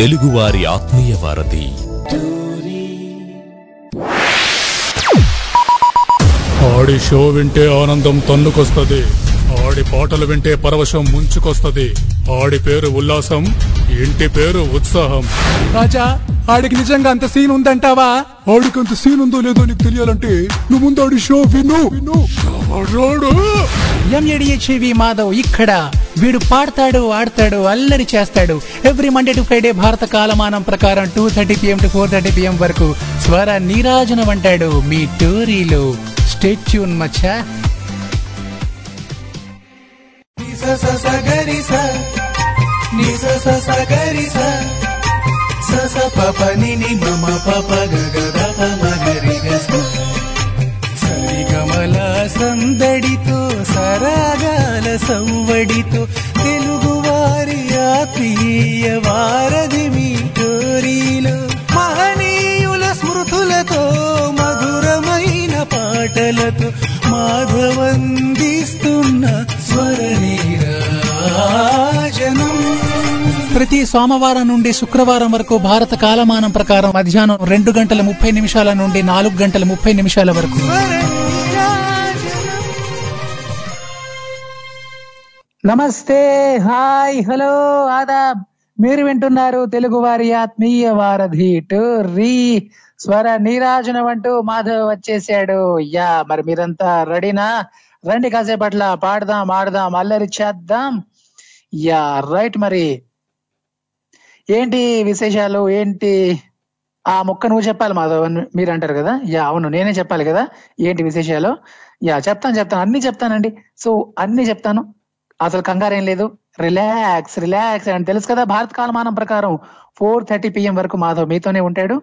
తెలుగువారి ఆత్మీయ వారధి. ఆడి షో వింటే ఆనందం తన్నుకొస్తుంది, ఆడి పాటలు వింటే పరవశం ముంచుకొస్తుంది. ఆడి పేరు ఉల్లాసం, ఇంటి పేరు ఉత్సాహం. రాజా, ఆడికి నిజంగా అంత సీన్ ఉందంటావా? ఆడికి అంత సీన్ ఉందో లేదో నీకు తెలియాలంటే నువ్వు ముందు ఆడి షో విను. ఎంఏడిహెచ్వి మాధవ్ ఇక్కడ. వీడు పాడతాడు, ఆడతాడు, అల్లరి చేస్తాడు. ఎవ్రీ మండే టు ఫ్రైడే భారత కాలమానం ప్రకారం 2:30 PM టు 4:30 PM వరకు స్వర నీరాజనం అంటాడు మీ టోరీలో. స్టే ట్యూన్ మచ్చా. సరిగమల సందడితో సరాగాల సంవడితో తెలుగు వారి ఆత్మీయ వారధి మీ టోరీలో. మహనీయుల స్మృతులతో మధురమైన పాటలతో మాధవందిస్తున్న స్వరనీరాజనం. ప్రతి సోమవారం నుండి శుక్రవారం వరకు భారత కాలమానం ప్రకారం మధ్యాహ్నం 2:30 నుండి 4:30 వరకు. నమస్తే, హాయ్, హలో, ఆదాబ్. మీరు వింటున్నారు తెలుగు వారి ఆత్మీయ వారధి టోరీ స్వర నీరాజనం అంటూ మాధవ్ వచ్చేసాడు. యా, మరి మీరంతా రెడీనా? రండి, కాసేపట్ల పాడదాం, ఆడదాం, అల్లరి చేద్దాం. Yeah right. మరి ఏంటి విశేషాలు? ఏంటి ఆ ముక్క నువ్వు చెప్పాలి మాధవ్, మీరు అంటారు కదా. యా అవును, నేనే చెప్పాలి కదా ఏంటి విశేషాలు. యా చెప్తాను, అన్ని చెప్తానండి. సో అన్ని చెప్తాను, అసలు కంగారేం లేదు. రిలాక్స్ అని తెలుసు కదా, భారత కాలమానం ప్రకారం 4:30 PM వరకు మాధవ్ మీతోనే ఉంటాడు.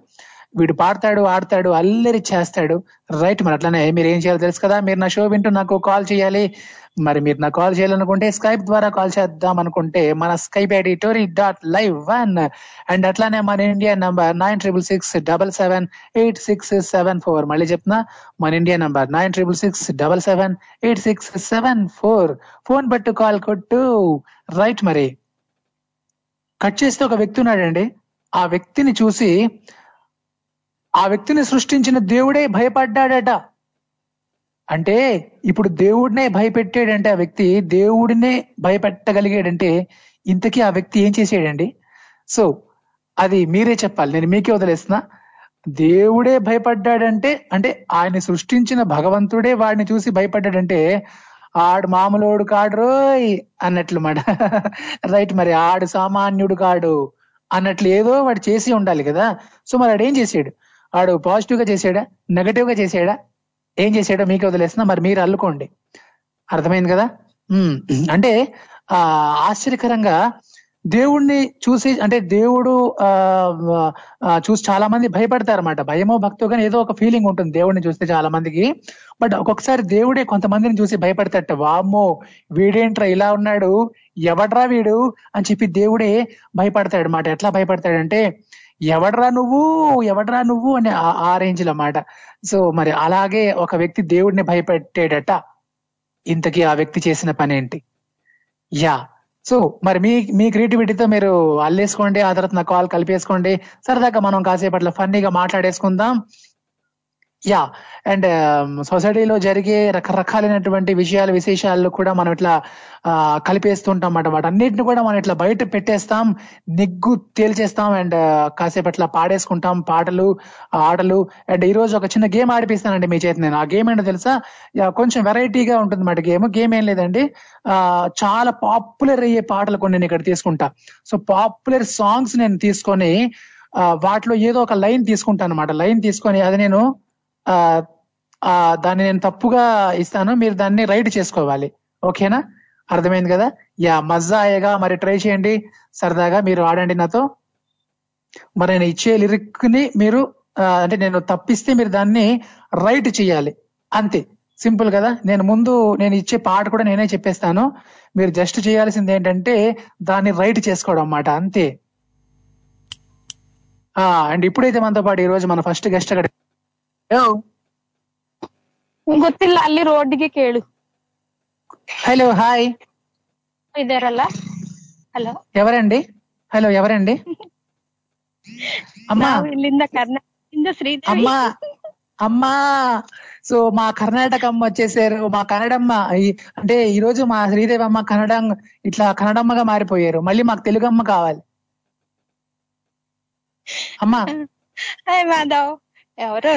వీడు పాడతాడు, ఆడతాడు, అల్లరి చేస్తాడు. రైట్. మరి అట్లనే మీరు ఏం చేయాలి తెలుసు కదా. మీరు నా షో వింటూ నాకు కాల్ చేయాలి. మరి మీరు నాకు కాల్ చేయాలనుకుంటే స్కైప్ ద్వారా కాల్ చేద్దాం అనుకుంటే మన స్కైప్ editory.live1 అండ్ అట్లానే మన ఇండియా నంబర్ 9666778674. మళ్ళీ చెప్తున్నా, మన ఇండియా నంబర్ 9666778674. ఫోన్ పట్టు, కాల్ కొట్టు. రైట్. మరి కట్ చేస్తే ఒక వ్యక్తి ఉన్నాడండి. ఆ వ్యక్తిని చూసి ఆ వ్యక్తిని సృష్టించిన దేవుడే భయపడ్డాడట. అంటే ఇప్పుడు దేవుడినే భయపెట్టాడంటే ఆ వ్యక్తి దేవుడినే భయపెట్టగలిగాడంటే ఇంతకీ ఆ వ్యక్తి ఏం చేసాడండి? సో అది మీరే చెప్పాలి, నేను మీకే వదిలేస్తున్నా. దేవుడే భయపడ్డాడంటే అంటే ఆయన సృష్టించిన భగవంతుడే వాడిని చూసి భయపడ్డాడంటే ఆడు మామూలుడు కాడురోయ్ అన్నట్లు మాట. రైట్. మరి ఆడు సామాన్యుడు కాడు అన్నట్లు ఏదో వాడు చేసి ఉండాలి కదా. సో మరి ఆడేం చేసాడు? వాడు పాజిటివ్ గా చేసాడా, నెగటివ్ గా చేసాడా, ఏం చేసాడో మీకే వదిలేస్తున్నా. మరి మీరు అల్లుకోండి, అర్థమైంది కదా. అంటే ఆశ్చర్యకరంగా దేవుణ్ణి చూసి, అంటే దేవుడు చూసి చాలా మంది భయపడతారు అనమాట. భయమో భక్తో కానీ ఏదో ఒక ఫీలింగ్ ఉంటుంది దేవుడిని చూస్తే చాలా మందికి. బట్ ఒక్కొక్కసారి దేవుడే కొంతమందిని చూసి భయపడతాడట. వామ్మో వీడేంట్రా ఇలా ఉన్నాడు, ఎవడ్రా వీడు అని చెప్పి దేవుడే భయపడతాడు అనమాట. ఎట్లా భయపడతాడంటే ఎవడ్రా నువ్వు అనే ఆ రేంజ్ లో మాట. సో మరి అలాగే ఒక వ్యక్తి దేవుడిని భయపెట్టాడట. ఇంతకీ ఆ వ్యక్తి చేసిన పని ఏంటి? యా. సో మరి మీ క్రియేటివిటీతో మీరు అల్లేసుకోండి, ఆ తర్వాత నా కాల్ కలిపేసుకోండి. సరదాగా మనం కాసేపట్ల ఫన్నీగా మాట్లాడేసుకుందాం. యా. అండ్ సొసైటీలో జరిగే రకరకాలైనటువంటి విషయాలు, విశేషాలు కూడా మనం ఇట్లా కలిపేస్తుంటాం అన్నమాట. వాటన్నిటిని కూడా మనం ఇట్లా బయట పెట్టేస్తాం, నిగ్గు తేల్చేస్తాం. అండ్ కాసేపు అట్లా పాడేసుకుంటాం పాటలు, ఆటలు. అండ్ ఈ రోజు ఒక చిన్న గేమ్ ఆడిపిస్తానండి మీ చేతి నేను. ఆ గేమ్ ఏంటో తెలుసా? కొంచెం వెరైటీగా ఉంటుంది అన్నమాట గేమ్. గేమ్ ఏం లేదండి, చాలా పాపులర్ అయ్యే పాటలు కొన్ని నేను ఇక్కడ తీసుకుంటా. సో పాపులర్ సాంగ్స్ నేను తీసుకొని వాటిలో ఏదో ఒక లైన్ తీసుకుంటాను అన్నమాట. లైన్ తీసుకొని అది నేను దాన్ని నేను తప్పుగా ఇస్తాను, మీరు దాన్ని రైట్ చేసుకోవాలి. ఓకేనా? అర్థమైంది కదా. యా మజాయేగా. మరి ట్రై చేయండి, సరదాగా మీరు ఆడండి నాతో. మరి నేను ఇచ్చే లిరిక్ ని మీరు అంటే నేను తప్పిస్తే మీరు దాన్ని రైట్ చేయాలి, అంతే. సింపుల్ కదా. నేను ఇచ్చే పాట కూడా నేనే చెప్పేస్తాను, మీరు జస్ట్ చేయాల్సింది ఏంటంటే దాన్ని రైట్ చేసుకోవడం అన్నమాట, అంతే. అండ్ ఇప్పుడైతే మనతో పాటు ఈ రోజు మన ఫస్ట్ గెస్ట్ అక్కడ ಗೊತ್ತಿಲ್ಲ, ಅಲ್ಲಿ ರೋಡ್ಗೆ ಕೇಳು. హలో, హాయ్, ఇదరలా. హలో ఎవరండి? అమ్మా వెళ్ళిందా కర్ణాటక శ్రీదేవి అమ్మా. సో మా కర్ణాటకమ్మ వచ్చేసారు, మా కన్నడమ్మ. అంటే ఈ రోజు మా శ్రీదేవి అమ్మ కన్నడమ్మగా మారిపోయారు. మళ్ళీ మాకు తెలుగమ్మ కావాలి అమ్మా. మాధవ్ ఎవరో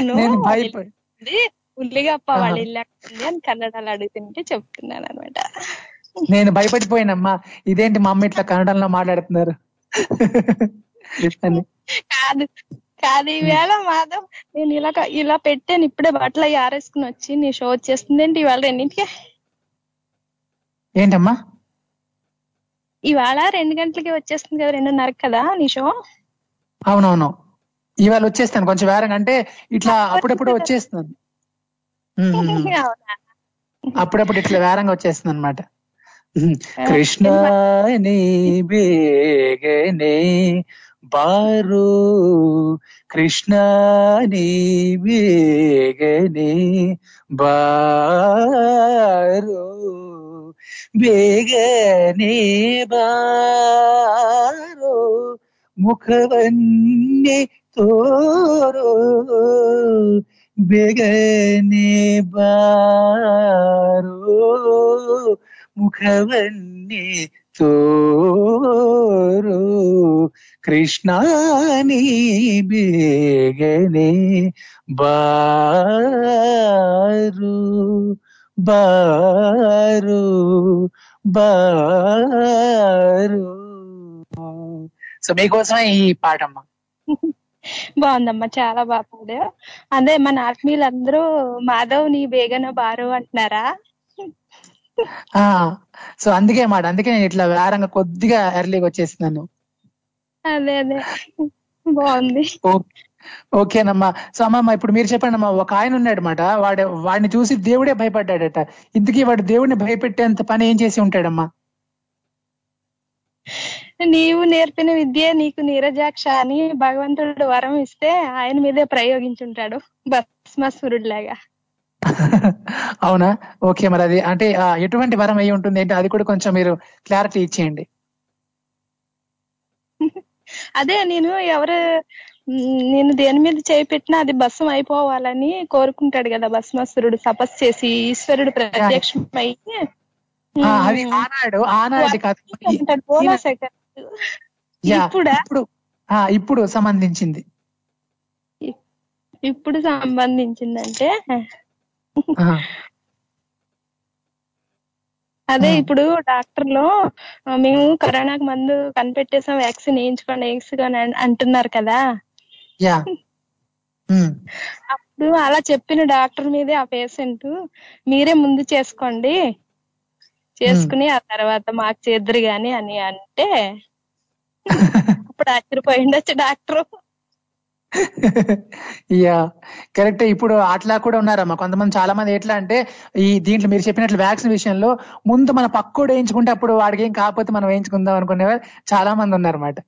ఉల్లిగప్ప వాళ్ళు ఇల్లాంది అని కన్నడాలు అడుగుతుంటే చెప్తున్నాను అనమాట. నేను భయపడిపోయానమ్మా, ఇదేంటి మా అమ్మ ఇట్లా కన్నడంలో మాట్లాడుతున్నారు కాదు కాదు. ఈవేళ మాధవ్ నేను ఇలా పెట్టాను, ఇప్పుడే బట్టలు అవి ఆరేసుకుని వచ్చి నీ షో వచ్చేస్తుంది ఏంటి ఇవాళ 2 గంటలకి? ఏంటమ్మా ఇవాళ 2 గంటలకి వచ్చేస్తుంది కదా, 2:30 కదా నీ షో? అవునవును ఇవాళ వచ్చేస్తాను, కొంచెం వేరంగా అంటే ఇట్లా అప్పుడప్పుడు వచ్చేస్తున్నాను, అప్పుడప్పుడు ఇట్లా వేరంగా వచ్చేస్తుంది అనమాట. కృష్ణ బారు కృష్ణ నీ బేగనే బారు బేగనే బారు ముఖవన్నీ తోరు బేగనే బారు ముఖవన్నీ తోరు కృష్ణాని బేగనే బారు బారు బారు. సో మీకోసమే ఈ పాటమ్మా. బాగుందమ్మా, చాలా బాగుంది. అదే మన ఆత్మీయులందరూ మాధవ్ నీ బేగన బారు అంటున్నారా? సో అందుకే మాట, అందుకే నేను ఇట్లా వారంగా కొద్దిగా ఎర్లీగా వచ్చేస్తున్నాను. అదే అదే బాగుంది. ఓకేనమ్మా. సో అమ్మమ్మ ఇప్పుడు మీరు చెప్పండి అమ్మా. ఒక ఆయన ఉన్నాడు మాట, వాడిని చూసి దేవుడే భయపడ్డాడట. ఇంతకీ వాడు దేవుడిని భయపెట్టేంత పని ఏం చేసి ఉంటాడమ్మా? నీవు నేర్పిన విద్య నీకు నీరజాక్ష అని భగవంతుడు వరం ఇస్తే ఆయన మీదే ప్రయోగించుంటాడు, భస్మాసురుడు లాగా. అవునా? ఓకే, మరి అది అంటే ఎటువంటి వరం అయి ఉంటుంది ఏంటి, అది కూడా కొంచెం మీరు క్లారిటీ ఇచ్చేయండి. అదే నేను దేని మీద చేయి పెట్టినా అది భస్మం అయిపోవాలని కోరుకుంటాడు కదా భస్మాసురుడు, తపస్సు చేసి ఈశ్వరుడు ప్రత్యక్షమై. ఇప్పుడు సంబంధించింది, ఇప్పుడు సంబంధించిందంటే అదే ఇప్పుడు డాక్టర్లు మేము కరోనాకి మందు కనిపెట్టేసాం, వ్యాక్సిన్ వేయించుకోండి వేయించుకోండి అంటున్నారు కదా. అప్పుడు అలా చెప్పిన డాక్టర్ మీదే ఆ పేషెంట్, మీరే ముందు చేసుకోండి, చేసుకుని ఆ తర్వాత మాకు చేద్దరు గాని అని అంటే అప్పుడు ఆశ్చర్యపోయి ఉండొచ్చు డాక్టర్. Yeah correct. ఇప్పుడు అట్లా కూడా ఉన్నారమ్మా కొంతమంది, చాలా మంది. ఎట్లా అంటే ఈ దీంట్లో మీరు చెప్పినట్లు వ్యాక్సిన్ విషయంలో ముందు మన పక్కోడు వేయించుకుంటే అప్పుడు వాడికి ఏం కాకపోతే మనం వేయించుకుందాం అనుకునేవారు చాలా మంది ఉన్నారన్నమాట.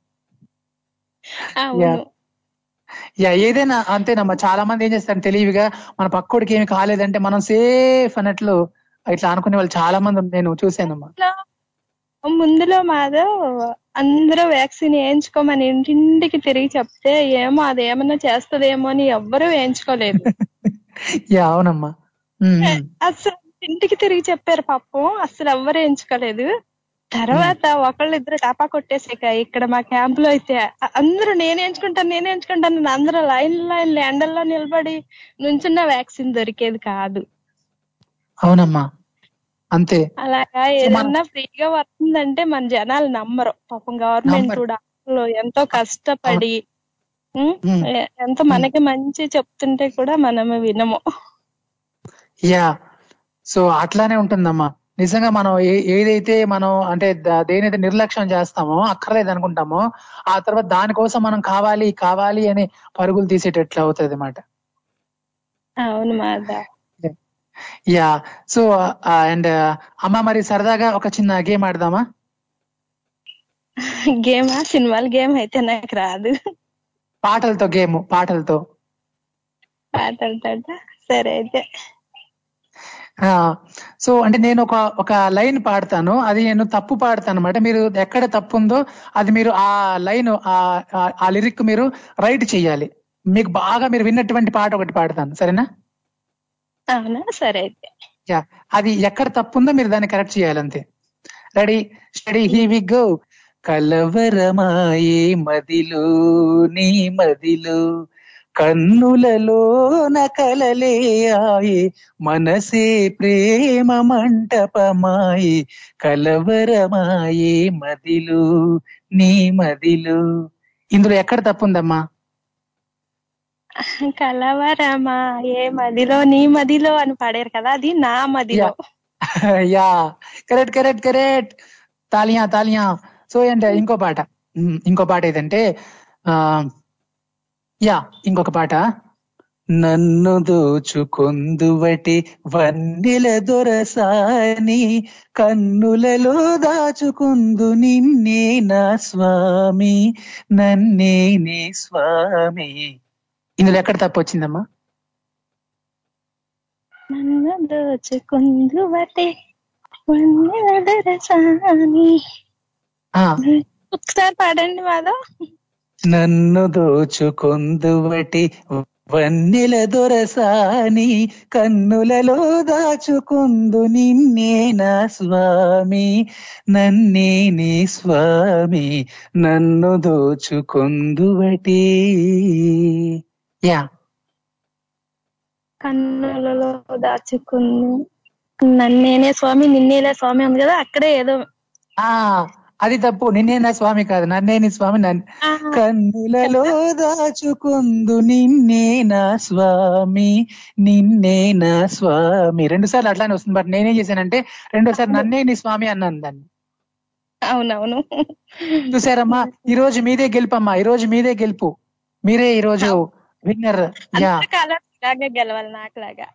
యా ఏదైనా అంతేనమ్మా, చాలా మంది ఏం చేస్తారు తెలివిగా మన పక్కోడికి ఏమి కాలేదంటే మనం సేఫ్ అన్నట్లు ఇట్లా అనుకునే వాళ్ళు చాలా మంది నేను చూసానమ్మా. ముందులో మాధవ్ అందరూ వ్యాక్సిన్ వేయించుకోమని ఇంటింటికి తిరిగి చెప్తే ఏమో అది ఏమన్నా చేస్తదేమో అని ఎవ్వరూ వేయించుకోలేదు. అవునమ్మా, అసలు ఇంటికి తిరిగి చెప్పారు పాపం, అసలు ఎవ్వరు వేయించుకోలేదు. తర్వాత ఒకళ్ళిద్దరు టపా కొట్టేసాక ఇక్కడ మా క్యాంప్ లో అయితే అందరూ నేను వేయించుకుంటాను అందరూ లైన్లు ఎండల్లో నిలబడి నుంచున్న వ్యాక్సిన్ దొరికేది కాదు. అవునమ్మా అంతే. అలాగా ఏదన్నా ఫ్రీగా వస్తుందంటే మన జనాలు నమ్మరు పాపం. గవర్నమెంట్ డాక్టర్లు ఎంతో కష్టపడి ఎంతో మనకి మంచి చెప్తుంటే కూడా మనము వినము. యా సో అట్లానే ఉంటుందమ్మా. నిజంగా మనం ఏదైతే మనం అంటే దేనైతే నిర్లక్ష్యం చేస్తామో, అక్కర్లేదు అనుకుంటామో, ఆ తర్వాత దానికోసం మనం కావాలి కావాలి అని పరుగులు తీసేటట్లు అవుతుంది అన్నమాట. అవును మాధవ్. యా సో అండ్ అమ్మ మరి సరదాగా ఒక చిన్న గేమ్ ఆడదామా? గేమా? సినిమాల గేమ్ అయితే నాకు రాదు. పాటలతో గేమ్, పాటలతో. సరే అయితే సో అంటే నేను ఒక లైన్ పాడతాను, అది నేను తప్పు పాడతాను అనమాట. మీరు ఎక్కడ తప్పు ఉందో అది మీరు ఆ లైన్ ఆ లిరిక్ మీరు రైట్ చేయాలి. మీకు బాగా మీరు విన్నటువంటి పాట ఒకటి పాడతాను, సరేనా? సరే. అది ఎక్కడ తప్పు ఉందో మీరు దాన్ని కరెక్ట్ చేయాలంతే. Ready, steady, here we go. కలవరమాయే మదిలో నీ మదిలో, కన్నులలోన కలలే ఆయే, మనసే ప్రేమ మంటపమాయే, కలవరమాయే మదిలో నీ మదిలో. ఇందులో ఎక్కడ తప్పుందమ్మా? కలవరమాయే మదిలో నీ మదిలో అని పాడారు కదా, అది నా మదిలో. యా, కరెక్ట్ కరెక్ట్ కరెక్ట్, తాలియా తాలియా. సో అంటే ఇంకో పాట ఏదంటే, యా ఇంకొక పాట. నన్ను దోచుకొందువటి వన్నెల దొరసాని, కన్నులలో దాచుకుందు నిన్నే నా స్వామి, నన్నే నీ స్వామి. ఇందులో ఎక్కడ తప్పు వచ్చిందమ్మా? నన్ను దోచుకొందువటి వన్నెల దొరసాని. ఒకసారి పాడండి మాధవ్. నన్ను దోచుకొందువటి వన్నెల దొరసాని, కన్నులలో దాచుకుందు నిన్నే నా స్వామి, నన్నే నీ స్వామి, నన్ను దోచుకొందువటి. యా, కన్నులలో దాచుకుందు నన్నేనే స్వామి, నిన్నేనే స్వామి ఉంది కదా, అక్కడే ఏదో అది తప్పు. నిన్నే నా స్వామి కాదు, నన్నే నీ స్వామి. కన్నులలో దాచుకుందు నిన్నే నా స్వామి, నిన్నే నా స్వామి. రెండుసార్లు అట్లానే వస్తుంది, బట్ నేనేం చేశానంటే రెండోసారి నన్నే నీ స్వామి అన్నాను దాన్ని. అవునవును, చూసారమ్మా, ఈ రోజు మీదే గెలుపమ్మా, ఈ రోజు మీదే గెలుపు, మీరే ఈ రోజు విన్నర్. గెలవాలి నాకులాగా.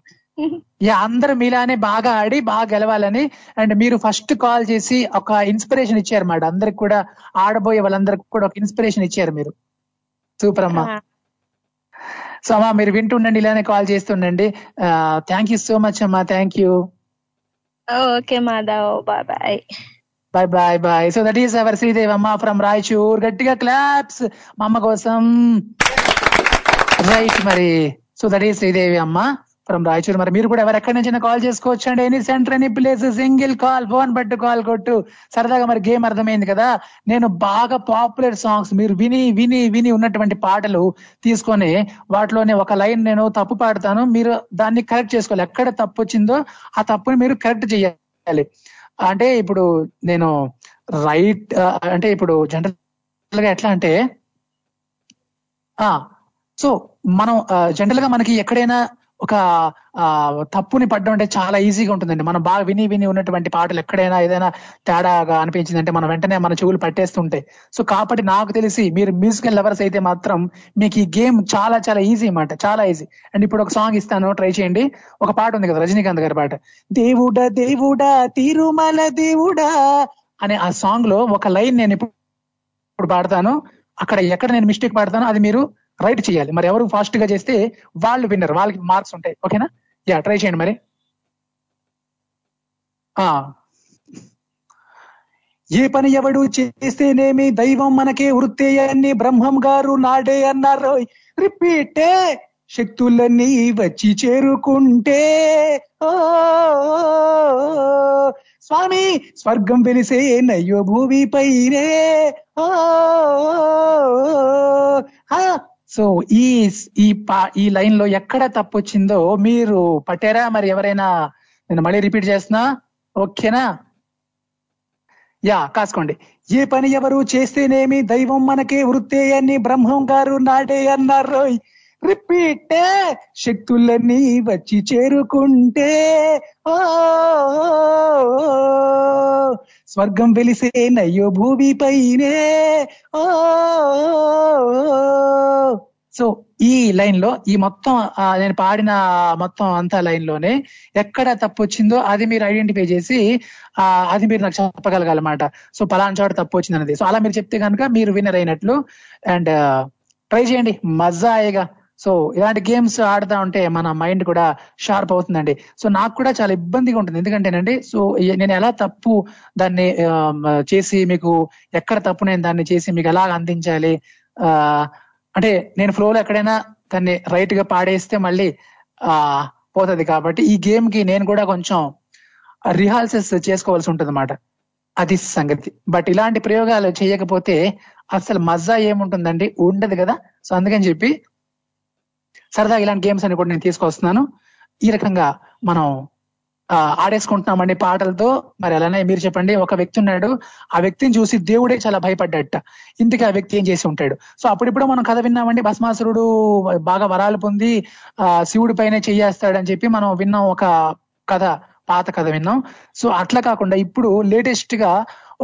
యా, అందరూ మీలానే బాగా ఆడి బాగా గెలవాలని. అండ్ మీరు ఫస్ట్ కాల్ చేసి ఒక ఇన్స్పిరేషన్ ఇచ్చారు మాట, అందరికి కూడా, ఆడబోయే వాళ్ళందరికి కూడా ఒక ఇన్స్పిరేషన్ ఇచ్చారు మీరు. సూపర్ అమ్మా. సో అమ్మా మీరు వింటుండండి, ఇలానే కాల్ చేస్తుండండి. థ్యాంక్ యూ సో మచ్ అమ్మా, thank you. Okay Madhav, bye bye. Bye bye bye. So that is our Sridev అమ్మా ఫ్రమ్ రాయచూర్. గట్టిగా క్లాప్స్ మా అమ్మ కోసం. రైట్, మరి సో దట్ ఈస్ శ్రీదేవి అమ్మ ఫ్రమ్ రాయచూర్. మరి మీరు కూడా ఎవరెక్కడి నుంచి కాల్ చేసుకోవచ్చు అండి, any centre, any place, single call, phone పట్టు కాల్ కొట్టు. సరదాగా మరి గేమ్ అర్థమైంది కదా. నేను బాగా పాపులర్ సాంగ్స్ మీరు విని విని విని ఉన్నటువంటి పాటలు తీసుకొని వాటిలోనే ఒక లైన్ నేను తప్పు పాడతాను, మీరు దాన్ని కరెక్ట్ చేసుకోవాలి. ఎక్కడ తప్పు వచ్చిందో ఆ తప్పుని మీరు కరెక్ట్ చేయాలి. అంటే ఇప్పుడు నేను రైట్ అంటే ఇప్పుడు జనరల్ గా ఎట్లా అంటే సో మనం జనరల్ గా మనకి ఎక్కడైనా ఒక తప్పుని పడ్డం అంటే చాలా ఈజీగా ఉంటుందండి. మనం బాగా విని విని ఉన్నటువంటి పాటలు ఎక్కడైనా ఏదైనా తేడాగా అనిపించిందంటే మనం వెంటనే మన చెవులు పట్టేస్తుంటాయి. సో కాబట్టి నాకు తెలిసి మీరు మ్యూజికల్ లవర్స్ అయితే మాత్రం మీకు ఈ గేమ్ చాలా చాలా ఈజీ అన్నమాట, చాలా ఈజీ. అండ్ ఇప్పుడు ఒక సాంగ్ ఇస్తాను, ట్రై చేయండి. ఒక పాట ఉంది కదా, రజనీకాంత్ గారి పాట, దేవుడా దేవుడా తిరుమల దేవుడా అనే. ఆ సాంగ్ లో ఒక లైన్ నేను ఇప్పుడు పాడతాను, అక్కడ ఎక్కడ నేను మిస్టేక్ పాడతాను అది మీరు రైట్ చేయాలి. మరి ఎవరు ఫాస్ట్ గా చేస్తే వాళ్ళు విన్నర్, వాళ్ళకి మార్క్స్ ఉంటాయి. ఓకేనా? యా, ట్రై చేయండి మరి. ఏ పని ఎవడు చేస్తేనేమి దైవం మనకే వృత్తేయని బ్రహ్మం గారు నాడే అన్నారు. రిపీటే, శక్తులన్నీ వచ్చి చేరుకుంటే ఓ స్వామి, స్వర్గం వెలిసే నయ్యో భూమి పైనే ఓ. సో ఈ లైన్ లో ఎక్కడ తప్పు వచ్చిందో మీరు పట్టారా? మరి ఎవరైనా? నేను మళ్ళీ రిపీట్ చేస్తున్నా, ఓకేనా? యా, కాసుకోండి. ఏ పని ఎవరు చేస్తేనేమి దైవం మనకే వృత్తే అని బ్రహ్మం గారు నాడే అన్నారు. రిపీట్, శక్తులన్నీ వచ్చి చేరుకుంటే ఓ స్వర్గం వెలిసే నయ్యో భూమి పైనే ఓ. సో ఈ లైన్ లో, ఈ మొత్తం నేను పాడిన మొత్తం అంతా లైన్ లోనే ఎక్కడ తప్పు వచ్చిందో అది మీరు ఐడెంటిఫై చేసి అది మీరు నాకు చెప్పగలగాలన్నమాట. సో పలానా చోట తప్పు వచ్చింది అనేది. సో అలా మీరు చెప్తే కనుక మీరు విన్నర్ అయినట్లు. అండ్ ట్రై చేయండి, మజాయిగా. సో ఇలాంటి గేమ్స్ ఆడుతా ఉంటే మన మైండ్ కూడా షార్ప్ అవుతుందండి. సో నాకు కూడా చాలా ఇబ్బందిగా ఉంటుంది ఎందుకంటేనండి సో నేను ఎలా తప్పు దాన్ని చేసి మీకు ఎక్కడ తప్పు నేను దాన్ని చేసి మీకు ఎలా అందించాలి, అంటే నేను ఫ్లోలో ఎక్కడైనా దాన్ని రైట్ గా పాడేస్తే మళ్ళీ పోతుంది. కాబట్టి ఈ గేమ్ కి నేను కూడా కొంచెం రిహార్సల్స్ చేసుకోవాల్సి ఉంటుంది అన్నమాట. అది సంగతి. బట్ ఇలాంటి ప్రయోగాలు చేయకపోతే అసలు మజా ఏముంటుందండి, ఉండదు కదా. సో అందుకని చెప్పి సరదాగా ఇలాంటి గేమ్స్ అని కూడా నేను తీసుకొస్తున్నాను. ఈ రకంగా మనం ఆడేసుకుంటున్నామండి పాటలతో. మరి అలానే మీరు చెప్పండి, ఒక వ్యక్తి ఉన్నాడు, ఆ వ్యక్తిని చూసి దేవుడే చాలా భయపడ్డట, ఇంతకీ ఆ వ్యక్తి ఏం చేసి ఉంటాడు. సో అప్పుడిప్పుడు మనం కథ విన్నామండి, భస్మాసురుడు బాగా వరాలు పొంది శివుడి పైనే చేయేస్తాడని చెప్పి మనం విన్నాం, ఒక కథ, పాత కథ విన్నాం. సో అట్లా కాకుండా ఇప్పుడు లేటెస్ట్ గా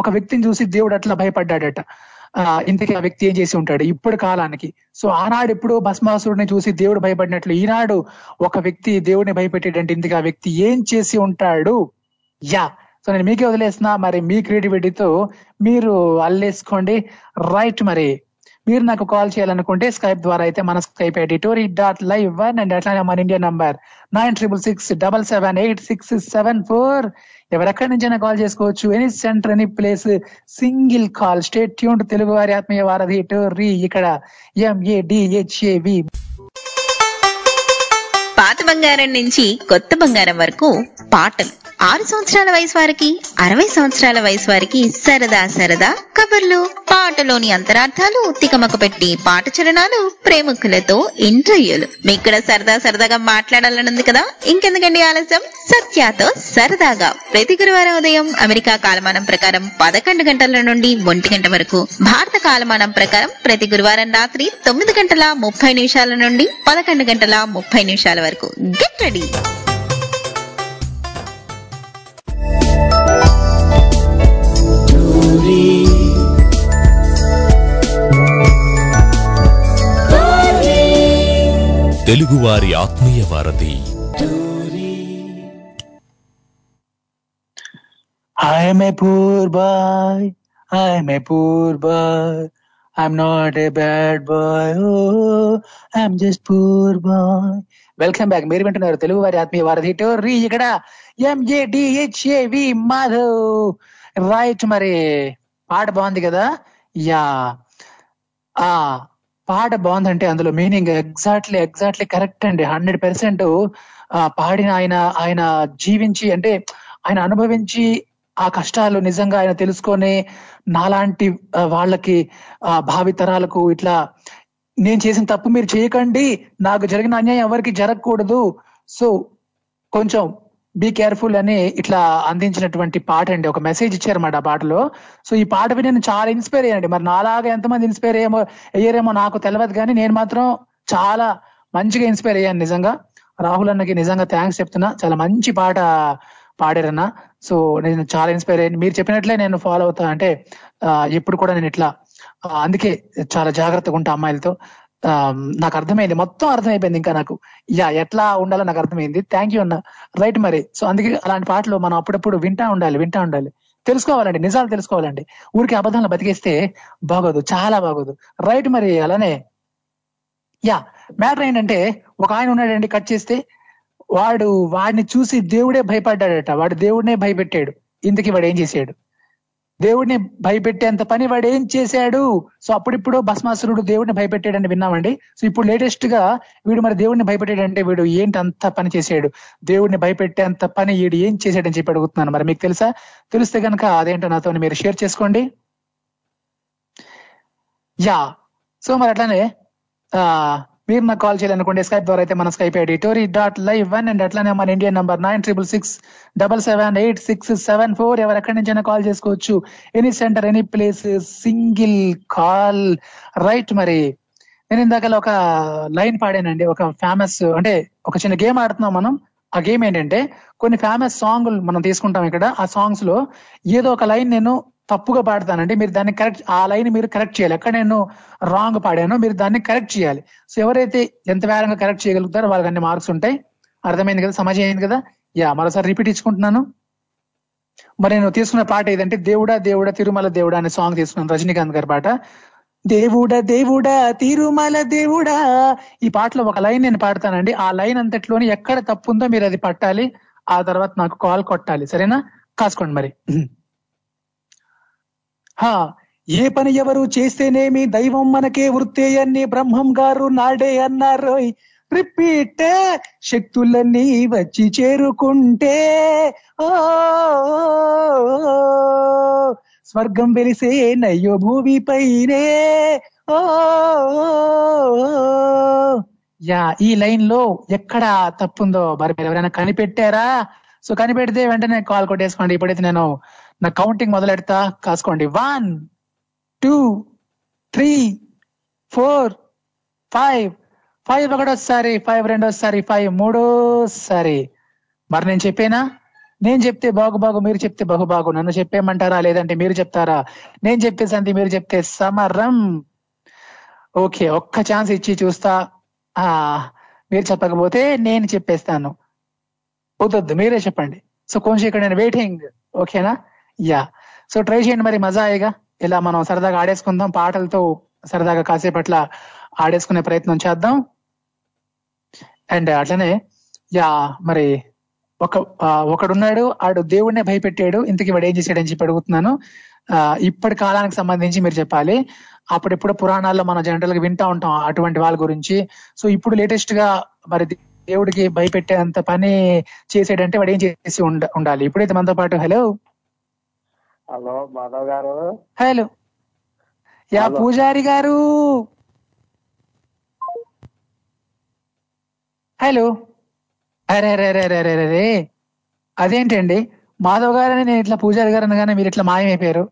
ఒక వ్యక్తిని చూసి దేవుడు అట్లా భయపడ్డాడట, ఇంతకీ ఆ వ్యక్తి ఏం చేసి ఉంటాడు ఇప్పుడు కాలానికి. సో ఆనాడు ఇప్పుడు భస్మాసురుడిని చూసి దేవుడు భయపడినట్లు ఈనాడు ఒక వ్యక్తి దేవుడిని భయపెట్టేటంటే ఇంతకీ ఆ వ్యక్తి ఏం చేసి ఉంటాడు. యా, సో నేను మీకే వదిలేస్తున్నా, మరి మీ క్రియేటివిటీతో మీరు అల్లేసుకోండి. రైట్, మరి మీరు నాకు కాల్ చేయాలనుకుంటే స్కైప్ ద్వారా అయితే మన స్కైప్ editori.live1 అండ్ అట్లానే మన ఇండియా నంబర్ 9666778674. ఎవరెక్కడి నుంచైనా కాల్ చేసుకోవచ్చు, any centre any place, single call. Stay tune Telugu వారి ఆత్మీయ వారధి టోరీ. ఇక్కడ MADHAV పాత బంగారం నుంచి కొత్త బంగారం వరకు పాటలు, 6 సంవత్సరాల వయసు వారికి, 60 సంవత్సరాల వయసు వారికి సరదా కబుర్లు, పాటలోని అంతరార్థాలు తికమక పెట్టి పాట చలనాలు, ప్రేమికులతో ఇంటర్వ్యూలు. మీకు కూడా సరదాగా మాట్లాడాలనుంది కదా, ఇంకెందుకండి ఆలస్యం, సత్యాతో సరదాగా ప్రతి గురువారం ఉదయం అమెరికా కాలమానం ప్రకారం 11 గంటల నుండి 1 గంట వరకు, భారత కాలమానం ప్రకారం ప్రతి గురువారం రాత్రి 9:30 నుండి 11:30 వరకు. Get ready. తెలుగువారి ఆత్మీయ వారధి. I am a poor boy. I'm not a bad boy. Oh, I'm just poor boy. Welcome back. మీరు వింటున్నారు తెలుగువారి ఆత్మీయ వారధి టోరీ. ఇక్కడ MADHAV మాధవ్. రైట్, మరి పాట బాగుంది కదా. యా, ఆ పాట బాగుందంటే అందులో మీనింగ్ ఎగ్జాక్ట్లీ కరెక్ట్ అండి, 100%. పాడిన ఆయన జీవించి, అంటే ఆయన అనుభవించి ఆ కష్టాలు నిజంగా ఆయన తెలుసుకొని నాలాంటి వాళ్ళకి, భావితరాలకు ఇట్లా నేను చేసిన తప్పు మీరు చేయకండి, నాకు జరిగిన అన్యాయం ఎవరికి జరగకూడదు, సో కొంచెం బీ కేర్ఫుల్ అని ఇట్లా అందించినటువంటి పాట అండి. ఒక మెసేజ్ ఇచ్చారన్నమాట ఆ పాటలో. సో ఈ పాట విని నేను చాలా ఇన్స్పైర్ అయ్యానండి. మరి నాలాగా ఎంతమంది ఇన్స్పైర్ అయ్యారేమో నాకు తెలియదు, కానీ నేను మాత్రం చాలా మంచిగా ఇన్స్పైర్ అయ్యాను. నిజంగా రాహుల్ అన్నకి నిజంగా థ్యాంక్స్ చెప్తున్నా, చాలా మంచి పాట పాడారన్న. సో నేను చాలా ఇన్స్పైర్ అయ్యాను, మీరు చెప్పినట్లే నేను ఫాలో అవుతా. అంటే ఎప్పుడు కూడా నేను ఇట్లా, అందుకే చాలా జాగ్రత్తగా ఉంటా అమ్మాయిలతో. నాకు అర్థమైంది, మొత్తం అర్థమైపోయింది ఇంకా నాకు, ఎట్లా ఉండాలో నాకు అర్థమైంది. థ్యాంక్ యూ అన్న. రైట్, మరి సో అందుకే అలాంటి పాటలు మనం అప్పుడప్పుడు వింటా ఉండాలి, తెలుసుకోవాలండి, నిజాలు తెలుసుకోవాలండి. ఊరికి అబద్ధాలను బతికేస్తే బాగోదు, చాలా బాగోదు. రైట్, మరి అలానే మ్యాటర్ ఏంటంటే, ఒక ఆయన ఉన్నాడండి, కట్ చేస్తే వాడిని చూసి దేవుడే భయపడ్డాడట, వాడు దేవుడినే భయపెట్టాడు, ఇంతకీ వాడు ఏం చేశాడు, దేవుడిని భయపెట్టేంత పని వాడు ఏం చేశాడు. సో అప్పుడిప్పుడు భస్మాసురుడు దేవుడిని భయపెట్టాడని విన్నామండి. సో ఇప్పుడు లేటెస్ట్ గా వీడు మరి దేవుడిని భయపెట్టాడంటే వీడు ఏంటి అంత పని చేశాడు, దేవుడిని భయపెట్టేంత పని వీడు ఏం చేశాడని చెప్పి అడుగుతున్నాను. మరి మీకు తెలుసా, తెలిస్తే కనుక అదేంటో నాతో మీరు షేర్ చేసుకోండి. సో మరి అట్లానే మీరు నాకు కాల్ చేయాలనుకోండి స్కైప్ ద్వారా అయితే మన స్కైప్ editori.live1 అండ్ అట్లానే మన ఇండియన్ నంబర్ 9666778674. ఎవరు ఎక్కడి నుంచైనా కాల్ చేసుకోవచ్చు, any centre any place, single call. Right, మరి నేను ఇందాక ఒక లైన్ పాడానండి, ఒక ఫేమస్, అంటే ఒక చిన్న గేమ్ ఆడుతున్నాం మనం. ఆ గేమ్ ఏంటంటే, కొన్ని ఫేమస్ సాంగ్లు మనం తీసుకుంటాం ఇక్కడ. ఆ సాంగ్స్ లో ఏదో ఒక లైన్ నేను తప్పుగా పాడతానండి, మీరు దాన్ని కరెక్ట్, ఆ లైన్ మీరు కరెక్ట్ చేయాలి. ఎక్కడ నేను రాంగ్ పాడానో మీరు దాన్ని కరెక్ట్ చేయాలి. సో ఎవరైతే ఎంత వేగంగా కరెక్ట్ చేయగలుగుతారో వాళ్ళకి అన్ని మార్క్స్ ఉంటాయి. అర్థమైంది కదా, సమాజం అయింది కదా. మరోసారి రిపీట్ ఇచ్చుకుంటున్నాను. మరి నేను తీసుకున్న పాట ఏదంటే, దేవుడా దేవుడా తిరుమల దేవుడా అనే సాంగ్ తీసుకున్నాను, రజనీకాంత్ గారి పాట. దేవుడా దేవుడా తిరుమల దేవుడా, ఈ పాటలో ఒక లైన్ నేను పాడతానండి. ఆ లైన్ అంతట్లోని ఎక్కడ తప్పు ఉందో మీరు అది పట్టాలి, ఆ తర్వాత నాకు కాల్ కొట్టాలి, సరేనా? కాసుకోండి మరి. ఏ పని ఎవరు చేస్తేనేమి దైవం మనకే వృత్తే అన్ని బ్రహ్మం గారు నాడే అన్నారు. రిపీట్. శక్తులన్నీ వచ్చి చేరుకుంటే ఓ స్వర్గం వెలిసే నయ్యో భూమి పైనే ఓ యా. ఈ లైన్ లో ఎక్కడ తప్పుందో మరి మీరు ఎవరైనా కనిపెట్టారా? సో కనిపెడితే వెంటనే కాల్ కొట్టేసుకోండి. ఇప్పుడైతే నేను నా కౌంటింగ్ మొదలెడతా, కాసుకోండి. 1 2 3 4 5. 5 ఒకటోసారి, 5 రెండోసారి, 5 మూడోసారి. మరి నేను చెప్పేనా? నేను చెప్తే బాగు, మీరు చెప్తే బాగు. నన్ను చెప్పేయమంటారా లేదంటే మీరు చెప్తారా? నేను చెప్తే సంధి, మీరు చెప్తే సమరం. ఓకే, ఒక్క ఛాన్స్ ఇచ్చి చూస్తా. మీరు చెప్పకపోతే నేను చెప్పేస్తాను. వద్దొద్దు, మీరే చెప్పండి. సో కొంచెం ఇక్కడ నేను వెయిటింగ్, ఓకేనా? యా, సో ట్రై చేయండి మరి. మజా అయ్యేగా ఇలా మనం సరదాగా ఆడేసుకుందాం, పాటలతో సరదాగా కాసేపట్ల ఆడేసుకునే ప్రయత్నం చేద్దాం. అండ్ అట్లనే యా, మరి ఒకడున్నాడు, ఆడు దేవుడినే భయపెట్టాడు. ఇంతకీ వాడు ఏం చేశాడని చెప్పి అడుగుతున్నాను. ఇప్పటి కాలానికి సంబంధించి మీరు చెప్పాలి. అప్పుడెప్పుడు పురాణాల్లో మనం జనరల్ గా వింటా ఉంటాం అటువంటి వాళ్ళ గురించి. సో ఇప్పుడు లేటెస్ట్ గా మరి దేవుడికి భయపెట్టేంత పని చేసాడంటే వాడు ఏం చేసి ఉండాలి? ఇప్పుడైతే మనతో పాటు హలో హలో మాధవ్ గారు, హలో యా పూజారి గారు, హలో. అరే అరే అరే అరే అరే అరే అదేంటండి మాధవ్ గారు అని నేను ఇట్లా పూజారి గారు అనగానే మీరు ఇట్లా మాయమైపోయారు.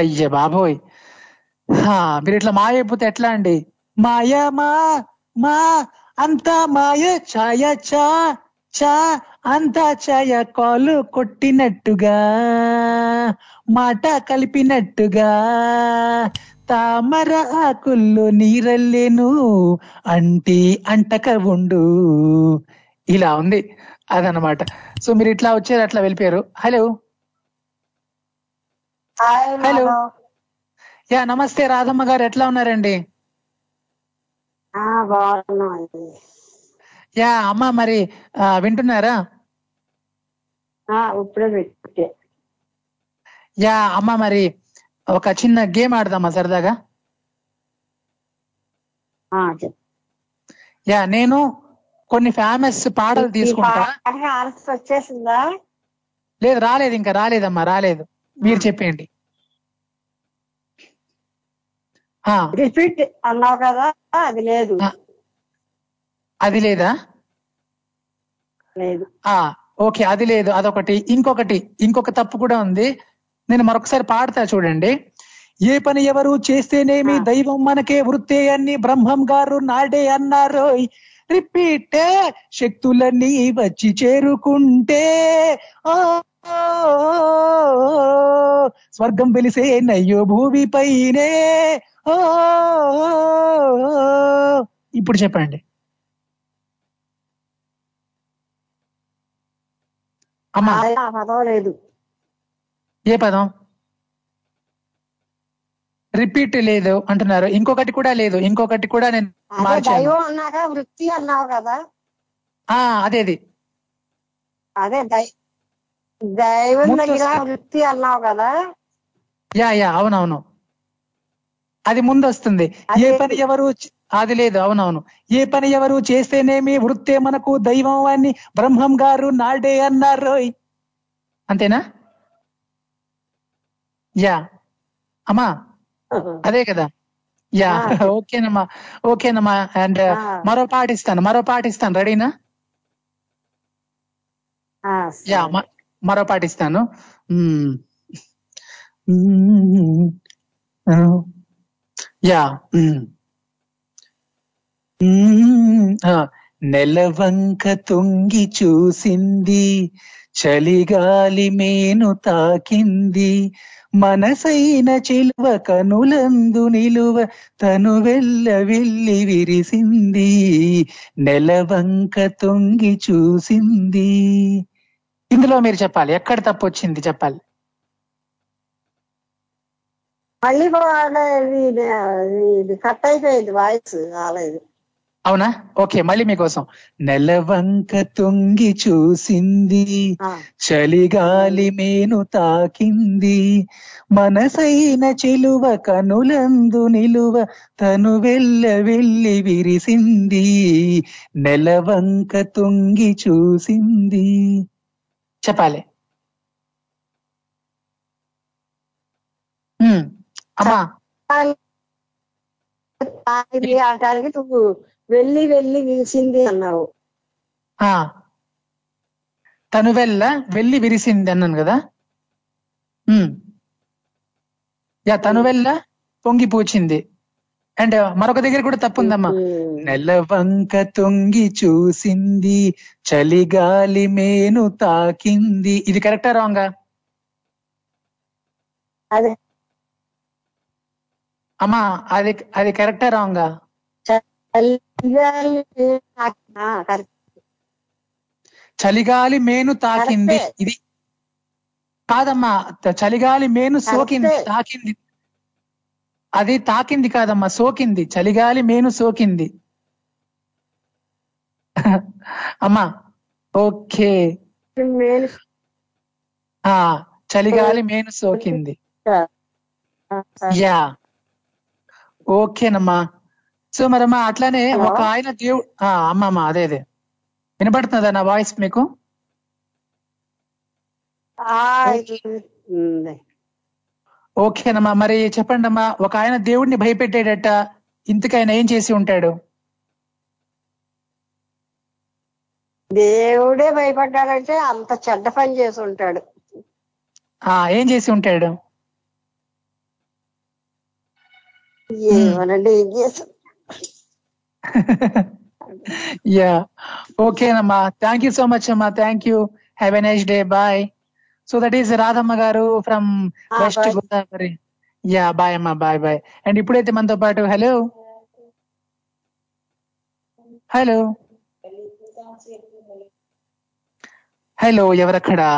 అయ్యే బాబోయ్, మీరు ఇట్లా మాయైపోతే ఎట్లా అండి? మాయా మా మా అంతా మాయ, ఛాయ చా చా అంతా ఛాయ, కాలు కొట్టినట్టుగా మాట కలిపినట్టుగా, తామర ఆకుల్లో నీరల్లేను అంటి అంటక ఉండు, ఇలా ఉంది అదనమాట. సో మీరు ఇట్లా వచ్చారు, అట్లా వెళ్ళిపోయారు. హలో హలో యా, నమస్తే రాధమ్మ గారు, ఎట్లా ఉన్నారండి? యా అమ్మ, మరి వింటున్నారా? యా అమ్మ, మరి ఒక చిన్న గేమ్ ఆడదామా సరదాగా? యా, నేను కొన్ని ఫేమస్ పాటలు తీసుకుంటా. లేదు, రాలేదు, ఇంకా రాలేదమ్మా, రాలేదు. మీరు చెప్పేయండి. రిపీట్ అన్నావు కదా, అది లేదు. అది లేదా? లేదు. ఓకే, అది లేదు. అదొకటి. ఇంకొక తప్పు కూడా ఉంది. నేను మరొకసారి పాడతా చూడండి. ఏ పని ఎవరు చేస్తేనేమి దైవం మనకే వృత్తే అన్ని బ్రహ్మం గారు నాడే అన్నారు. రిపీట్. శక్తులన్నీ వచ్చి చేరుకుంటే ఓ స్వర్గం వెలిసే నయ్యో భూమి పైనే ఓ. ఇప్పుడు చెప్పండి అమ్మా. లేదు. ఏ పదం? రిపీట్ లేదు అంటున్నారు. ఇంకొకటి కూడా లేదు. ఇంకొకటి కూడా నేను దైవం అన్నాక వృత్తి అన్నావు కదా, అదేది అదే దైవం దగ్గర వృత్తి అన్నావు కదా. యా యా, అవునవును, అది ముందు వస్తుంది. ఏ పని ఎవరు, అది లేదు. అవునవును. ఏ పని ఎవరు చేస్తేనేమి వృత్తే మనకు దైవం అని బ్రహ్మం గారు నాడే అన్నారు, అంతేనా? యా అమ్మా, అదే కదా. యా, ఓకేనమ్మా, ఓకేనమ్మా. అండ్ మరో పాటిస్తాను, రెడీనా? యా, మరో పాటిస్తాను. యా, నెలవంక తొంగి చూసింది, చలిగాలి మేను తాకింది, మనసైన చిలువ కనులందు నిలువ తను వెళ్ళ వెళ్ళి విరిసింది, నెలవంక తొంగి చూసింది. ఇందులో మీరు చెప్పాలి ఎక్కడ తప్పు వచ్చింది చెప్పాలి. మళ్ళీ వాడేది కట్ అయిపోయింది వాయిస్ రాలేదు. అవునా, ఓకే మళ్ళీ మీకోసం. నెలవంక తొంగి చూసింది, చలిగాలి మేను తాకింది, మనసైన చెలువ కనులందు నిలువ తను వెళ్ళ వెళ్ళి విరిసింది, నెలవంక తొంగి చూసింది. చెప్పాలి అమ్మా. ఆటానికి నువ్వు వెళ్ళి వెళ్ళి విరిసింది అన్నావు. తను వెళ్ళి విరిసింది అన్నాను కదా. తను వెళ్ళ పొంగి పూచింది. అండ్ మరొక దగ్గర కూడా తప్పుందమ్మా. నెలవంక తొంగి చూసింది, చలిగాలి మేను తాకింది. ఇది కరెక్టా రాంగా? అదే అమ్మా, అది కరెక్టా రాంగా? చలిగాలి మేను తాకింది ఇది కాదమ్మా. చలిగాలి మేను సోకింది, తాకింది అది తాకింది కాదమ్మా, సోకింది. చలిగాలి మేను సోకింది అమ్మా. ఓకే, చలిగాలి మేను సోకింది. యా, ఓకేనమ్మా. సో మరమ్మా అట్లానే ఒక ఆయన దేవుడు. అమ్మమ్మ అదే వినపడుతున్నదా నా వాయిస్ మీకు? ఓకేనమ్మా. మరి చెప్పండి అమ్మా, ఒక ఆయన దేవుడిని భయపెట్టేటట్ట ఇంతకైనా ఏం చేసి ఉంటాడు? దేవుడే భయపడ్డాడంటే అంత చెడ్డ పని చేసి ఉంటాడు. ఏం చేసి ఉంటాడు? యా, ఓకేనమ్మా. థ్యాంక్ యూ సో మచ్ అమ్మా. Thank you. Have a nice day. Bye. So that is Radhamma garu from west Godavari. Yeah, bye అమ్మా. Bye bye. అండ్ ఇప్పుడైతే మనతో పాటు హలో హలో హలో ఎవరక్కడా?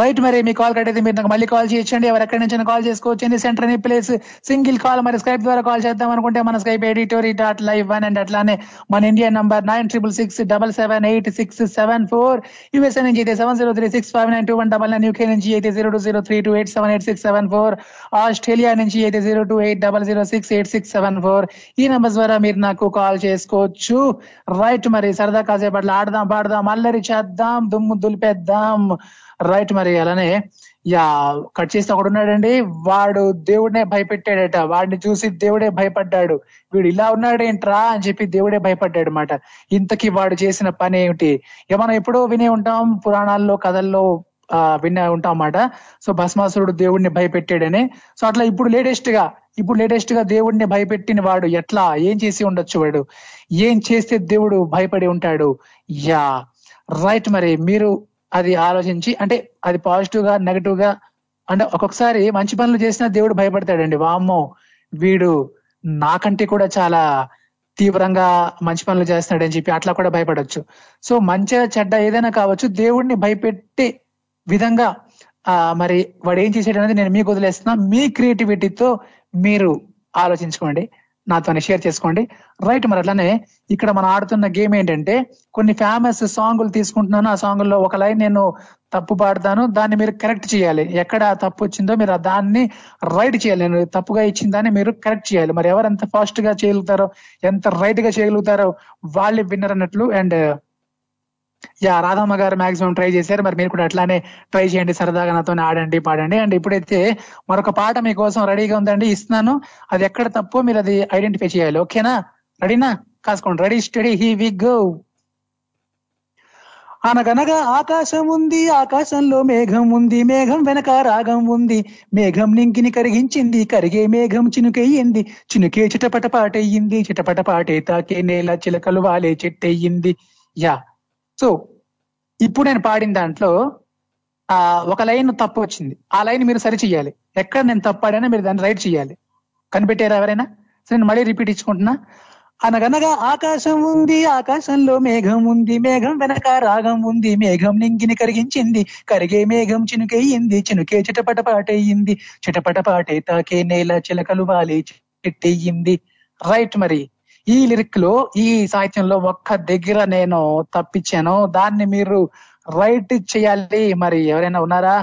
రైట్, మరి మీ కాల్ కట్టయితే మీరు నాకు మళ్ళీ కాల్ చేయొచ్చండి. ఎవరెక్కడి నుంచి కాల్ చేసుకోవచ్చండి. సెంటర్ అనే ప్లేస్ సింగిల్ కాల్. మరి స్కైప్ ద్వారా కాల్ చేద్దాం అనుకుంటే మన స్కైప్ editory.live1 అండ్ అట్లానే మన ఇండియా నంబర్ 9666778674. USA నుంచి అయితే 7036592199, UK నుంచి అయితే 02032878674, ఆస్ట్రేలియా నుంచి అయితే 028006867 4. ఈ నంబర్ ద్వారా మీరు నాకు కాల్ చేసుకోవచ్చు. రైట్, మరి సరదా కాసేపు అట్లా ఆడదాం, పాడదాం, అల్లరి చేద్దాం, దుమ్ము దులిపేద్దాం. రైట్, మరి అలానే యా కట్ చేస్తే ఒకడు ఉన్నాడండి, వాడు దేవుడినే భయపెట్టాడట. వాడిని చూసి దేవుడే భయపడ్డాడు. వీడు ఇలా ఉన్నాడేంట్రా అని చెప్పి దేవుడే భయపడ్డాడు అనమాట. ఇంతకీ వాడు చేసిన పని ఏమిటి? మనం ఎప్పుడో వినే ఉంటాం, పురాణాల్లో కథల్లో వినే ఉంటాం అన్నమాట. సో భస్మాసురుడు దేవుడిని భయపెట్టాడని. సో అట్లా ఇప్పుడు లేటెస్ట్ గా దేవుడిని భయపెట్టిన వాడు ఎట్లా, ఏం చేసి ఉండొచ్చు, వాడు ఏం చేస్తే దేవుడు భయపడి ఉంటాడు? Yeah, right. మరి మీరు అది ఆలోచించి, అంటే అది పాజిటివ్ గా నెగటివ్ గా, అంటే ఒక్కొక్కసారి మంచి పనులు చేసినా దేవుడు భయపడతాడండి. వామ్మో వీడు నాకంటే కూడా చాలా తీవ్రంగా మంచి పనులు చేస్తున్నాడు అని చెప్పి అట్లా కూడా భయపడవచ్చు. సో మంచిగా చెడ్డ ఏదైనా కావచ్చు, దేవుడిని భయపెట్టే విధంగా మరి వాడు ఏం చేసాడు అనేది నేను మీకు వదిలేస్తున్నా. మీ క్రియేటివిటీతో మీరు ఆలోచించుకోండి, నాతోనే షేర్ చేసుకోండి. రైట్, మరి అట్లానే ఇక్కడ మనం ఆడుతున్న గేమ్ ఏంటంటే, కొన్ని ఫేమస్ సాంగులు తీసుకుంటున్నాను. ఆ సాంగుల్లో ఒక లైన్ నేను తప్పు పాడతాను, దాన్ని మీరు కరెక్ట్ చేయాలి. ఎక్కడ తప్పు వచ్చిందో మీరు దాన్ని రైట్ చేయాలి. నేను తప్పుగా ఇచ్చిన దాన్ని మీరు కరెక్ట్ చేయాలి. మరి ఎవరెంత ఫాస్ట్ గా చేయగలుగుతారో, ఎంత రైట్ గా చేయగలుగుతారో వాళ్ళే విన్నర్ అన్నట్లు. అండ్ యా, రాధమ్మ గారు మాక్సిమం ట్రై చేశారు. మరి మీరు కూడా అట్లానే ట్రై చేయండి, సరదాగా నాతో ఆడండి, పాడండి. అండ్ ఇప్పుడైతే మరొక పాట మీకోసం రెడీగా ఉందండి, ఇస్తున్నాను. అది ఎక్కడ తప్పో మీరు అది ఐడెంటిఫై చేయాలి. ఓకేనా? రెడీనా? కాసుకోండి. Ready, steady, here we go. అనగనగా ఆకాశం ఉంది, ఆకాశంలో మేఘం ఉంది, మేఘం వెనక రాగం ఉంది, మేఘం నింకిని కరిగించింది, కరిగే మేఘం చినుకెయ్యింది, చినుకే చిటపట పాటయ్యింది, చిటపట పాటే తాకే నేల చిలకలు వాలే చెట్టయ్యింది. యా, సో ఇప్పుడు నేను పాడిన దాంట్లో ఒక లైన్ తప్పు వచ్చింది. ఆ లైన్ మీరు సరి చేయాలి. ఎక్కడ నేను తప్పాడైనా మీరు దాన్ని రైట్ చేయాలి. కనిపెట్టారా ఎవరైనా? సో నేను మళ్ళీ రిపీట్ ఇచ్చుకుంటున్నా. అనగనగా ఆకాశం ఉంది, ఆకాశంలో మేఘం ఉంది, మేఘం వెనక రాగం ఉంది, మేఘం నింగిని కరిగించింది, కరిగే మేఘం చినుకేయింది, చినుకే చిటపట పాటయింది, చిటపట పాటే తాకే నేల చిలకలు వాలి చెట్టయింది. రైట్, మరి ఈ లిరిక్ లో ఈ సాహిత్యంలో ఒక్క దగ్గర నేను తప్పించాను, దాన్ని మీరు రైట్ చేయాలి. మరి ఎవరైనా ఉన్నారా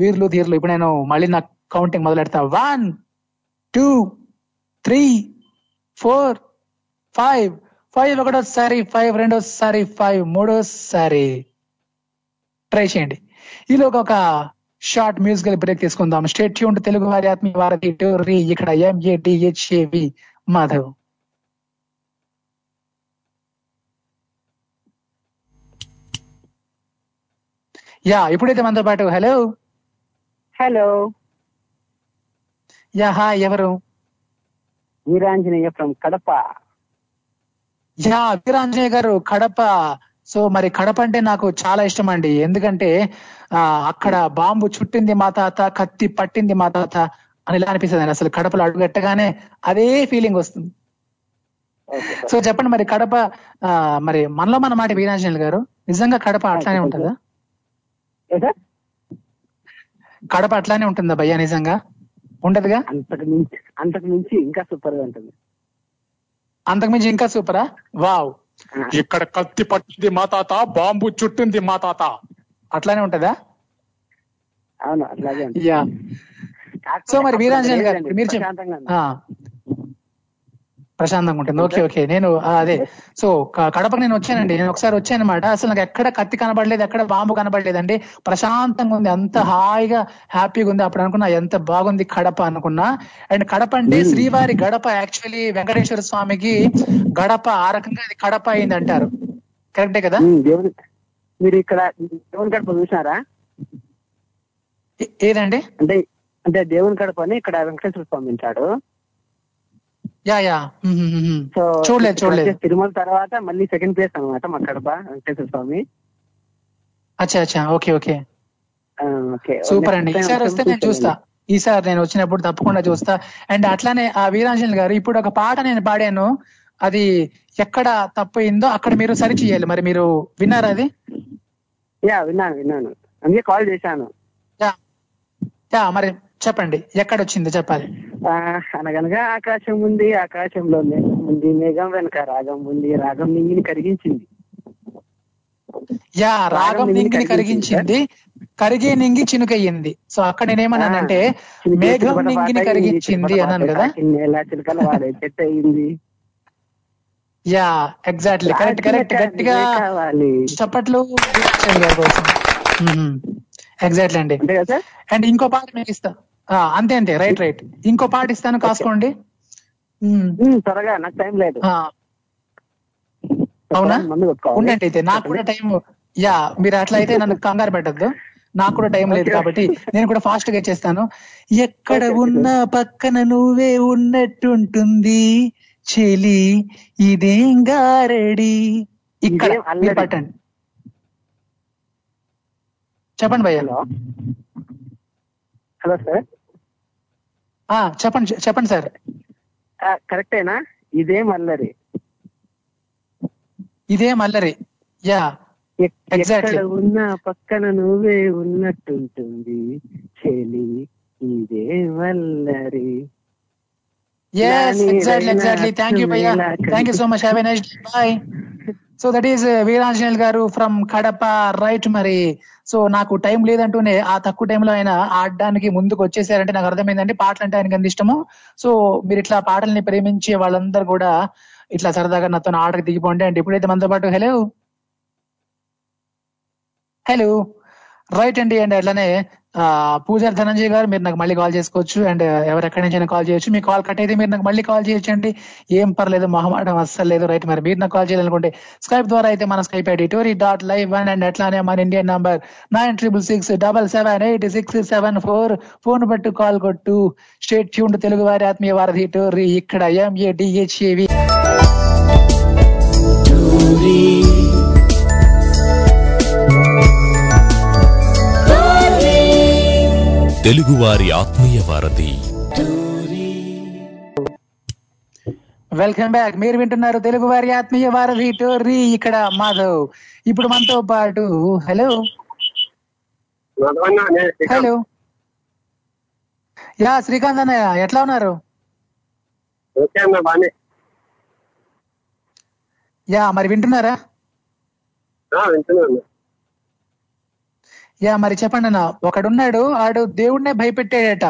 వీర్లు ధీర్లు? ఇప్పుడు నేను మళ్ళీ నా కౌంటింగ్ మొదలెడతా. 1 2 3 4 5. 5 ఒకటోసారి, 5 రెండోసారి, 5 మూడోసారి. ట్రై చేయండి. ఈలోగా ఒక షార్ట్ మ్యూజికల్ బ్రేక్ తీసుకుందాం. స్టే ట్యూన్డ్ తెలుగు వారి ఆత్మీయ వారధి ఎడిటోరీ. ఇక్కడ MADHAV మాధవ్. యా, ఇప్పుడైతే మనతో పాటు హలో హలో యా హాయ్, ఎవరు? Veeranjaneya from Kadapa. Yeah, Veeranjaneya garu Kadapa. So మరి కడప అంటే నాకు చాలా ఇష్టం అండి, ఎందుకంటే అక్కడ బాంబు చుట్టింది మా తాత, కత్తి పట్టింది మా తాత అని ఇలా అనిపిస్తుంది. అసలు కడపలో అడుగెట్టగానే అదే ఫీలింగ్ వస్తుంది. సో చెప్పండి మరి కడప, మరి మనలో మన మాట వీరాంజనేయ గారు, నిజంగా కడప అట్లానే ఉంటుందా? కడప అట్లానే ఉంటుందా భయ్యా? నిజంగా ఉండదుగా. అంతకుమించి ఇంకా సూపర్ గా ఉంటుంది. అంతకుమించి ఇంకా సూపరా? వావ్. ఇక్కడ కత్తి పట్టింది మా తాత, బాంబు చుట్టింది మా తాత, అట్లానే ఉంటదా? అవును, అట్లాగే ఉంటుంది. సో మరి వీరాంజనేయ గారు మీరు ప్రశాంతంగా ఉంటుంది. ఓకే ఓకే, నేను అదే సో కడపకు నేను వచ్చానండి, నేను ఒకసారి వచ్చాను అనమాట. అసలు నాకు ఎక్కడ కత్తి కనబడలేదు, ఎక్కడ బాంబు కనబడలేదండి, ప్రశాంతంగా ఉంది, అంత హాయిగా హ్యాపీగా ఉంది. అప్పుడు అనుకున్నా ఎంత బాగుంది కడప అనుకున్నా. అండ్ కడప అంటే శ్రీవారి గడప. యాక్చువల్లీ వెంకటేశ్వర స్వామికి గడప, ఆ రకంగా అది కడప అయింది అంటారు. కరెక్టే కదా? మీరు ఇక్కడ దేవుని గడప చూసారా? ఏదండి? అంటే దేవుని గడప అని ఇక్కడ వెంకటేశ్వర స్వామి ఉంటాడు. చూడలేదు. తిరుమల తర్వాత మళ్ళీ సెకండ్ ప్లేస్ అనమాట మా కడప వెంకటేశ్వర స్వామి. సూపర్ అండి, ఈసారి వస్తే నేను చూస్తా, ఈసారి నేను వచ్చినప్పుడు తప్పకుండా చూస్తా. అండ్ అట్లానే ఆ వీరాంజనేయ గారు, ఇప్పుడు ఒక పాట నేను పాడాను, అది ఎక్కడ తప్పయిందో అక్కడ మీరు సరి చేయాలి. మరి మీరు విన్నారా అది? యా, విన్నాను అందుకే కాల్ చేశాను. మరి చెప్పండి, ఎక్కడ వచ్చిందో చెప్పాలి. అనగనగా ఆకాశం ఉంది, ఆకాశంలో మేఘం ఉంది, మేఘం వెనక రాగం ఉంది, రాగం నింగిని కరిగించింది. యా, రాగం నింగిని కరిగించింది, కరిగే నింగి చినుకయ్యింది. సో అక్కడ నేనేమన్నానంటే మేఘం నింగిని కరిగించింది అన్నాను కదా. Yeah, exactly, correct. గట్టిగా చప్పట్లు ఎగ్జాక్ట్లీ అండి. అండ్ ఇంకో పాట మీకు ఇస్తా. అంతే రైట్. ఇంకో పాట ఇస్తాను, కాసుకోండి. త్వరగా, నాకు టైం లేదు. అవునా, ఉండండి అయితే, నాకు కూడా టైం. యా, మీరు అట్లా అయితే నన్ను కంగారు పెట్టద్దు, నాకు కూడా టైం లేదు కాబట్టి నేను కూడా ఫాస్ట్ గా చేస్తాను. ఎక్కడ ఉన్నా పక్కన నువ్వే ఉన్నట్టుంటుంది చెలి, ఇదేం గారడి. ఇక్కడ పట్టండి, చెప్పండి భయ్యా. Hello sir. చెప్పండి సార్. కరెక్టేనా? ఇదే మల్లరి. Yeah, exactly. ఉన్న పక్కన నువ్వే ఉన్నట్టుంటుంది చెలి, ఇదే మల్లరి. Yes, exactly. Thank you, Bhaiya. Thank you so much. Have a nice day. Bye. So that is Veeranjanil Garu from Kadapa, right, Mari? So నాకు టైం లేదంటూనే ఆ తక్కువ టైంలో ఆయన ఆడడానికి ముందుకు వచ్చేసారంటే నాకు అర్థమైందండి పాటలు అంటే ఆయనకి అంత ఇష్టము. సో మీరు ఇట్లా పాటల్ని ప్రేమించే వాళ్ళందరూ కూడా ఇట్లా సరదాగా నాతో ఆర్డర్కి దిగిపోండి. అండ్ ఇప్పుడైతే మనతో పాటు హలో హలో రైట్ అండి. అండ్ అట్లానే పూజారి ధనంజయ్ గారు, మీరు నాకు మళ్ళీ కాల్ చేసుకోవచ్చు. అండ్ ఎవరెక్కడి నుంచి కాల్ చేయొచ్చు. మీ కాల్ కట్ అయితే మీరు నాకు మళ్ళీ కాల్ చేయొచ్చండి, ఏం పర్లేదు, మహమాటం అస్సలు లేదు. రైట్, మరి మీరు నాకు కాల్ చేయాలనుకుంటే స్కైప్ ద్వారా అయితే మన స్కైప్ editory.live1 అండ్ అట్లానే మన ఇండియన్ నంబర్ 9666778674 ఫోన్ పట్టు కాల్ కొట్టు. స్టే ట్యూన్డ్ తెలుగు వారి ఆత్మీయ వారధి ఎడిటోరీ. ఇక్కడ MADHAV. తెలుగువారి ఆత్మీయ వారధి వెల్కమ్ బ్యాక్. మీరు వింటున్నారు తెలుగు వారి ఆత్మీయ వారి ఎడిటోరీ. ఇక్కడ మాధవ్. ఇప్పుడు మనతో పాటు హలో యా శ్రీకాంత్ అన్నయ్య, ఎట్లా ఉన్నారు? యా మరి వింటున్నారా? యా మరి చెప్పండి అన్న. ఒకడున్నాడు, ఆడు దేవుడినే భయపెట్టాడట.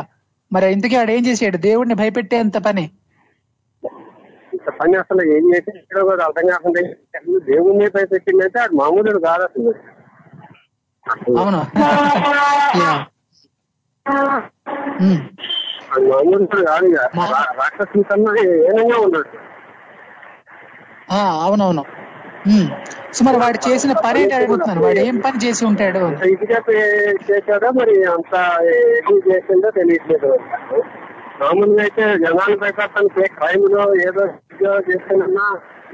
మరి ఇంతకీ ఆడు ఏం చేసాడు? దేవుడిని భయపెట్టేంత పని అసలు ఏం చేసాడు కూడా అర్థం కాకుండా దేవుడిని భయపెట్టిందంటే ఆడు మామూలు కాదు అసలు. అవును, మామూలు కాదు, రాక్షసుని కన్నా ఏనంగా ఉన్నాడు. అవునవును. సుమారు వాడు చేసిన పని ఏంటి అడుగుతున్నాను, వాడు ఏం పని చేసి ఉంటాడు? ఇదిగా చేశాడో మరి అంత ఏం చేసిందో తెలియట్లేదు. మామూలుగా అయితే జనాలు భయపడతానికి క్రైమ్లో ఏదో చేస్తానన్నా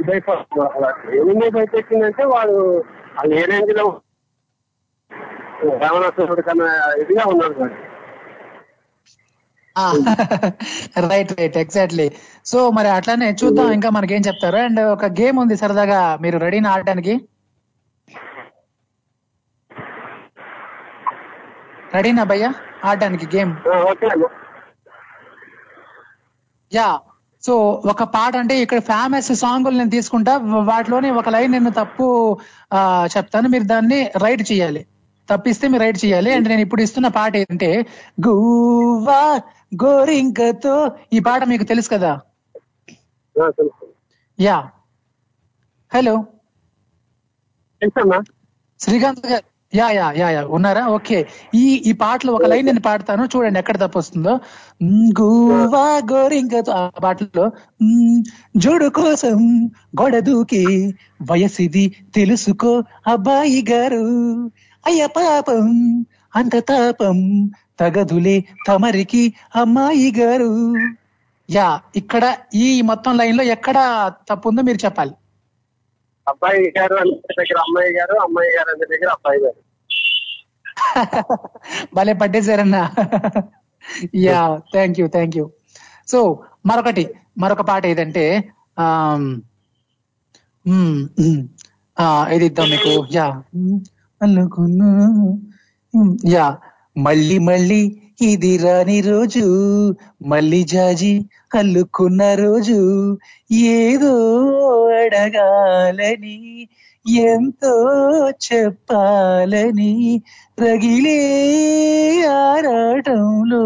భయపడుతున్నారు. ఏమీ భయపెట్టిందంటే వాడు అది ఏ రేంజ్ లో రావణాసురుడు కన్నా ఇదిగా ఉన్నాడు. Right right exactly. సో మరి అట్లానే చూద్దాం ఇంకా మనకేం చెప్తారు. అండ్ ఒక గేమ్ ఉంది సరదాగా, మీరు రెడీని ఆడటానికి? రెడీనా భయ్యా ఆడటానికి గేమ్? యా. సో ఒక పాట, అంటే ఇక్కడ ఫేమస్ సాంగులు నేను తీసుకుంటా, వాటిలోని ఒక లైన్ నేను తప్పు చెప్తాను, మీరు దాన్ని రైట్ చేయాలి. తప్పిస్తే మీరు రైట్ చేయాలి. అండ్ నేను ఇప్పుడు ఇస్తున్న పాట ఏంటంటే గువ్వా గోరింకతో, ఈ పాట మీకు తెలుసు కదా? Yeah hello Srikanth garu. Yeah yeah yeah yeah ఉన్నారా? ఓకే. ఈ పాటలో ఒక లైన్ నేను పాడతాను, చూడండి ఎక్కడ తప్పు వస్తుందో. గువ్వా గోరింకతో, ఆ పాటలో జోడు కోసం గొడదూకి వయసిది తెలుసుకో అబ్బాయి గారు, అయ్య పాపం అంత తాపం తగదులే తమరికి అమ్మాయి గారు. యా ఇక్కడ ఈ మొత్తం లైన్ లో ఎక్కడ తప్పు ఉందో మీరు చెప్పాలి. అబ్బాయి గారు అంటే దగ్గర అమ్మాయి గారు, అమ్మాయి గారు అంటే దగ్గర అబ్బాయి గారు. భలే పట్టేశారన్నా. Yeah thank you thank you. So మరొక పాట ఏదంటే ఇది ఇద్దాం మీకు. యా యా మళ్ళీ మళ్ళీ ఇది రాని రోజు, మళ్ళీ జాజి అల్లుకున్న రోజు, ఏదో అడగాలని ఎంతో చెప్పాలని రగిలే ఆరాటంలో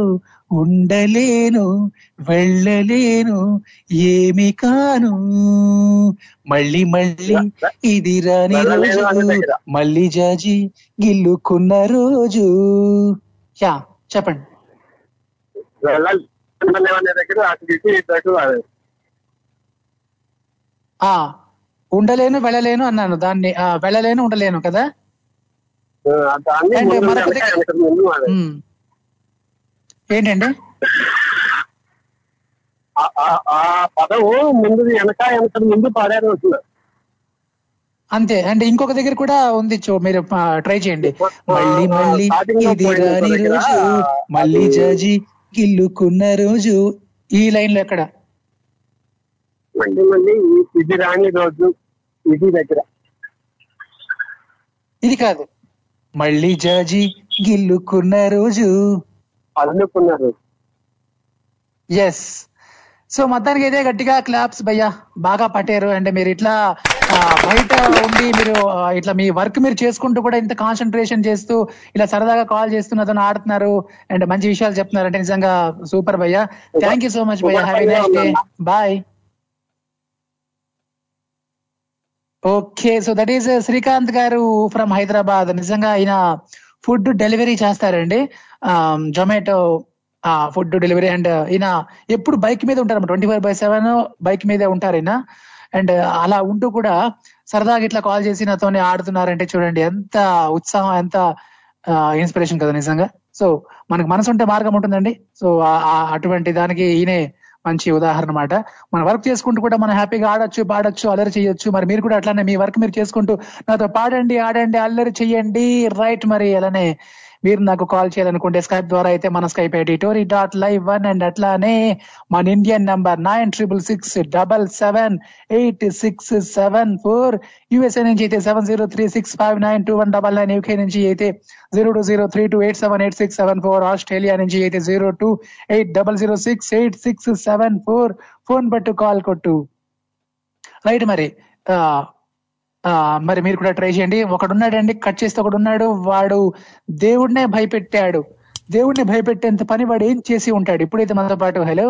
ఉండలేను వెళ్ళలేను ఏమి కాను, మళ్ళీ మళ్ళీ ఇది రాని రోజు, మళ్ళీ జాజి గిల్లుకున్న రోజు. యా చెప్పండి. ఉండలేను వెళ్ళలేను అన్నాను, దాన్ని వెళ్ళలేను ఉండలేను కదా. ఏంటండి ఆ పదం ముందు వెనక ముందు పాడారు అంతే. అండ్ ఇంకొక దగ్గర కూడా ఉంది, మీరు ట్రై చేయండి. మళ్ళీ మళ్ళీ ఇది రాని రోజు, మళ్ళీ జాజి గిల్లుకున్న రోజు, ఈ లైన్ లో ఎక్కడ? మళ్ళీ మళ్ళీ ఇది రాని రోజు, ఇది దగ్గర ఇది కాదు, మళ్ళీ జాజి గిల్లుకున్న రోజు. ఎస్. సో మొత్తానికి అయితే గట్టిగా క్లాప్స్ భయ్యా, బాగా పట్టారు. అంటే మీరు ఇట్లా బయట ఉండి మీరు ఇట్లా మీ వర్క్ మీరు చేసుకుంటూ కూడా ఇంత కాన్సన్ట్రేషన్ చేస్తూ ఇలా సరదాగా కాల్ చేస్తున్నదని ఆడుతున్నారు అండ్ మంచి విషయాలు చెప్తున్నారు అంటే నిజంగా సూపర్ భయ్యా. థ్యాంక్ యూ సో మచ్ భయ్యా. Happy nice day. Bye. Okay. So that is Srikanth గారు ఫ్రమ్ హైదరాబాద్. నిజంగా ఆయన ఫుడ్ డెలివరీ చేస్తారండి, జొమాటో ఫుడ్ డెలివరీ. అండ్ ఈయన ఎప్పుడు బైక్ మీద ఉంటారు, 24/7 బైక్ మీదే ఉంటారు ఈయన. అండ్ అలా ఉంటూ కూడా సరదాగా ఇట్లా కాల్ చేసి నాతోనే ఆడుతున్నారంటే చూడండి ఎంత ఉత్సాహం, ఎంత ఇన్స్పిరేషన్ కదా నిజంగా. సో మనకు మనసు ఉంటే మార్గం ఉంటుందండి. సో అటువంటి దానికి ఈయనే మంచి ఉదాహరణ మాట. మన వర్క్ చేసుకుంటూ కూడా మనం హ్యాపీగా ఆడొచ్చు, పాడొచ్చు, అల్లరి చేయొచ్చు. మరి మీరు కూడా అట్లానే మీ వర్క్ మీరు చేసుకుంటూ నాతో పాడండి, ఆడండి, అల్లరి చెయ్యండి. రైట్. మరి అలానే మీరు నాకు కాల్ చేయాలనుకుంటే స్కైప్ ద్వారా అయితే మన స్కైప్ editori.live1 అండ్ అట్లానే మన ఇండియన్ నంబర్ 9666778674, యూఎస్ఏ నుంచి అయితే 7036592199, యూకే నుంచి అయితే 02032878674, ఆస్ట్రేలియా నుంచి అయితే 02800686674. ఫోన్ పట్టు కాల్ కొట్టు. రైట్, మరి మీరు కూడా ట్రై చేయండి. ఒకడున్నాడండి, కట్ చేస్తే ఒకడున్నాడు, వాడు దేవుడినే భయపెట్టాడు, దేవుడిని భయపెట్టేంత పని వాడు ఏం చేసి ఉంటాడు. ఇప్పుడైతే మనతో పాటు హలో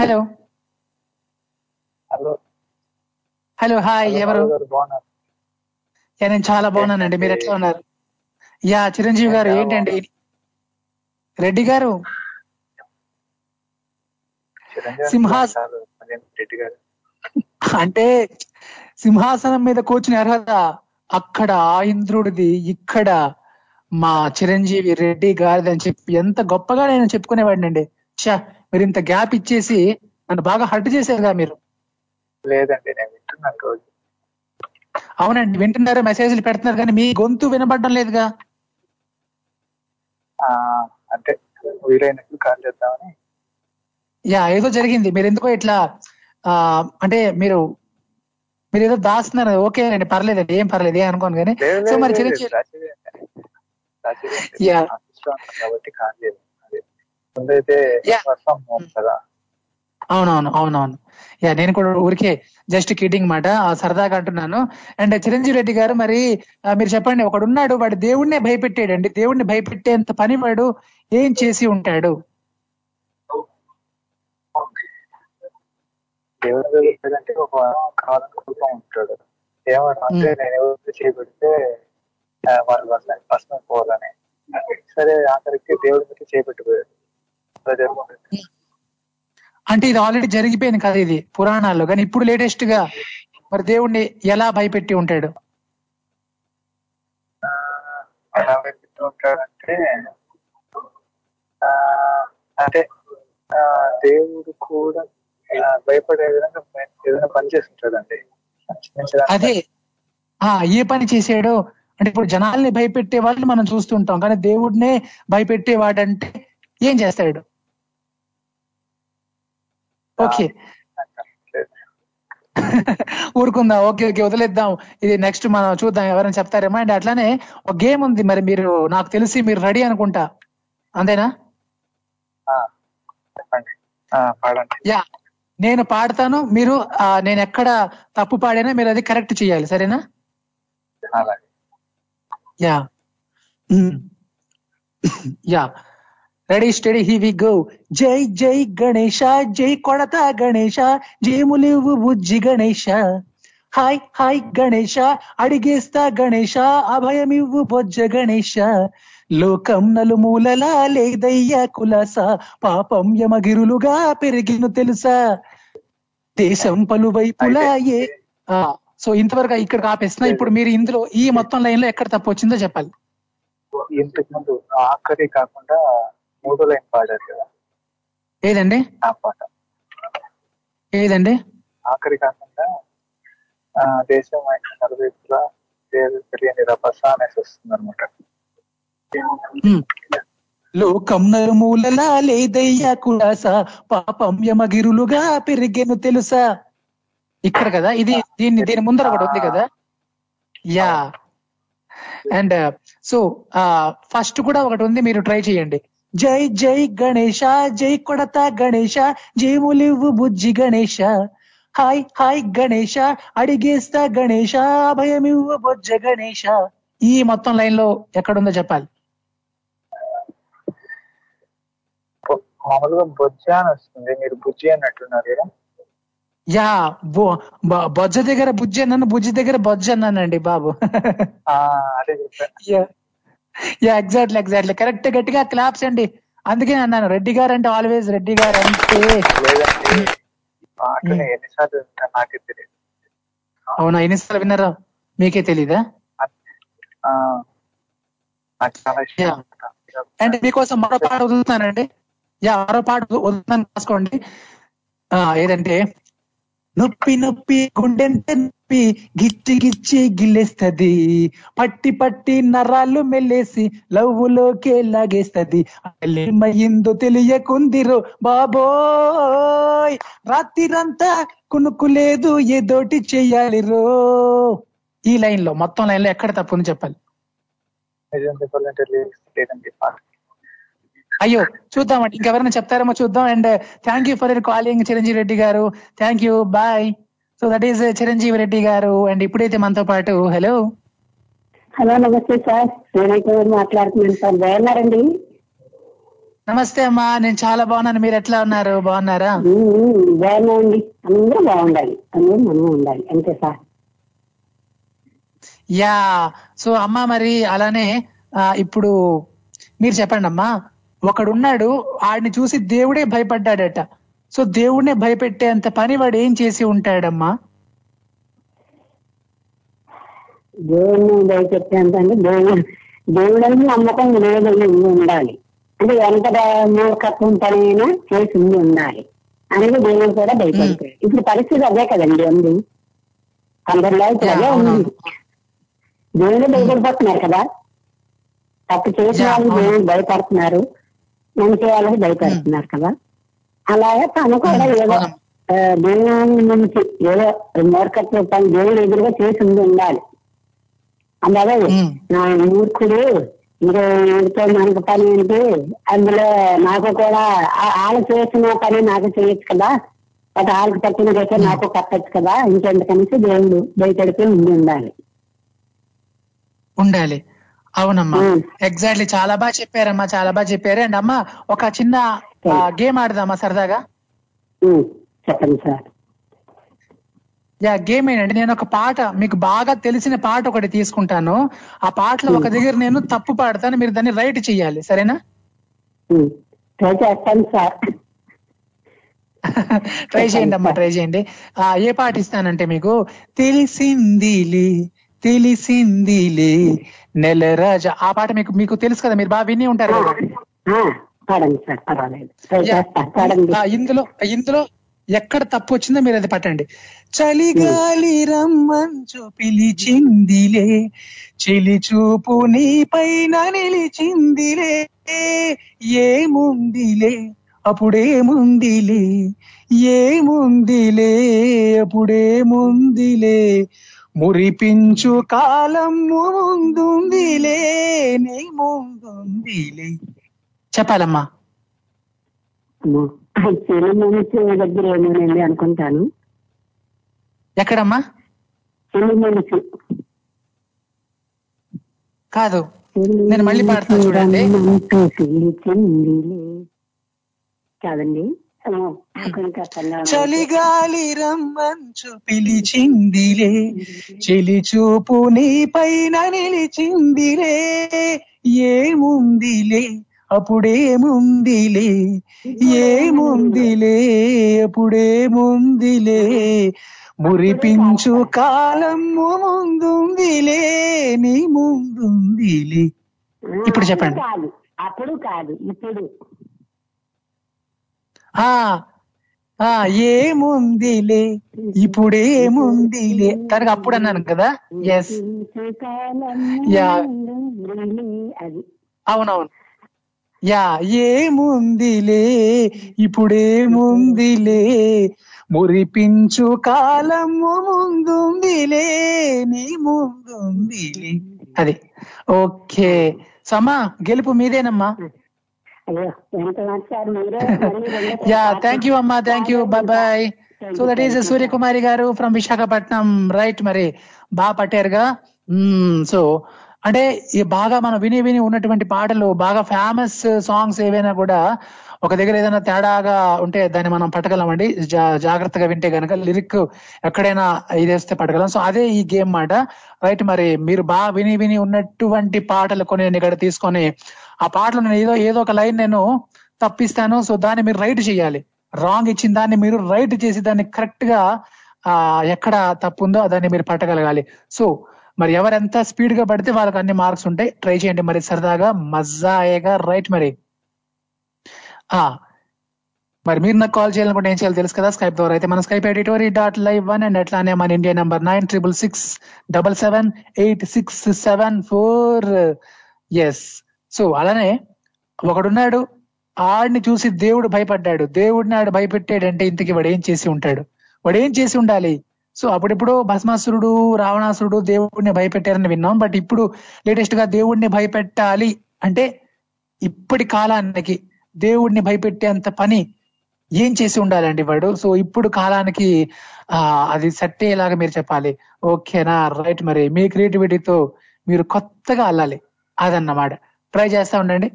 హలో హలో హాయ్, ఎవరు? నేను చాలా బాగున్నానండి, మీరు ఎట్లా ఉన్నారు? యా చిరంజీవి గారు ఏంటండి, రెడ్డి గారు, సింహాసనం అంటే సింహాసనం మీద కూర్చుని అర్హత అక్కడ ఆ ఇంద్రుడిది, ఇక్కడ మా చిరంజీవి రెడ్డి గారిది అని చెప్పి ఎంత గొప్పగా నేను చెప్పుకునేవాడిని అండి. ఛా, మీరు ఇంత గ్యాప్ ఇచ్చేసి నన్ను బాగా హర్ట్ చేశారుగా మీరు. లేదండి, నేను వింటున్నాను. అవునండి, వింటున్నారు, మెసేజ్లు పెడుతున్నారు, కానీ మీ గొంతు వినబడడం లేదుగా. అంటే వీలైనట్లు కాల్ చేద్దామని. యా, ఏదో జరిగింది, మీరు ఎందుకో ఇట్లా అంటే మీరు ఏదో దాస్తున్నారు. ఓకే అండి, పర్లేదండి, ఏం పర్లేదు, ఏం అనుకోను. కానీ సో మరి చిరంజీవి అవునవును యా, నేను కూడా ఊరికే జస్ట్ కిడ్డింగ్ మాట, సరదాగా అంటున్నాను. అండ్ చిరంజీవి రెడ్డి గారు, మరి మీరు చెప్పండి, ఒకడున్నాడు వాడు దేవుడినే భయపెట్టాడండి, దేవుడిని భయపెట్టేంత పని వాడు ఏం చేసి ఉంటాడు? దేవుడు లేదంటే ఒక వారం కాలం కోల్పం ఉంటాడు. ఏమన్నా అంటే నేను ఎవరు చేపెడితే వాళ్ళు వస్తాను పర్సనల్ పోవాలని, సరే ఆఖరికి దేవుడి మీద చేపెట్టిపోయాడు. అంటే ఇది ఆల్రెడీ జరిగిపోయింది కదా, ఇది పురాణాల్లో, కానీ ఇప్పుడు లేటెస్ట్ గా మరి దేవుడిని ఎలా భయపెట్టి ఉంటాడు? ఎలా భయపెట్టి ఉంటాడంటే అంటే దేవుడు కూడా భయపడే విధంగా ఏదైనా పని చేసి ఉంటాడండి. అదే ఏ పని చేసాడో అంటే, ఇప్పుడు జనాల్ని భయపెట్టే వాళ్ళు మనం చూస్తుంటాం, కానీ దేవుడినే భయపెట్టేవాడంటే ఏం చేస్తాడు? ఓకే ఊరుకుందాం, ఓకే ఓకే వదిలేద్దాం, ఇది నెక్స్ట్ మనం చూద్దాం ఎవరైనా చెప్తారేమో. అండ్ అట్లానే ఒక గేమ్ ఉంది, మరి మీరు నాకు తెలిసి మీరు రెడీ అనుకుంటా, అంతేనా? యా, నేను పాడతాను, మీరు నేను ఎక్కడ తప్పు పాడానా మీరు అది కరెక్ట్ చేయాలి, సరేనా? Yeah yeah, ready steady, here we go. జై జై గణేశ, జై కొడత గణేశ, జేములివ్వు బుజ్జి గణేశ, హాయ్ హాయ్ గణేశ, అడిగేస్తా గణేశ, అభయమివ్వు బొజ్జ గణేశ, లోకం నలుమూలలా లేదయ్యా కులాస, పాపం యమగిరులుగా పెరిగిను తెలుసా, దేశం పలువైపులా ఏ. సో ఇంతవరకు ఇక్కడ ఆపేస్తున్నా. ఇప్పుడు మీరు ఇందులో ఈ మొత్తం లైన్ లో ఎక్కడ తప్పు వచ్చిందో చెప్పాలి. ఇంతకు ముందు ఆఖరి కాకుండా మూడో లైన్ పాడారు కదా, ఏదండి ఆ పాట? ఏదండి ఆఖరి కాకుండా దేశం నలువైపులా తెలియని రభస అనేసి వస్తుంది అనమాట. లోకం నలుమూలలా లేదయ్యా కులాస, పాపం యమగిరులుగా పెరిగేను తెలుసా, ఇక్కడ కదా, ఇది దీని ముందర ఒకటి ఉంది కదా. యా, అండ్ సో ఫస్ట్ కూడా ఒకటి ఉంది, మీరు ట్రై చేయండి. జై జై గణేశ, జై కొడతా గణేశ, జేములివ్వు బుజ్జి గణేశ, హాయ్ హాయ్ గణేశ, అడిగేస్తా గణేశ, అభయమివ్వు బొజ్జ గణేశ, ఈ మొత్తం లైన్ లో ఎక్కడుందో చెప్పాలి. మామూలుగా బొజ్జ అని వస్తుంది, మీరు బుజ్జి అన్నట్టున్నారు. యా, బొజ్జ దగ్గర బుజ్జి అన్నాను, బుజ్జి దగ్గర బొజ్జ అన్నానండి బాబు. యా ఎగ్జాక్ట్లీ ఎగ్జాక్ట్లీ కరెక్ట్, గట్టిగా క్లాప్స్ అండి. అందుకే అన్నాను రెడ్డి గారు అంటే ఆల్వేస్ రెడ్డి గారు అంటే. అవునా, ఎన్నిసార్లు విన్నారా మీకే తెలీదా? అంటే మీకోసం మరో పాట వదులుతానండి. యా, మరో పాట వదులుతాను, రాసుకోండి. ఏదంటే నొప్పి నొప్పి గుండెంటే నొప్పి గిచ్చి గిచ్చి గిల్లేస్తది, పట్టి పట్టి నరాలు మెల్లేసి లవ్వులోకే లాగేస్తది. అల్లెమయిందో తెలియకుందిరో బాబోయ్, రాత్రిరంతా కునుకులేదు ఏదోటి చెయ్యాలి రో. ఈ లైన్ లో మొత్తం లైన్ లో ఎక్కడ తప్పు ఉంది చెప్పాలి. అయ్యో చూద్దామండి, ఇంకెవరైనా చెప్తారేమో చూద్దాం. And thank you for your calling Chiranjeevi Reddy గారు, thank you, bye. So that is Chiranjeevi Reddy గారు. అండ్ ఇప్పుడైతే మనతో పాటు హలో హలో నమస్తే సార్, నేనైతే మాట్లాడుతున్నాను సార్, బాగున్నారండి? నమస్తే అమ్మా, నేను చాలా బాగున్నాను, మీరు ఎట్లా ఉన్నారు, బాగున్నారా? బాగున్నామండి, అందరూ బాగుండాలి, అందరూ మనము ఉండాలి, అంతే సార్. యా, సో అమ్మా మరి అలానే ఇప్పుడు మీరు చెప్పండి అమ్మా, ఒకడున్నాడు ఆడిని చూసి దేవుడే భయపడ్డాడట, సో దేవుడినే భయపెట్టేంత పని వాడు ఏం చేసి ఉంటాడమ్మా? దేవుడిని భయపెట్టేంత అంటే దేవుడని నమ్మకం లేదని ఉండాలి, అంటే ఎంత మూర్ఖత్వం పనైనా చేసి ఉండాలి అనేది దేవుడు కూడా భయపడతాడు. ఇప్పుడు పరిస్థితి అదే కదండి, ఉంది అందరిలో ఇప్పుడు అదే ఉంది, దేవుడే భయపడిపోతున్నారు కదా, తప్పు చేసిన వాళ్ళు దేవుడు భయపడుతున్నారు, మంచి వాళ్ళకి భయపడుతున్నారు కదా. అలాగే తను కూడా ఏదో దేవుని నుంచి ఏదో మూర్ఖత్వ పని దేవుడు ఎదురుగా చేసి ఉండాలి. అలాగే నా మూర్ఖుడు ఇంకా ఏడుతో మనకు పని ఏంటి, అందులో నాకు కూడా వాళ్ళు చేసిన పని నాకు చేయొచ్చు కదా, ఒక వాళ్ళకి తప్పిన చేస్తే నాకు కట్టచ్చు కదా, ఇంకెందుకనేసి దేవుడు భయపడిపోయి ఉండాలి ఉండాలి. అవునమ్మా, ఎగ్జాక్ట్లీ, చాలా బాగా చెప్పారమ్మా, చాలా బాగా చెప్పారు. అండ్ అమ్మా ఒక చిన్న గేమ్ ఆడదామా సరదాగా? చెప్పండి సార్. యా, గేమ్ ఏంటంటే నేను ఒక పాట, మీకు బాగా తెలిసిన పాట ఒకటి తీసుకుంటాను, ఆ పాటలో ఒక దగ్గర నేను తప్పు పాడతాను, మీరు దాన్ని రైట్ చెయ్యాలి, సరేనా? ట్రై చేయండి అమ్మా, ట్రై చేయండి. ఏ పాట ఇస్తానంటే మీకు తెలిసిందిలే తెలిసిందిలే నెల రాజా, ఆ పాట మీకు మీకు తెలుసు కదా, మీరు బాగా విని ఉంటారు కదా. ఇందులో ఇందులో ఎక్కడ తప్పు వచ్చిందో మీరు అది పట్టండి. చలిగాలి రమ్మంచు పిలిచిందిలే, చెలి చూపు నీ పైన నిలిచిందిలే, ఏముందిలే అప్పుడేముందిలే, ఏముందిలే అప్పుడేముందిలే, మురిపించు కాలం ముందుందిలే నీ ముందుందిలే. చెప్పాలమ్మా. దగ్గర అనుకుంటాను, ఎక్కడమ్మా? కాదు, నేను మళ్ళీ పాడతాను చూడండి. కాదండి, చలిగాలి రమ్మంచు పిలిచిందిలే, చెలి చూపు నీ పైన నిలిచిందిలే, ఏముందిలే అప్పుడేముందిలే, ఏముందిలే అప్పుడేముందిలే, మురిపించు కాలం ముందుందిలే నీ ముందుందిలే. ఇప్పుడు చెప్పండి. అప్పుడు కాదు, ఇప్పుడు. ఏముందిలే ఇప్పుడేముందిలే, తనకు అప్పుడు అన్నాను కదా. ఎస్, అవునవును. యా, ఏముందిలే ఇప్పుడేముందిలే, మురిపించు కాలము ముందుందిలే నీ ముందుందిలే, అది. ఓకే, సమా గెలుపు మీదేనమ్మా. యా, థ్యాంక్ యూ అమ్మా, thank you, bye bye. So that is Suryakumari గారు ఫ్రమ్ విశాఖపట్నం, రైట్. మరి బాగా పట్టారుగా. సో అంటే బాగా మనం విని విని ఉన్నటువంటి పాటలు, బాగా ఫేమస్ సాంగ్స్ ఏవైనా కూడా ఒక దగ్గర ఏదైనా తేడాగా ఉంటే దాన్ని మనం పట్టగలమండి, జాగ్రత్తగా వింటే కనుక లిరిక్ ఎక్కడైనా ఇదేస్తే పట్టగలం. సో అదే ఈ గేమ్ మాట, రైట్. మరి మీరు బాగా విని విని ఉన్నటువంటి పాటలు కొన్ని నేను ఇక్కడ తీసుకొని, ఆ పాటలో నేను ఏదో ఏదో ఒక లైన్ నేను తప్పిస్తాను, సో దాన్ని మీరు రైట్ చేయాలి. రాంగ్ ఇచ్చిన దాన్ని మీరు రైట్ చేసి దాన్ని కరెక్ట్ గా ఎక్కడ తప్పు ఉందో దాన్ని మీరు పట్టగలగాలి. సో మరి ఎవరెంత స్పీడ్ గా పడితే వాళ్ళకి అన్ని మార్క్స్ ఉంటాయి. ట్రై చేయండి మరి సరదాగా, మజాయేగా, రైట్. మరి మరి మీరు నాకు కాల్ చేయాలనుకుంటే ఏం చేయాలి తెలుసు కదా, స్కైప్ ద్వారా అయితే మన స్కైప్ editori.live1 అండ్ అట్లానే మన ఇండియా నంబర్ 9666778674. ఎస్, సో అలానే ఒకడున్నాడు, ఆడిని చూసి దేవుడు భయపడ్డాడు. దేవుడిని ఆడు భయపెట్టాడంటే ఇంతకీ వాడు ఏం చేసి ఉంటాడు, వాడు ఏం చేసి ఉండాలి? సో అప్పుడెప్పుడు భస్మాసురుడు, రావణాసురుడు దేవుడిని భయపెట్టారని విన్నాం. బట్ ఇప్పుడు లేటెస్ట్ గా దేవుడిని భయపెట్టాలి అంటే ఇప్పటి కాలానికి దేవుడిని భయపెట్టేంత పని ఏం చేసి ఉండాలండి వాడు? సో ఇప్పుడు కాలానికి అది సెట్ అయ్యేలాగా మీరు చెప్పాలి, ఓకేనా? రైట్, మరి మీ క్రియేటివిటీతో మీరు కొత్తగా అల్లాలి, అదన్నమాట. ట్రై చేస్తూ ఉండండి.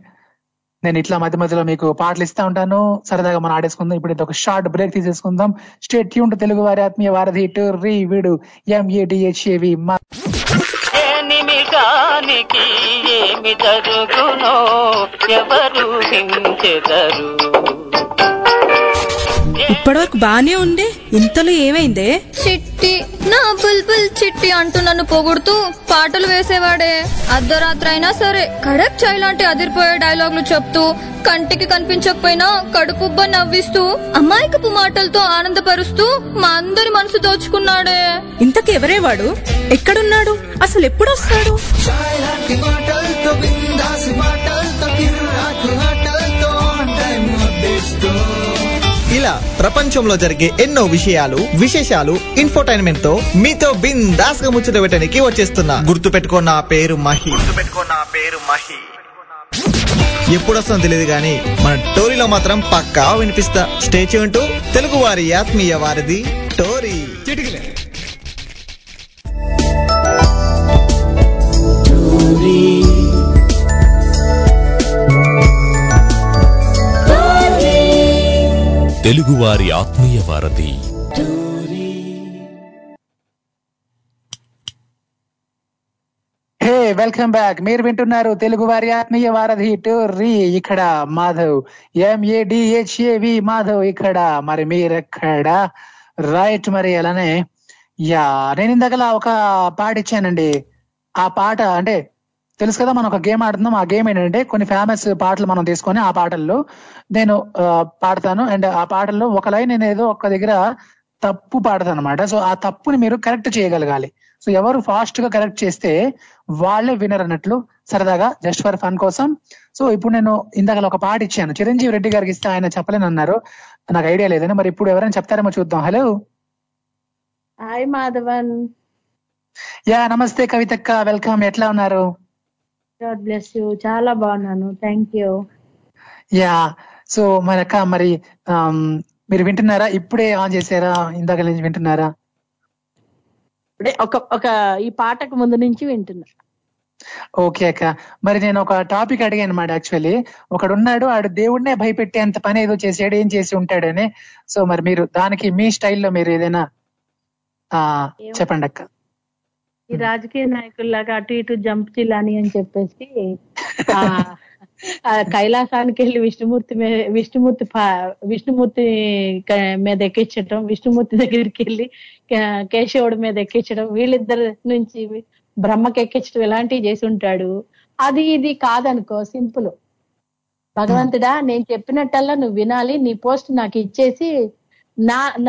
నేను ఇట్లా మధ్య మధ్యలో మీకు పాటలు ఇస్తూ ఉంటాను, సరదాగా మనం ఆడేసుకుందాం. ఇప్పుడు ఇంత ఒక షార్ట్ బ్రేక్ తీసేసుకుందాం. స్టే ట్యూన్డ్ తెలుగు వారి ఆత్మీయ వారధి ఎడిటోరీ, వీడు MEDHAV. ఇప్పటివరకు బానే ఉండే, ఇంతలో ఏమైందే? చిట్టి, నా బుల్బుల్ చిట్టి అంటూ నన్ను పొగుడుతూ పాటలు వేసేవాడే. అర్ధరాత్రి అయినా సరే కడక్ చాయ్ లాంటి అదిరిపోయే డైలాగులు చెప్తూ, కంటికి కనిపించకపోయినా కడుపుబ్బ నవ్విస్తూ, అమాయకపు మాటలతో ఆనందపరుస్తూ మా అందరి మనసు దోచుకున్నాడే. ఇంతకెవరే వాడు? ఎక్కడున్నాడు? అసలు ఎప్పుడొస్తాడు? ఇలా ప్రపంచంలో జరిగే ఎన్నో విషయాలు, విశేషాలు, ఇన్ఫోటైన్మెంట్ తో మీతో బిందాస్ గా ముచ్చట పెట్టడానికి వచ్చేస్తున్నా. గుర్తు పెట్టుకో, నా పేరు మహి. ఎప్పుడొస్తుందో తెలియదు గానీ మన టోరీలో మాత్రం పక్కా వినిపిస్తా. స్టే ట్యూన్ టు తెలుగు వారి ఆత్మీయ వారిది టోరీ. తెలుగువారి ఆత్మీయ వారధి. Hey, welcome back. మీరు వింటున్నారు తెలుగువారి ఆత్మీయ వారధి టోరీ. ఇక్కడ మాధవ్, MEDHAV మాధవ్ ఇక్కడ. మరి మీరెక్కడ? రైట్, మరి అలానే యా, నేను ఇందాకలా ఒక పాట ఇచ్చానండి. ఆ పాట అంటే తెలుసు కదా, మనం ఒక గేమ్ ఆడుతున్నాం. ఆ గేమ్ ఏంటంటే కొన్ని ఫేమస్ పాటలు మనం తీసుకొని ఆ పాటల్లో నేను పాడతాను, అండ్ ఆ పాటల్లో ఒక లైన్ నేను ఏదో ఒక దగ్గర తప్పు పాడతాను అనమాట. సో ఆ తప్పుని మీరు కరెక్ట్ చేయగలగాలి. సో ఎవరు ఫాస్ట్ గా కరెక్ట్ చేస్తే వాళ్ళే వినర్ అన్నట్లు, సరదాగా జస్ట్ ఫర్ ఫన్ కోసం. సో ఇప్పుడు నేను ఇందాక ఒక పాట ఇచ్చాను చిరంజీవి రెడ్డి గారికి ఇస్తే ఆయన చెప్పలేనన్నారు, నాకు ఐడియా లేదని. మరి ఇప్పుడు ఎవరైనా చెప్తారేమో చూద్దాం. Hello, hi Madhavan. యా, నమస్తే కవితక్క, వెల్కమ్. ఎట్లా ఉన్నారు? God bless you. చాలా బాగున్నాను, థ్యాంక్ యూ. యా, సో మనక మరి మీరు వింటున్నారా? ఇప్పుడే ఆన్ చేశారా? ఇందాక నుంచి వింటున్నారా? ఒక ఈ పాటకు ముందు నుంచి వింటున్నా. ఓకే అక్క, మరి నేను ఒక టాపిక్ అడిగాను అనమాట. యాక్చువల్లీ ఒకడున్నాడు, ఆడు దేవుడినే భయపెట్టే అంత పని ఏదో చేసాడు, ఏం చేసి ఉంటాడని. సో మరి మీరు దానికి మీ స్టైల్లో మీరు ఏదైనా చెప్పండి అక్క. ఈ రాజకీయ నాయకుల్లాగా అటు ఇటు జంప్ చిల్లాని అని చెప్పేసి కైలాసానికి వెళ్ళి విష్ణుమూర్తి మీద ఎక్కించడం, విష్ణుమూర్తి దగ్గరికి వెళ్ళి కేశవుడి మీద ఎక్కించడం, వీళ్ళిద్దరి నుంచి బ్రహ్మకి ఎక్కించడం, ఇలాంటివి చేసి ఉంటాడు. అది ఇది కాదనుకో, సింపుల్. భగవంతుడా, నేను చెప్పినట్టల్లా నువ్వు వినాలి, నీ పోస్ట్ నాకు ఇచ్చేసి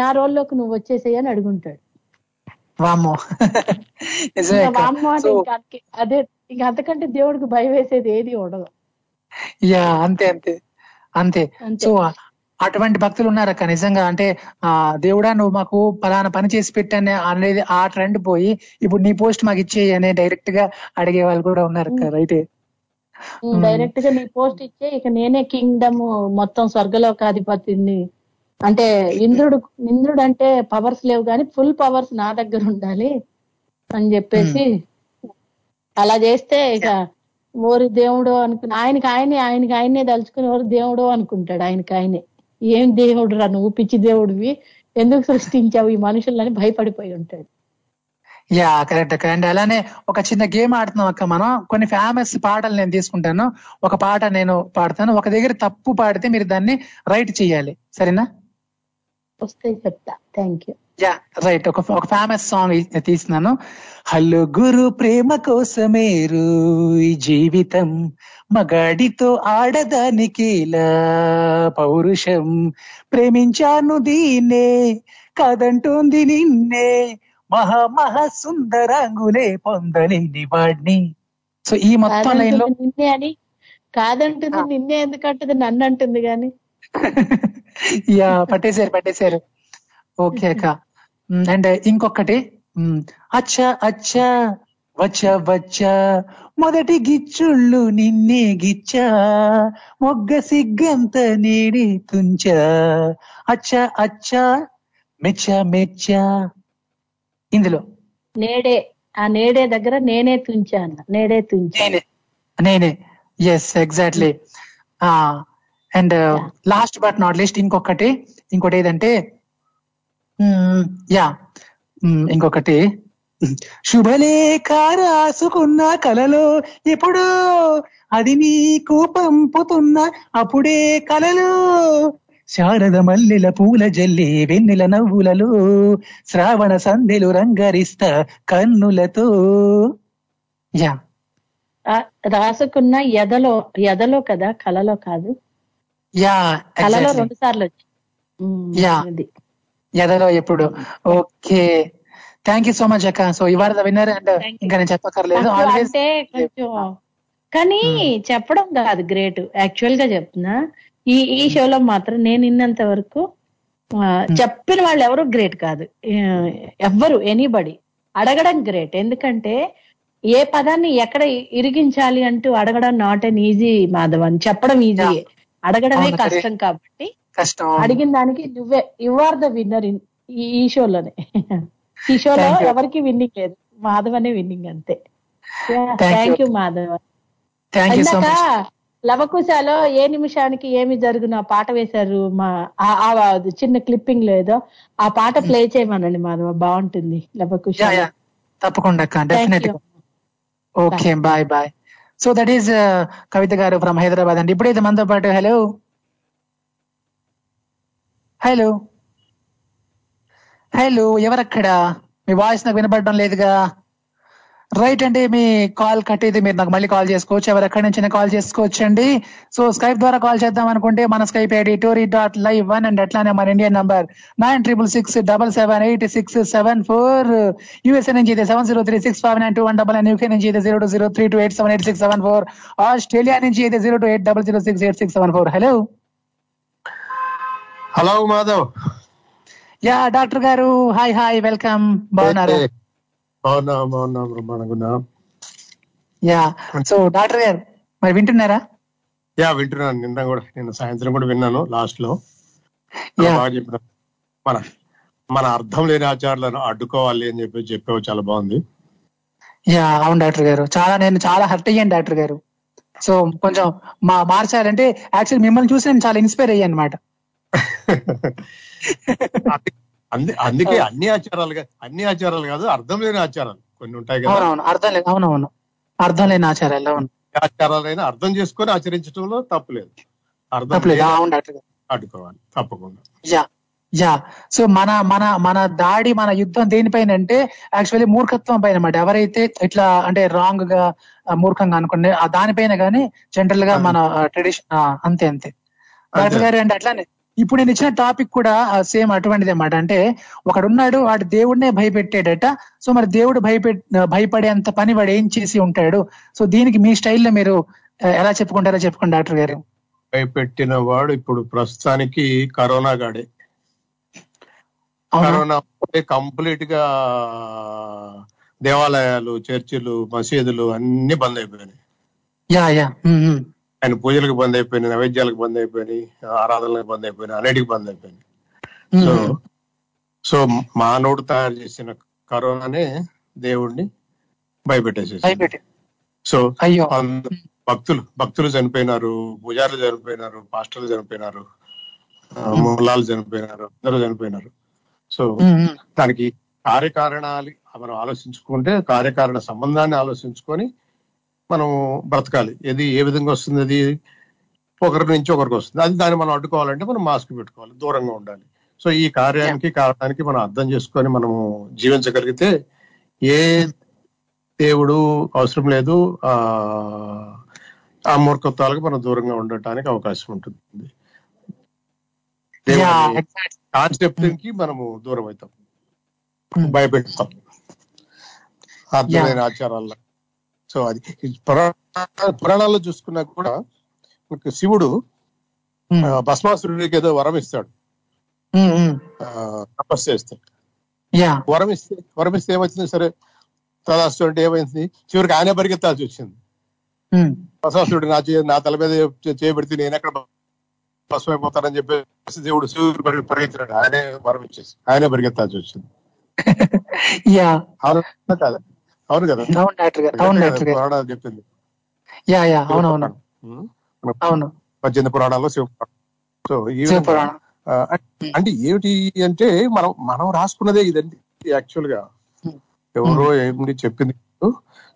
నా రోల్లోకి నువ్వు వచ్చేసేయ్ అని అడుగుంటాడు. అదే, ఇంక అంతకంటే దేవుడికి భయం వేసేది ఏది ఉండదు. యా, అంతే అంతే అంతే. సో అటువంటి భక్తులు ఉన్నారక్క నిజంగా. అంటే దేవుడా, నువ్వు మాకు పలానా పని చేసి పెట్టానే అనేది ఆ ట్రెండ్ పోయి, ఇప్పుడు నీ పోస్ట్ మాకు ఇచ్చేయి అనే డైరెక్ట్ గా అడిగే వాళ్ళు కూడా ఉన్నారక్క. రైటే, డైరెక్ట్ గా నీ పోస్ట్ ఇచ్చే, ఇక నేనే కింగ్డమ్ మొత్తం స్వర్గలోకాధిపతిని. అంటే ఇంద్రుడు అంటే పవర్స్ లేవు కానీ ఫుల్ పవర్స్ నా దగ్గర ఉండాలి అని చెప్పేసి అలా చేస్తే, ఇక ఓరి దేవుడు అనుకుని ఆయనకి ఆయనే తలుచుకుని ఓరి దేవుడు అనుకుంటాడు. ఆయనకి ఏం దేవుడు రా నువ్వు, పిచ్చి దేవుడివి, ఎందుకు సృష్టించావు ఈ మనుషులని భయపడిపోయి ఉంటాడు. యా, కరెక్ట్ అక్క. అండ్ అలానే ఒక చిన్న గేమ్ ఆడుతున్నాం అక్క మనం. కొన్ని ఫేమస్ పాటలు నేను తీసుకుంటాను, ఒక పాట నేను పాడతాను. ఒక దగ్గర తప్పు పాడితే మీరు దాన్ని రైట్ చేయాలి, సరేనా? వస్తే చెప్తా, థ్యాంక్ యూ. రైట్, ఒక ఫేమస్ సాంగ్ తీస్తున్నాను. హలో గురు ప్రేమ కోసమేరు ఈ జీవితం, మగాడితో ఆడదానికిలా పౌరుషం, ప్రేమించాను దీన్నే కాదంటోంది నిన్నే, మహా మహా సుందరాంగులే పొందలేని వాడిని. సో ఈ మొత్తం లైన్ లో నిన్నే అని కాదంటుంది, నిన్నే ఎందుకంటుంది, నన్ను అంటుంది గాని. యా పట్టేశారు. ఓకే అక్క. అండ్ ఇంకొకటి, అచ్చా అచ్చా వచ్చా వచ్చా మొదటి గిచ్చుళ్ళు నిన్నే గిచ్చా, మొగ్గ సిగ్గంత నీడి తుంచా, అచ్చా అచ్చా మెచ్చా మెచ్చా. ఇందులో నేడే, ఆ నేడే దగ్గర నేనే తుంచా అన్న, నేడే తుంచా నేనే. Yes exactly. And last but not least ఇంకొకటి ఏదంటే, యా ఇంకొకటి, శుభలేఖ రాసుకున్న కలలో ఎప్పుడో అది నీకు పంపుతున్నా, అప్పుడే కలలో శారద మల్లెల పూల జల్లి వెన్నెల నవ్వులలో శ్రావణ సంధ్యలు రంగరిస్తా కన్నులతో. యా రాసుకున్న ఎదలో, ఎదలో కదా, కలలో కాదు. యా కలలో 2 సార్లు వచ్చి ఎదలో ఎప్పుడు. Okay, thank you so much అక్క. సో ఇవాళ విన్నర్. అండ్ ఇంకా నేను చెప్పకర్లేదు అంటే కొంచెం, కానీ చెప్పడం కాదు గ్రేట్, యాక్చువల్ గా చెప్తున్నా ఈ ఈ షోలో మాత్రం నేను విన్నంత వరకు చెప్పిన వాళ్ళు ఎవరు గ్రేట్ కాదు, ఎవ్వరు, ఎనీబడి. అడగడం గ్రేట్, ఎందుకంటే ఏ పదాన్ని ఎక్కడ ఇరిగించాలి అంటూ అడగడం నాట్ అన్ ఈజీ మాధవ్, అని చెప్పడం ఈజీయే, అడగడమే కష్టం. కాబట్టి అడిగిన దానికి నువ్వే, you are the winner in ఈ షోలోనే. ఈ షోలో ఎవరికి విన్నింగ్ లేదు, మాధవ్ అనే విన్నింగ్ అంతే. Thank you Madhav. ఇందాక లవకుశాలో ఏ నిమిషానికి ఏమి జరుగున పాట వేశారు, మా చిన్న క్లిప్పింగ్ లో ఏదో ఆ పాట ప్లే చేయమనండి మాధవ, బాగుంటుంది లవకుశ. తప్పకుండా అక్క, definite. Okay, bye bye. So that is Kavitha గారు ఫ్రమ్ హైదరాబాద్ అండి. ఇప్పుడైతే మనతో పాటు హలో ఎవరక్కడ, మీ వాయిస్ నాకు వినపడడం లేదుగా. రైట్ అండి, మీ కాల్ కట్ అయితే మీరు నాకు మళ్ళీ కాల్ చేసుకోవచ్చు, ఎవరెక్కడి నుంచి కాల్ చేసుకోవచ్చు అండి. సో స్కైప్ ద్వారా కాల్ చేద్దాం అనుకుంటే మన స్కైప్ editory.live1 అండ్ అట్లానే మన ఇండియన్ నంబర్ 9666778674. USA నుంచి అయితే 7036592199, UK నుంచి అయితే 0203287867 4, ఆస్ట్రేలియా నుంచి అయితే 0280068674. హలో మాధవ్. యా డాక్టర్ గారు, హాయ్ వెల్కమ్. బాగున్నారు? సో డాక్టర్ గారు మరి వింటున్నారా? యా వింటున్నాను, నిన్న సాయంత్రం కూడా విన్నాను. లాస్ట్ లో మన అర్థం లేని ఆచారాలను అడ్డుకోవాలి అని చెప్పి చెప్పావు, చాలా బాగుంది. యా అవును డాక్టర్ గారు, నేను చాలా హర్ట్ అయ్యాను డాక్టర్ గారు. సో కొంచెం మార్చాలంటే యాక్చువల్ మిమ్మల్ని చూసి నేను చాలా ఇన్స్పైర్ అయ్యాను అన్నమాట. అందుకే అన్ని ఆచారాలు కాదు, అర్థం లేని ఆచారాలు కొన్ని ఉంటాయి కదా. అర్థం లేని ఆచారాలు, అవును, ఆచారాలైనా అర్థం చేసుకొని ఆచరించడంలో తప్పులేదు, అడ్డుకోవాలి తప్పకుండా. యా సో మన దాడి, మన యుద్ధం దేనిపైన అంటే యాక్చువల్లీ మూర్ఖత్వం పైన అన్నమాట. ఎవరైతే ఇట్లా అంటే రాంగ్ గా మూర్ఖంగా అనుకునే దానిపైన, కానీ జనరల్ గా మన ట్రెడిషన్ అంతే గారు. అంటే అట్లానే ఇప్పుడు నేను ఇచ్చిన టాపిక్ కూడా సేమ్ అటువంటిది అన్నమాట. అంటే ఒకడున్నాడు, వాడు దేవుడినే భయపెట్టాడట. సో మరి దేవుడు భయపడేంత పని వాడు ఏం చేసి ఉంటాడు? సో దీనికి మీ స్టైల్లో మీరు ఎలా చెప్పుకోండి డాక్టర్ గారు? భయపెట్టిన వాడు ఇప్పుడు ప్రస్తుతానికి కరోనా గాడే. కరోనా కంప్లీట్ గా దేవాలయాలు, చర్చిలు, మసీదులు అన్ని బంద్ అయిపోయినాయి. యా యా ఆయన పూజలకు బంద్ అయిపోయినాయి, నైవేద్యాలకు బంద్ అయిపోయినాయి, ఆరాధనలకు బంద్ అయిపోయినాయి, అన్నిటికి బంద్ అయిపోయినాయి. సో మానవుడు తయారు చేసిన కరోనానే దేవుడిని భయపెట్టేసేసి. సో భక్తులు చనిపోయినారు, పూజారులు చనిపోయినారు, పాస్టర్లు చనిపోయినారు, మూలాలు చనిపోయినారు, అందరూ చనిపోయినారు. సో దానికి కార్యకారణాలు మనం ఆలోచించుకుంటే, కార్యకారణ సంబంధాన్ని ఆలోచించుకొని మనం బ్రతకాలి. ఏ విధంగా వస్తుంది అది, ఒకరి నుంచి ఒకరికి వస్తుంది, అది దాన్ని మనం అడ్డుకోవాలంటే మనం మాస్క్ పెట్టుకోవాలి, దూరంగా ఉండాలి. సో ఈ కార్యానికి కారణానికి మనం అర్థం చేసుకొని మనము జీవించగలిగితే ఏ దేవుడు అవసరం లేదు, ఆ మూర్ఖత్వాలకు మనం దూరంగా ఉండటానికి అవకాశం ఉంటుంది. కాన్సెప్ట్ కి మనము దూరం అవుతాం, భయపెడతాం అర్థమైన ఆచారాల్లో. సో అది పురాణాల్లో చూసుకున్నా కూడా శివుడు భస్మాసురుడికి ఏదో వరం ఇస్తాడు, తపస్సు చేస్తాడు. వరం ఇస్తే ఏమవుతుంది? సరే తదాస్తు అంటే ఏమైంది? చివరికి ఆయనే పరిగెత్తాల్సి వచ్చింది. భస్మాసురుడు నా తల మీద చేయబెడితే నేను ఎక్కడ భస్మ అయిపోతానని చెప్పేసి దేవుడు శివుడు పరిగెత్తాడు, ఆయనే వరం ఇచ్చేసి ఆయనే పరిగెత్తాల్సి వచ్చింది. అవును కదా, పురాణాలు చెప్పింది. పద్దెనిమిది పురాణాల్లో శివ పురాణం. సో ఈ అంటే ఏమిటి అంటే మనం రాసుకున్నదే ఇదండి యాక్చువల్ గా, ఎవరో ఏమిటి చెప్పింది.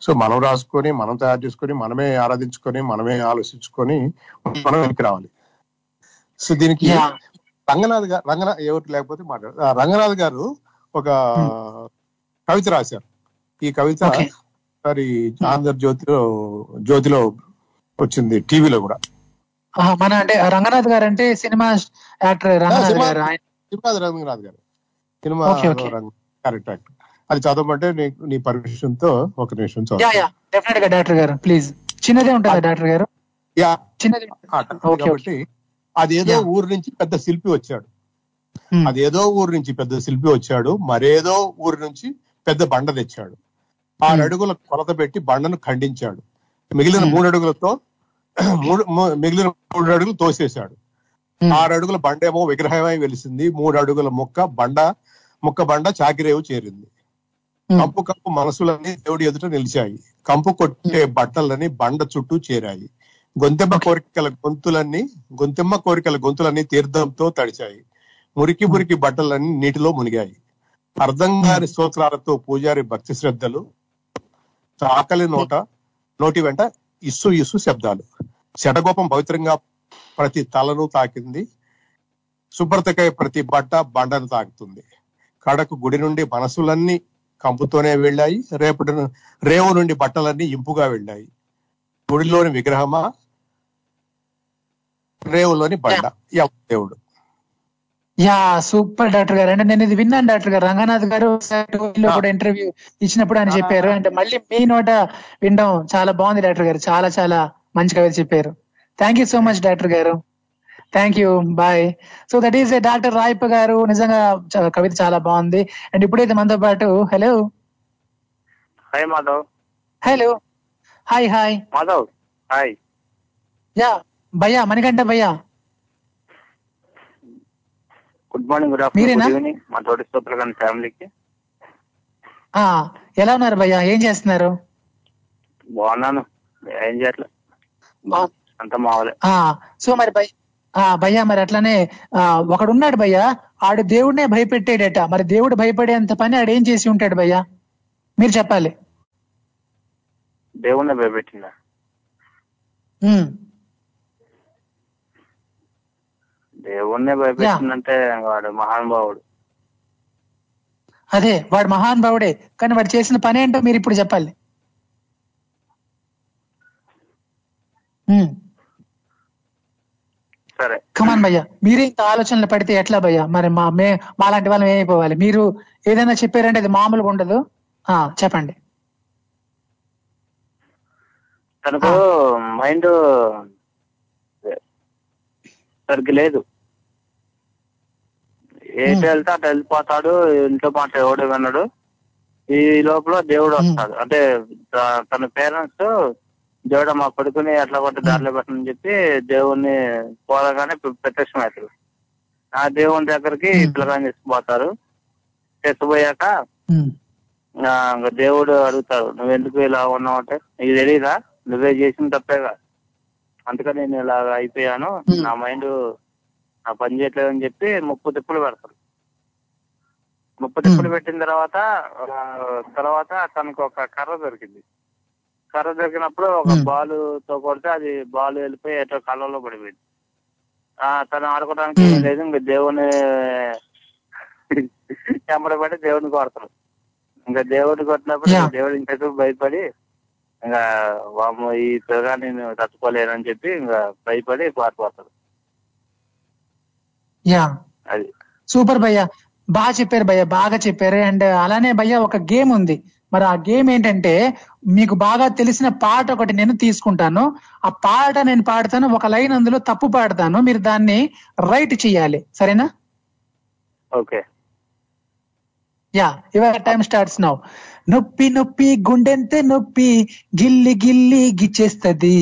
సో మనం రాసుకొని మనం తయారు చేసుకొని మనమే ఆరాధించుకొని మనమే ఆలోచించుకొని మనం వెనక్కి రావాలి. సో దీనికి రంగనాథ్ ఎవరు లేకపోతే రంగనాథ్ గారు ఒక కవిత రాశారు. ఈ కవిత సరీ చంద్ర జ్యోతిలో వచ్చింది, టీవీలో కూడా. మన అంటే రంగనాథ్ గారు అంటే సినిమా యాక్టర్ రంగనాథ్ గారు, సినిమా క్యారెక్టర్ యాక్టర్. అది చదవమంటే నీ పర్మిషన్ తో ఒక నిమిషం చదువు డాక్టర్ గారు, ప్లీజ్. చిన్నదే ఉంటుంది డాక్టర్ గారు, కాబట్టి అదేదో ఊరు నుంచి పెద్ద శిల్పి వచ్చాడు, మరేదో ఊరు నుంచి పెద్ద బండ తెచ్చాడు. 6 అడుగుల కొలత పెట్టి బండను ఖండించాడు, మిగిలిన 3 అడుగులు తోసేశాడు. 6 అడుగుల బండేమో విగ్రహమై వెలిసింది, 3 అడుగుల ముక్క బండ చాకిరేవు చేరింది. కంపు కంపు మనసులన్నీ దేవుడి ఎదుట నిలిచాయి, కంపు కొట్టే బట్టలన్నీ బండ చుట్టూ చేరాయి. గొంతెమ్మ కోరికల గొంతులన్నీ తీర్థంతో తడిచాయి, మురికి బట్టలన్నీ నీటిలో మునిగాయి. అర్థం కాని స్తోత్రాలతో పూజారి భక్తి శ్రద్ధలు, ఆకలి నోటి వెంట ఇస్సు శబ్దాలు. శటకోపం పవిత్రంగా ప్రతి తలను తాకింది, శుభ్రతకై ప్రతి బట్ట బండను తాకుతుంది. కడకు గుడి నుండి మనసులన్నీ కంపుతోనే వెళ్ళాయి, రేవు నుండి బట్టలన్నీ ఇంపుగా వెళ్ళాయి. గుడిలోని విగ్రహమా, రేవులోని బండ దేవుడు. సూపర్ డాక్టర్ గారు. అంటే నేను ఇది విన్నాను డాక్టర్ గారు, రంగనాథ్ గారు కూడా ఇంటర్వ్యూ ఇచ్చినప్పుడు ఆయన చెప్పారు. అంటే మళ్ళీ మీ నోట వినడం చాలా బాగుంది డాక్టర్ గారు, చాలా చాలా మంచి కవిత చెప్పారు. Thank you so much doctor గారు, thank you, bye. So that is doctor Rayappa గారు, నిజంగా కవిత చాలా బాగుంది. అండ్ ఇప్పుడైతే మనతో పాటు hello hi Madhav. Hello hi hi Madhav. Hi yeah భయ్యా, మణికంఠ భయ్యా. Good morning, good afternoon, good evening మా తోటి సోదరుల ఫ్యామిలీకి. ఎలా ఉన్నారు భయ్యా, ఏం చేస్తున్నారు? బాగున్నాను, ఏం చేయట్లేదు, అంత మావలే. సో మరి భయ్యా మరి అట్లానే ఒకడున్నాడు భయ్యా, ఆడు దేవుడినే భయపెట్టాడట. మరి దేవుడు భయపడేంత పని ఆడేం చేసి ఉంటాడు భయ్యా, మీరు చెప్పాలి. దేవుడినే భయపెట్టిందా? దేవుణ్ణి భయపెట్టిందంటే వాడు మహానుభావుడు. అదే, వాడు మహానుభావుడే, కానీ వాడు చేసిన పని ఏంటో మీరు ఇప్పుడు చెప్పాలి. సరే కమాన్ భయ్యా, మీరే ఇంత ఆలోచనలు పడితే ఎట్లా భయ్యా? మరి మాలాంటి వాళ్ళం ఏమైపోవాలి? మీరు ఏదైనా చెప్పారంటే అది మామూలుగా ఉండదు, చెప్పండి. తనకు మైండ్ సరికి లేదు, ఏటు వెళ్తే అటు వెళ్ళిపోతాడు, ఇంట్లో మాట ఎవడు విన్నాడు. ఈ లోపల దేవుడు వస్తాడు, అంటే తన పేరెంట్స్ దేవుడు మా కొడుకుని అట్లా కొట్టి దారిలో పెట్టని చెప్పి దేవుడిని పోలగానే ప్రత్యక్షం అవుతాడు. ఆ దేవుని దగ్గరికి పిల్లగా తీసుకుపోతారు. తెచ్చిపోయాక దేవుడు అడుగుతాడు, నువ్వెందుకు ఇలా ఉన్నావు అంటే, నీకు తెలియదా, నువ్వే చేసిన తప్పేగా, అందుకని నేను ఇలా అయిపోయాను, నా మైండ్ నా పని చేయట్లేదు అని చెప్పి 30 తిప్పులు పెడతాను. 30 తిప్పులు పెట్టిన తర్వాత తనకు ఒక కర్ర దొరికింది. కర్ర దొరికినప్పుడు ఒక బాలుతో కొడితే అది బాలు వెళ్ళిపోయి ఎటో కాలంలో పడిపోయింది. తను ఆడుకోవడానికి లేదు, ఇంకా దేవుని చెంబడబడి దేవుడిని కొడతారు. ఇంకా దేవుడిని కొట్టినప్పుడు దేవుడు ఇంకసేపు భయపడి ఇంకా వాము ఈ త్వరగా నేను తట్టుకోలేనని చెప్పి ఇంకా భయపడి పారిపోతాడు. అది సూపర్ భయ్య, బాగా చెప్పారు భయ్య, బాగా చెప్పారు. అండ్ అలానే భయ్య ఒక గేమ్ ఉంది, మరి ఆ గేమ్ ఏంటంటే మీకు బాగా తెలిసిన పాట ఒకటి నేను తీసుకుంటాను, ఆ పాట నేను పాడతాను, ఒక లైన్ అందులో తప్పు పాడతాను, మీరు దాన్ని రైట్ చేయాలి, సరేనా? Okay. Yeah, your time starts now. నొప్పి నొప్పి గుండెంతే నొప్పి, గిల్లి గిల్లి గిచ్చేస్తది,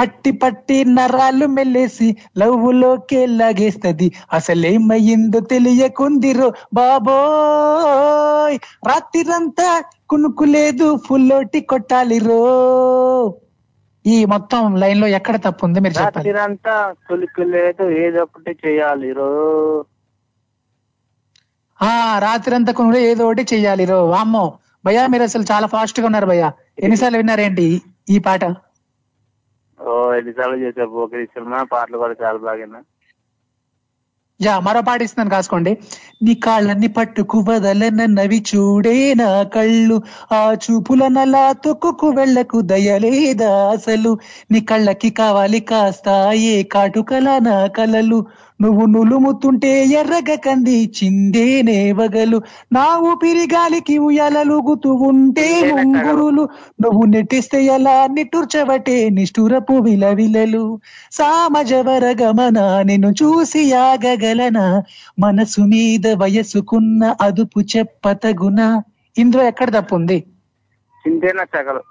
పట్టి పట్టి నరాలు మెల్లేసి లవ్వులోకే లాగేస్తది, అసలేమయ్యిందో తెలియకుందిరో బాబోయ్, రాత్రిరంతా కునుకు లేదు ఫుల్లోటి కొట్టాలిరో. ఈ మొత్తం లైన్ లో ఎక్కడ తప్పు ఉంది మీరు చెప్పండి. రాత్రిరంతా కునుకు లేదు ఏదొకటి చేయాలిరో, ఆ రాత్రంతా కొనుగోలు ఏదో ఒకటి చెయ్యాలిరో. వామ్మో భయ్యా, మీరు అసలు చాలా ఫాస్ట్ గా ఉన్నారు భయ్యా. ఎన్నిసార్లు విన్నారేంటి ఈ పాట? పాటలు కూడా చాలా బాగా. యా, మరో పాట ఇస్తున్నాను కాసుకోండి. నీ కాళ్ళన్ని పట్టుకు వదలనన్నవి చూడే నా కళ్ళు, ఆ చూపుల నలా తొక్కుకు వెళ్లకు దయలేదా అసలు, నీ కళ్ళకి కావాలి కాస్త ఏ కాటుకలా నా కలలు, నువ్వు నులుముతుంటే ఎర్రగ కంది చిందేనే వగలు, నా ఊపిరి గాలికి ఉయ్యాలలుగుతూ ఉంటే ముంగురులు, నువ్వు నెట్టిస్తే ఎలా నిట్టూర్చబట్టే నిష్ఠూరపు విలవిలలు, సామజవర గమన నిన్ను చూసి ఆగగలనా, మనసు మీద వయసుకున్న అదుపు చెప్పతగున. ఇందులో ఎక్కడ తప్పు ఉంది? చిందేనా సగలు,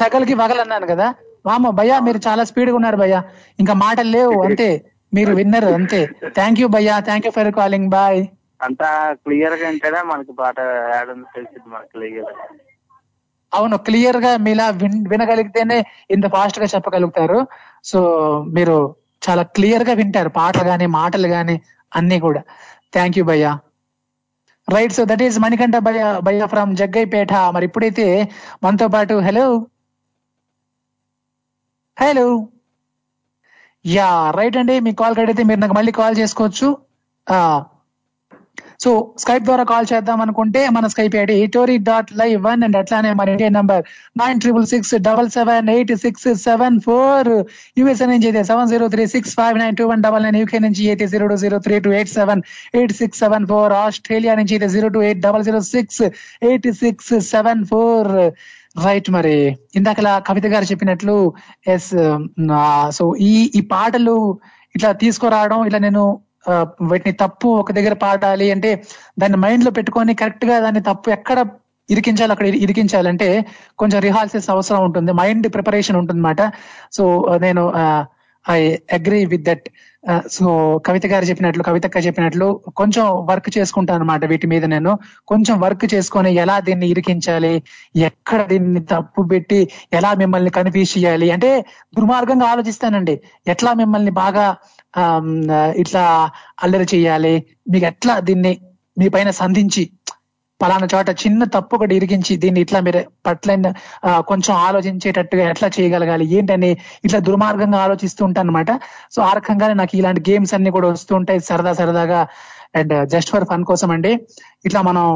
సగలికి వగలన్నాను కదా. వామో భయ్యా, మీరు చాలా స్పీడ్ గా ఉన్నారు భయ్యా, ఇంకా మాటలు లేవు, అంతే, మీరు విన్నరు అంతే. థ్యాంక్ యూ భయ్యా, thank you for calling, bye. అంతా క్లియర్ గా ఉంటేనే మనకి పాట యాడ్ అని తెలిసింది మనకి. అవును, క్లియర్ గా మీలా వినగలిగితేనే ఇంత ఫాస్ట్ గా చెప్పగలుగుతారు. సో మీరు చాలా క్లియర్ గా వింటారు పాటలు గాని మాటలు గాని అన్ని కూడా. థ్యాంక్ యూ భయ్యా. Right, so that is Manikanta భయ్యా, భయ్యా ఫ్రమ్ జగ్గైపేట. మరి ఇప్పుడైతే మనతో పాటు హలో హలో. యా రైట్ అండి, మీ కాల్ కట్ అయితే మీరు నాకు మళ్ళీ కాల్ చేసుకోవచ్చు. సో స్కైప్ ద్వారా కాల్ చేద్దాం అనుకుంటే మన స్కైప్ ఐడి etori.live1 అండ్ అట్లానే మన ఇండియా నంబర్ 9666778674, యూఎస్ఏ నుంచి అయితే 7036592199, యూకే నుంచి అయితే 02032878674, ఆస్ట్రేలియా నుంచి అయితే 028006867 4. రైట్, మరి ఇందాకలా కవిత గారు చెప్పినట్లు ఎస్, సో ఈ పాటలు ఇట్లా తీసుకురావడం, ఇట్లా నేను వీటిని తప్పు ఒక దగ్గర పాడాలి అంటే దాన్ని మైండ్ లో పెట్టుకొని కరెక్ట్ గా దాన్ని తప్పు ఎక్కడ ఇరికించాలి అక్కడ ఇరికించాలంటే కొంచెం రిహార్సల్స్ అవసరం ఉంటుంది, మైండ్ ప్రిపరేషన్ ఉంటుందన్నమాట. సో నేను I agree with that. So Kavitha గారు చెప్పినట్లు, కవితక్క చెప్పినట్లు కొంచెం వర్క్ చేసుకుంటాను అనమాట వీటి మీద. నేను కొంచెం వర్క్ చేసుకొని ఎలా దీన్ని ఇరికించాలి, ఎక్కడ దీన్ని తప్పు పెట్టి ఎలా మిమ్మల్ని కన్ఫ్యూజ్ చేయాలి అంటే దుర్మార్గంగా ఆలోచిస్తానండి. ఎట్లా మిమ్మల్ని బాగా ఇట్లా అల్లరి చేయాలి, మీకు ఎట్లా దీన్ని మీ పైన సంధించి పలానా చోట చిన్న తప్పు ఒకటి ఇరికించి దీన్ని ఇట్లా మీరు పట్ల కొంచెం ఆలోచించేటట్టుగా ఎట్లా చేయగలగాలి ఏంటని ఇట్లా దుర్మార్గంగా ఆలోచిస్తూ ఉంటాను అనమాట. సో ఆ రకంగానే నాకు ఇలాంటి గేమ్స్ అన్ని కూడా వస్తూ ఉంటాయి సరదాగా అండ్ జస్ట్ ఫర్ ఫన్ కోసం అండి. ఇట్లా మనం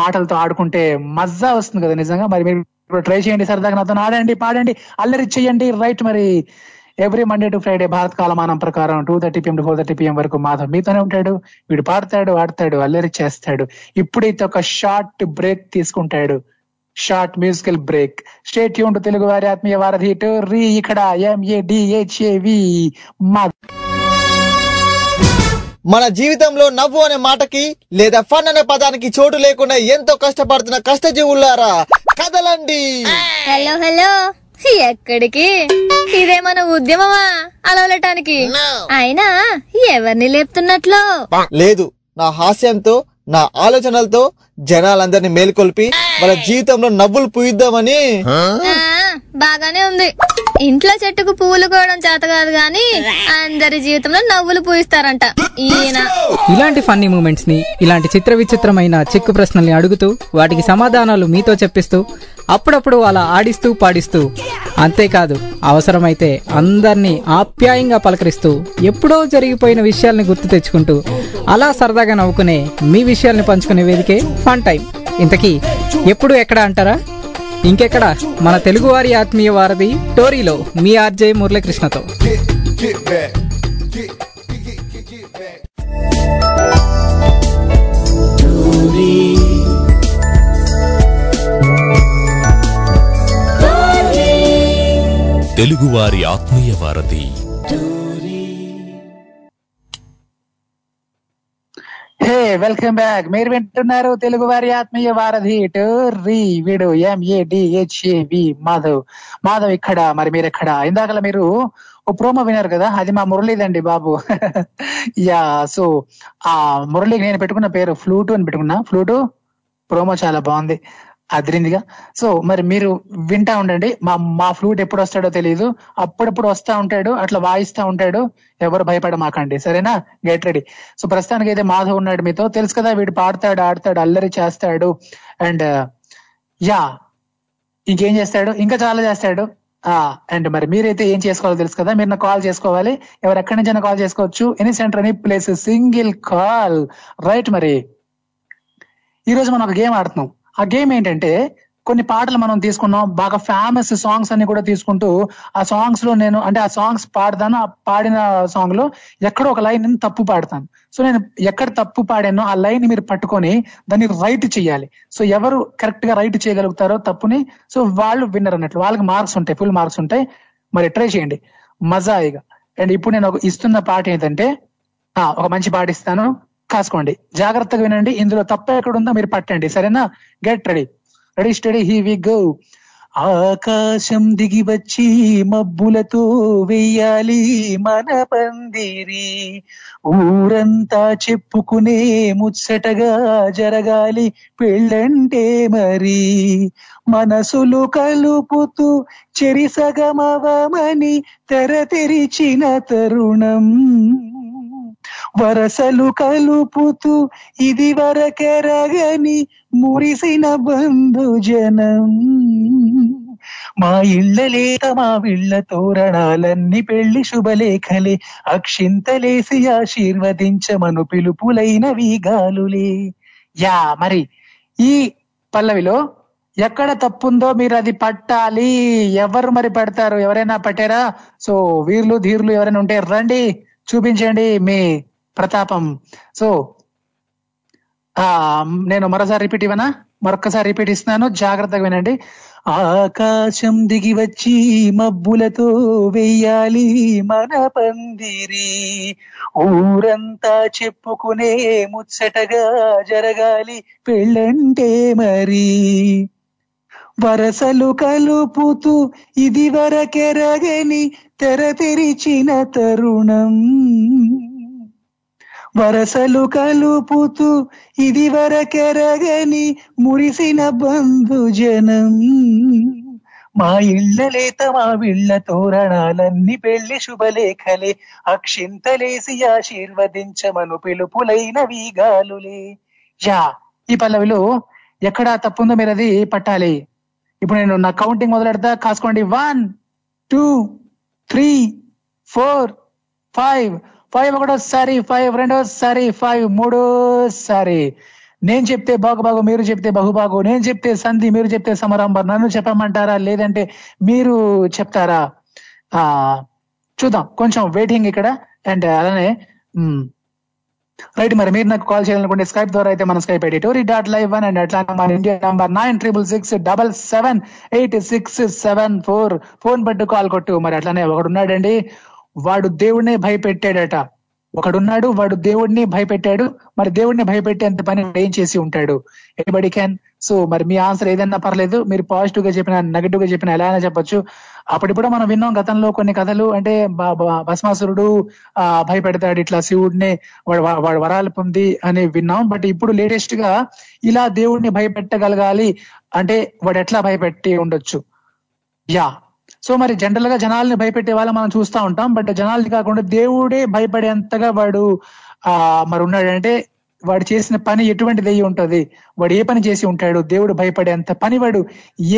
పాటలతో ఆడుకుంటే మజా వస్తుంది కదా నిజంగా. మరి మీరు ఇప్పుడు ట్రై చేయండి, సరదాగా నాతో ఆడండి, పాడండి, అల్లరి చేయండి. రైట్, మరి ఎవ్రీ మండే టు ఫ్రైడే భారత కాలమానం ప్రకారం 2:30 PM టు 4:30 PM వరకు మాధవ్ మీతోనే ఉంటాడు. వీడు పాడతాడు, ఆడతాడు, అల్లరి చేస్తాడు. ఇప్పుడైతే ఒక షార్ట్ బ్రేక్ తీసుకుంటాడు, short musical break. Stay tune to Telugu వారి ఆత్మీయ వారధి ఎడిటోరీ, ఇక్కడ MADHAV. మన జీవితంలో నవ్వు అనే మాటకి లేదా ఫన్ అనే పదానికి చోటు లేకుండా ఎంతో కష్టపడుతున్న కష్టజీవులారా కదలండి. హలో హలో, ఎక్కడికి? ఇదే మన ఉద్యమమా అలవలటానికి? అయినా ఎవరిని లేపుతున్నట్లు లేదు, నా హాస్యంతో నా ఆలోచనలతో జనాలందరినీ మేల్కొల్పి వాళ్ళ జీవితంలో నవ్వులు పూయిద్దామని. బాగానే ఉంది, ఇంట్లో చెట్టుకు పువ్వులు కోవడం చేత కాదు గాని అందరి జీవితంలో నవ్వులు పూయిస్తారంట ఈయన. ఇలాంటి ఫన్నీ మూమెంట్స్ ని, ఇలాంటి చిత్ర విచిత్రమైన చిక్కు ప్రశ్నల్ని అడుగుతూ వాటికి సమాధానాలు మీతో చెప్పిస్తూ అప్పుడప్పుడు అలా ఆడిస్తూ పాడిస్తూ అంతేకాదు అవసరమైతే అందరినీ ఆప్యాయంగా పలకరిస్తూ ఎప్పుడో జరిగిపోయిన విషయాల్ని గుర్తు తెచ్చుకుంటూ అలా సరదాగా నవ్వుకునే మీ విషయాల్ని పంచుకునే వేదికే ఫన్ టైం. ఇంతకీ ఎప్పుడు ఎక్కడ అంటారా, ఇంకెక్కడ మన తెలుగువారి ఆత్మీయ వారధి టోరీలో మీ ఆర్జే మురళీకృష్ణతో. తెలుగువారి ఆత్మీయ వారధి. Hey, welcome back. మీరు వింటున్నారు తెలుగువారి ఆత్మీయ వారధి టోరీ. వీడు మాధవ్ ఇక్కడ. మరి మీరు ఎక్కడ? ఇందాకలా మీరు ఓ ప్రోమో విన్నారు కదా, అది మా మురళీదండి బాబు. యా, సో ఆ మురళికి నేను పెట్టుకున్న పేరు ఫ్లూటు అని పెట్టుకున్నా. ఫ్లూటు ప్రోమో చాలా బాగుంది, అదిరిందిగా. సో మరి మీరు వింటా ఉండండి. మా ఫ్లూట్ ఎప్పుడు వస్తాడో తెలియదు, అప్పుడప్పుడు వస్తూ ఉంటాడు, అట్లా వాయిస్తూ ఉంటాడు. ఎవరు భయపడమాకండి, సరేనా? Get ready. సో ప్రస్తుతానికి అయితే మాధవ్ ఉన్నాడు మీతో. తెలుసు కదా, వీడు పాడతాడు, ఆడతాడు, అల్లరి చేస్తాడు, అండ్ యా ఇంకేం చేస్తాడు, ఇంకా చాలా చేస్తాడు. అండ్ మరి మీరైతే ఏం చేసుకోవాలో తెలుసు కదా, మీరు నాకు కాల్ చేసుకోవాలి. ఎవరు ఎక్కడి నుంచైనా కాల్ చేసుకోవచ్చు, any centre, any place, single call, right? మరి ఈరోజు మనం ఒక గేమ్ ఆడుతున్నాం. ఆ గేమ్ ఏంటంటే, కొన్ని పాటలు మనం తీసుకున్నాం, బాగా ఫేమస్ సాంగ్స్ అన్ని కూడా తీసుకుంటూ ఆ సాంగ్స్ లో నేను అంటే ఆ సాంగ్స్ పాడతాను. ఆ పాడిన సాంగ్ లో ఎక్కడో ఒక లైన్ నేను తప్పు పాడతాను. సో నేను ఎక్కడ తప్పు పాడానో ఆ లైన్ మీరు పట్టుకొని దాన్ని రైట్ చేయాలి. సో ఎవరు కరెక్ట్ గా రైట్ చేయగలుగుతారో తప్పుని, సో వాళ్ళు విన్నర్ అన్నట్లు. వాళ్ళకి మార్క్స్ ఉంటాయి, ఫుల్ మార్క్స్ ఉంటాయి. మరి ట్రై చేయండి మజాయిగా. అండ్ ఇప్పుడు నేను ఇస్తున్న పాట ఏంటంటే, ఒక మంచి పాట ఇస్తాను, కాసుకోండి, జాగ్రత్తగా వినండి. ఇందులో తప్ప ఎక్కడుందో మీరు పట్టండి, సరేనా? Get ready. Ready steady, here we go. ఆకాశం దిగి వచ్చి మబ్బులతో వెయ్యాలి మన పందిరి, ఊరంతా చెప్పుకునే ముచ్చటగా జరగాలి పెళ్ళంటే మరి, మనసులు కలుపుతూ చెరిసగమవమని తెర తెరిచిన తరుణం, వరసలు కలుపుతూ ఇది వరకెరగని మురిసిన బంధు జనం, మా ఇళ్ళ లేక మా విళ్ళ తోరణాలన్నీ పెళ్లి శుభలేఖలే, అక్షింతలేసి ఆశీర్వదించమను పిలుపులైనవి గాలులే. యా, మరి ఈ పల్లవిలో ఎక్కడ తప్పుందో మీరు అది పట్టాలి. ఎవరు మరి పడతారు? ఎవరైనా పట్టారా? సో వీర్లు ధీర్లు ఎవరైనా ఉంటే రండి, చూపించండి మీ ప్రతాపం. సో నేను మరొకసారి రిపీట్ ఇస్తున్నాను, జాగ్రత్తగా వినండి. ఆకాశం దిగి వచ్చి మబ్బులతో వెయ్యాలి మన పందిరి, ఊరంతా చెప్పుకునే ముచ్చటగా జరగాలి పెళ్ళంటే మరి, వరసలు కలుపుతూ ఇది వరకెరగని తెర తెరిచిన తరుణం, వరసలు కలుపుతూ ఇది వరకెరగని మురిసిన బంధు జనం, మా ఇళ్ళ లేత మా విళ్ళ తోరణాలన్నీ పెళ్లి శుభలేఖలే, అక్షింతలేసి ఆశీర్వదించమను పిలుపులైనవి గాలులే. యా, ఈ పల్లవిలో ఎక్కడ తప్పుందో మీరు అది పట్టాలి. ఇప్పుడు నేను నా కౌంటింగ్ మొదలెడతా, కాసుకోండి. 1 2 3 4 5. 5 ఒకటోసారి, 5 రెండోసారి, 5 మూడోసారి. నేను చెప్తే బాగుబాగు, మీరు చెప్తే బహుబాగు, నేను చెప్తే సంధి, మీరు చెప్తే సమరంభర్. నన్ను చెప్పమంటారా లేదంటే మీరు చెప్తారా? చూద్దాం, కొంచెం వెయిటింగ్ ఇక్కడ. అండ్ అలానే రైట్, మరి మీరు నాకు కాల్ చేయాలనుకుంటే స్కైప్ ద్వారా అయితే మన స్కైప్ editory.live1 అండ్ అట్లా మన ఇండియా నంబర్ 9666778674 ఫోన్ పట్టు కాల్ కొట్టు. మరి అట్లానే ఒకడున్నాడండి, వాడు దేవుడినే భయపెట్టాడట. ఒకడున్నాడు, వాడు దేవుడిని భయపెట్టాడు. మరి దేవుడిని భయపెట్టేంత పని ఏం చేసి ఉంటాడు? Anybody can. సో మరి మీ ఆన్సర్ ఏదన్నా పర్లేదు, మీరు పాజిటివ్ గా చెప్పినా నెగిటివ్ గా చెప్పినా ఎలా అయినా చెప్పొచ్చు. అప్పుడిప్పుడు మనం విన్నాం గతంలో కొన్ని కథలు, అంటే భస్మాసురుడు భయపెడతాడు ఇట్లా శివుడిని, వాడు వరాలు పొంది అని విన్నాం. బట్ ఇప్పుడు లేటెస్ట్ గా ఇలా దేవుడిని భయపెట్టగలగాలి అంటే వాడు ఎట్లా భయపెట్టి ఉండొచ్చు? యా, సో మరి జనరల్ గా జనాల్ని భయపెట్టే వాళ్ళ మనం చూస్తూ ఉంటాం, బట్ జనాల్ని కాకుండా దేవుడే భయపడేంతగా వాడు మరి ఉన్నాడంటే వాడు చేసిన పని ఎటువంటిది అయ్యి ఉంటుంది, వాడు ఏ పని చేసి ఉంటాడు, దేవుడు భయపడేంత పని వాడు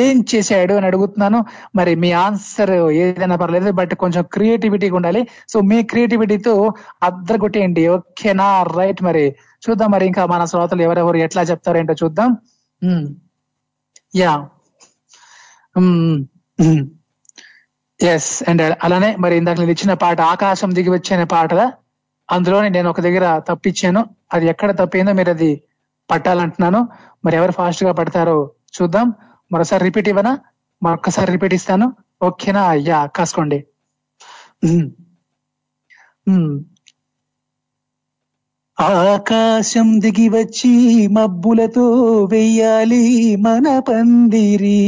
ఏం చేశాడు అని అడుగుతున్నాను. మరి మీ ఆన్సర్ ఏదైనా పర్లేదు, బట్ కొంచెం క్రియేటివిటీగా ఉండాలి. సో మీ క్రియేటివిటీతో అద్దరగొట్టేయండి, ఓకేనా? రైట్, మరి చూద్దాం, మరి ఇంకా మన శ్రోతలు ఎవరెవరు ఎట్లా చెప్తారు ఏంటో చూద్దాం. Yeah, yes. అండ్ అలానే మరి ఇందాక నేను ఇచ్చిన పాట ఆకాశం దిగి వచ్చే పాట, అందులోనే నేను ఒక దగ్గర తప్పిచ్చాను, అది ఎక్కడ తప్పిందో మీరు అది పట్టాలంటున్నాను. మరి ఎవరు ఫాస్ట్ గా పడతారో చూద్దాం. మరోసారి రిపీట్ ఇవ్వనా? మరొకసారి రిపీట్ ఇస్తాను, ఓకేనా? అయ్యా కాసుకోండి. ఆకాశం దిగి వచ్చి మబ్బులతో వెయ్యాలి మన పందిరి,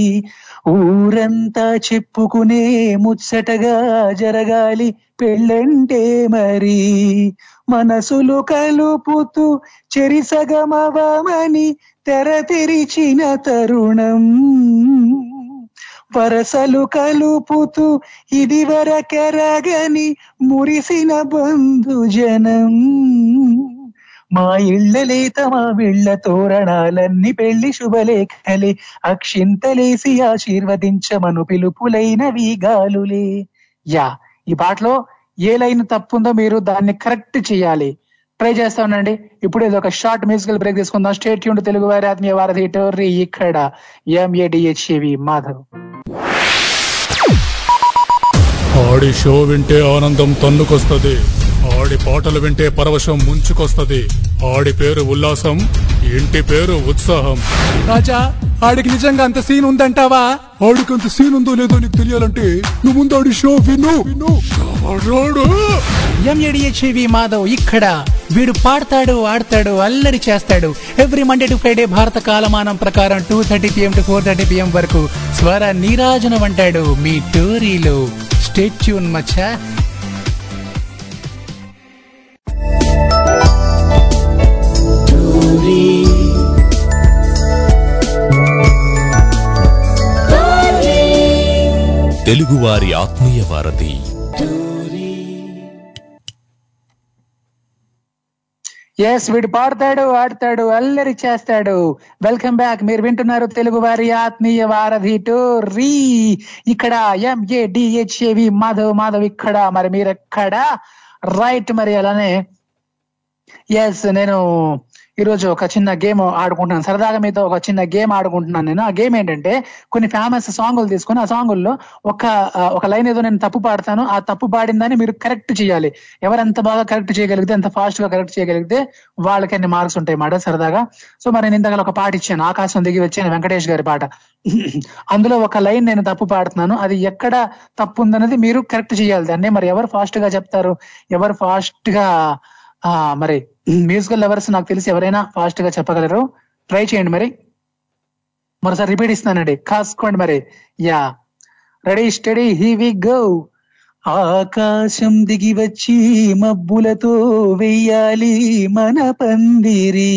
ఊరంతా చెప్పుకునే ముచ్చటగా జరగాలి పెళ్ళంటే మరి, మనసులు కలుపుతూ చెరిసగమవమని తెర తెరిచిన తరుణం, వరసలు కలుపుతూ ఇది వరకెరగని మురిసిన బంధు జనం, మా ఇళ్ళలేత మా వీళ్ళ తోరణాలన్నీ పెళ్లి శుభలేఖలే, అక్షింతలేసి ఆశీర్వదించమను పిలుపులైనవి గాలులే. యా, ఈ పాటలో ఏ లైన్ తప్పుందో మీరు దాన్ని కరెక్ట్ చేయాలి, ట్రై చేస్తా ఉండండి. ఇప్పుడు ఇది ఒక షార్ట్ మ్యూజికల్ బ్రేక్ తీసుకుందాం. స్టే ట్యూన్డ్ తెలుగు వారి ఆత్మీయ వారధి ఎడిటోరీ, ఇక్కడ MADHV మాధవ్. ఆడి షో వింటే ఆనందం తన్నుకొస్తుంది, ఆడి పాటలు వింటే పరవశం ముంచుకొస్తుంది, ఆడి పేరు ఉల్లాసం, ఇంటి పేరు ఉత్సాహం. రాజా, ఆడికి నిజంగా అంత సీన్ ఉందంటావా? ఆడికి అంత సీన్ ఉందో లేదో నీకు తెలియాలంటే నువ్వు ముందు ఆడి షో విను. MADHV మాధవ్ ఇక్కడ. వీడు పాడతాడు, ఆడతాడు, అల్లరి చేస్తాడు. ఎవ్రీ మండే టు ఫ్రైడే భారత కాలమానం ప్రకారం 2:30 PM to 4:30 PM వరకు స్వర నీరాజనం అంటాడు మీ టోరీలో. స్టే ట్యూన్ మచ్చా. తెలుగువారి ఆత్మీయ వారధి. ఎస్, వీడు పాడతాడు, ఆడతాడు, అల్లరి చేస్తాడు. వెల్కమ్ బ్యాక్, మీరు వింటున్నారు తెలుగు వారి ఆత్మీయ వారధి టోరీ, ఇక్కడ MADHV మాధవ్ ఇక్కడ. మరి మీరెక్కడ? రైట్, మరి అలానే ఎస్, నేను ఈరోజు ఒక చిన్న గేమ్ ఆడుకుంటున్నాను, సరదాగా మీతో ఒక చిన్న గేమ్ ఆడుకుంటున్నాను నేను. ఆ గేమ్ ఏంటంటే, కొన్ని ఫేమస్ సాంగులు తీసుకుని ఆ సాంగుల్లో ఒక లైన్ ఏదో నేను తప్పు పాడతాను, ఆ తప్పు పాడిందని మీరు కరెక్ట్ చేయాలి. ఎవరెంత బాగా కరెక్ట్ చేయగలిగితే, ఎంత ఫాస్ట్ గా కరెక్ట్ చేయగలిగితే వాళ్ళకి అన్ని మార్క్స్ ఉంటాయి మాట, సరదాగా. సో మరి నేను ఇంతకాల ఒక పాట ఇచ్చాను, ఆకాశం దిగి వచ్చాను, వెంకటేష్ గారి పాట. అందులో ఒక లైన్ నేను తప్పు పాడుతున్నాను, అది ఎక్కడ తప్పు ఉందనేది మీరు కరెక్ట్ చేయాలి దాన్ని. మరి ఎవరు ఫాస్ట్ గా చెప్తారు, ఎవరు ఫాస్ట్ గా, మరి మ్యూజికల్ లవర్స్ నాకు తెలిసి ఎవరైనా ఫాస్ట్ గా చెప్పగలరు, ట్రై చేయండి. మరి మరోసారి రిపీట్ ఇస్తానండి, కాసుకోండి మరి. Yeah, ready, steady, here we go. ఆకాశం దిగి వచ్చి మబ్బులతో వెయ్యాలి మన పందిరి,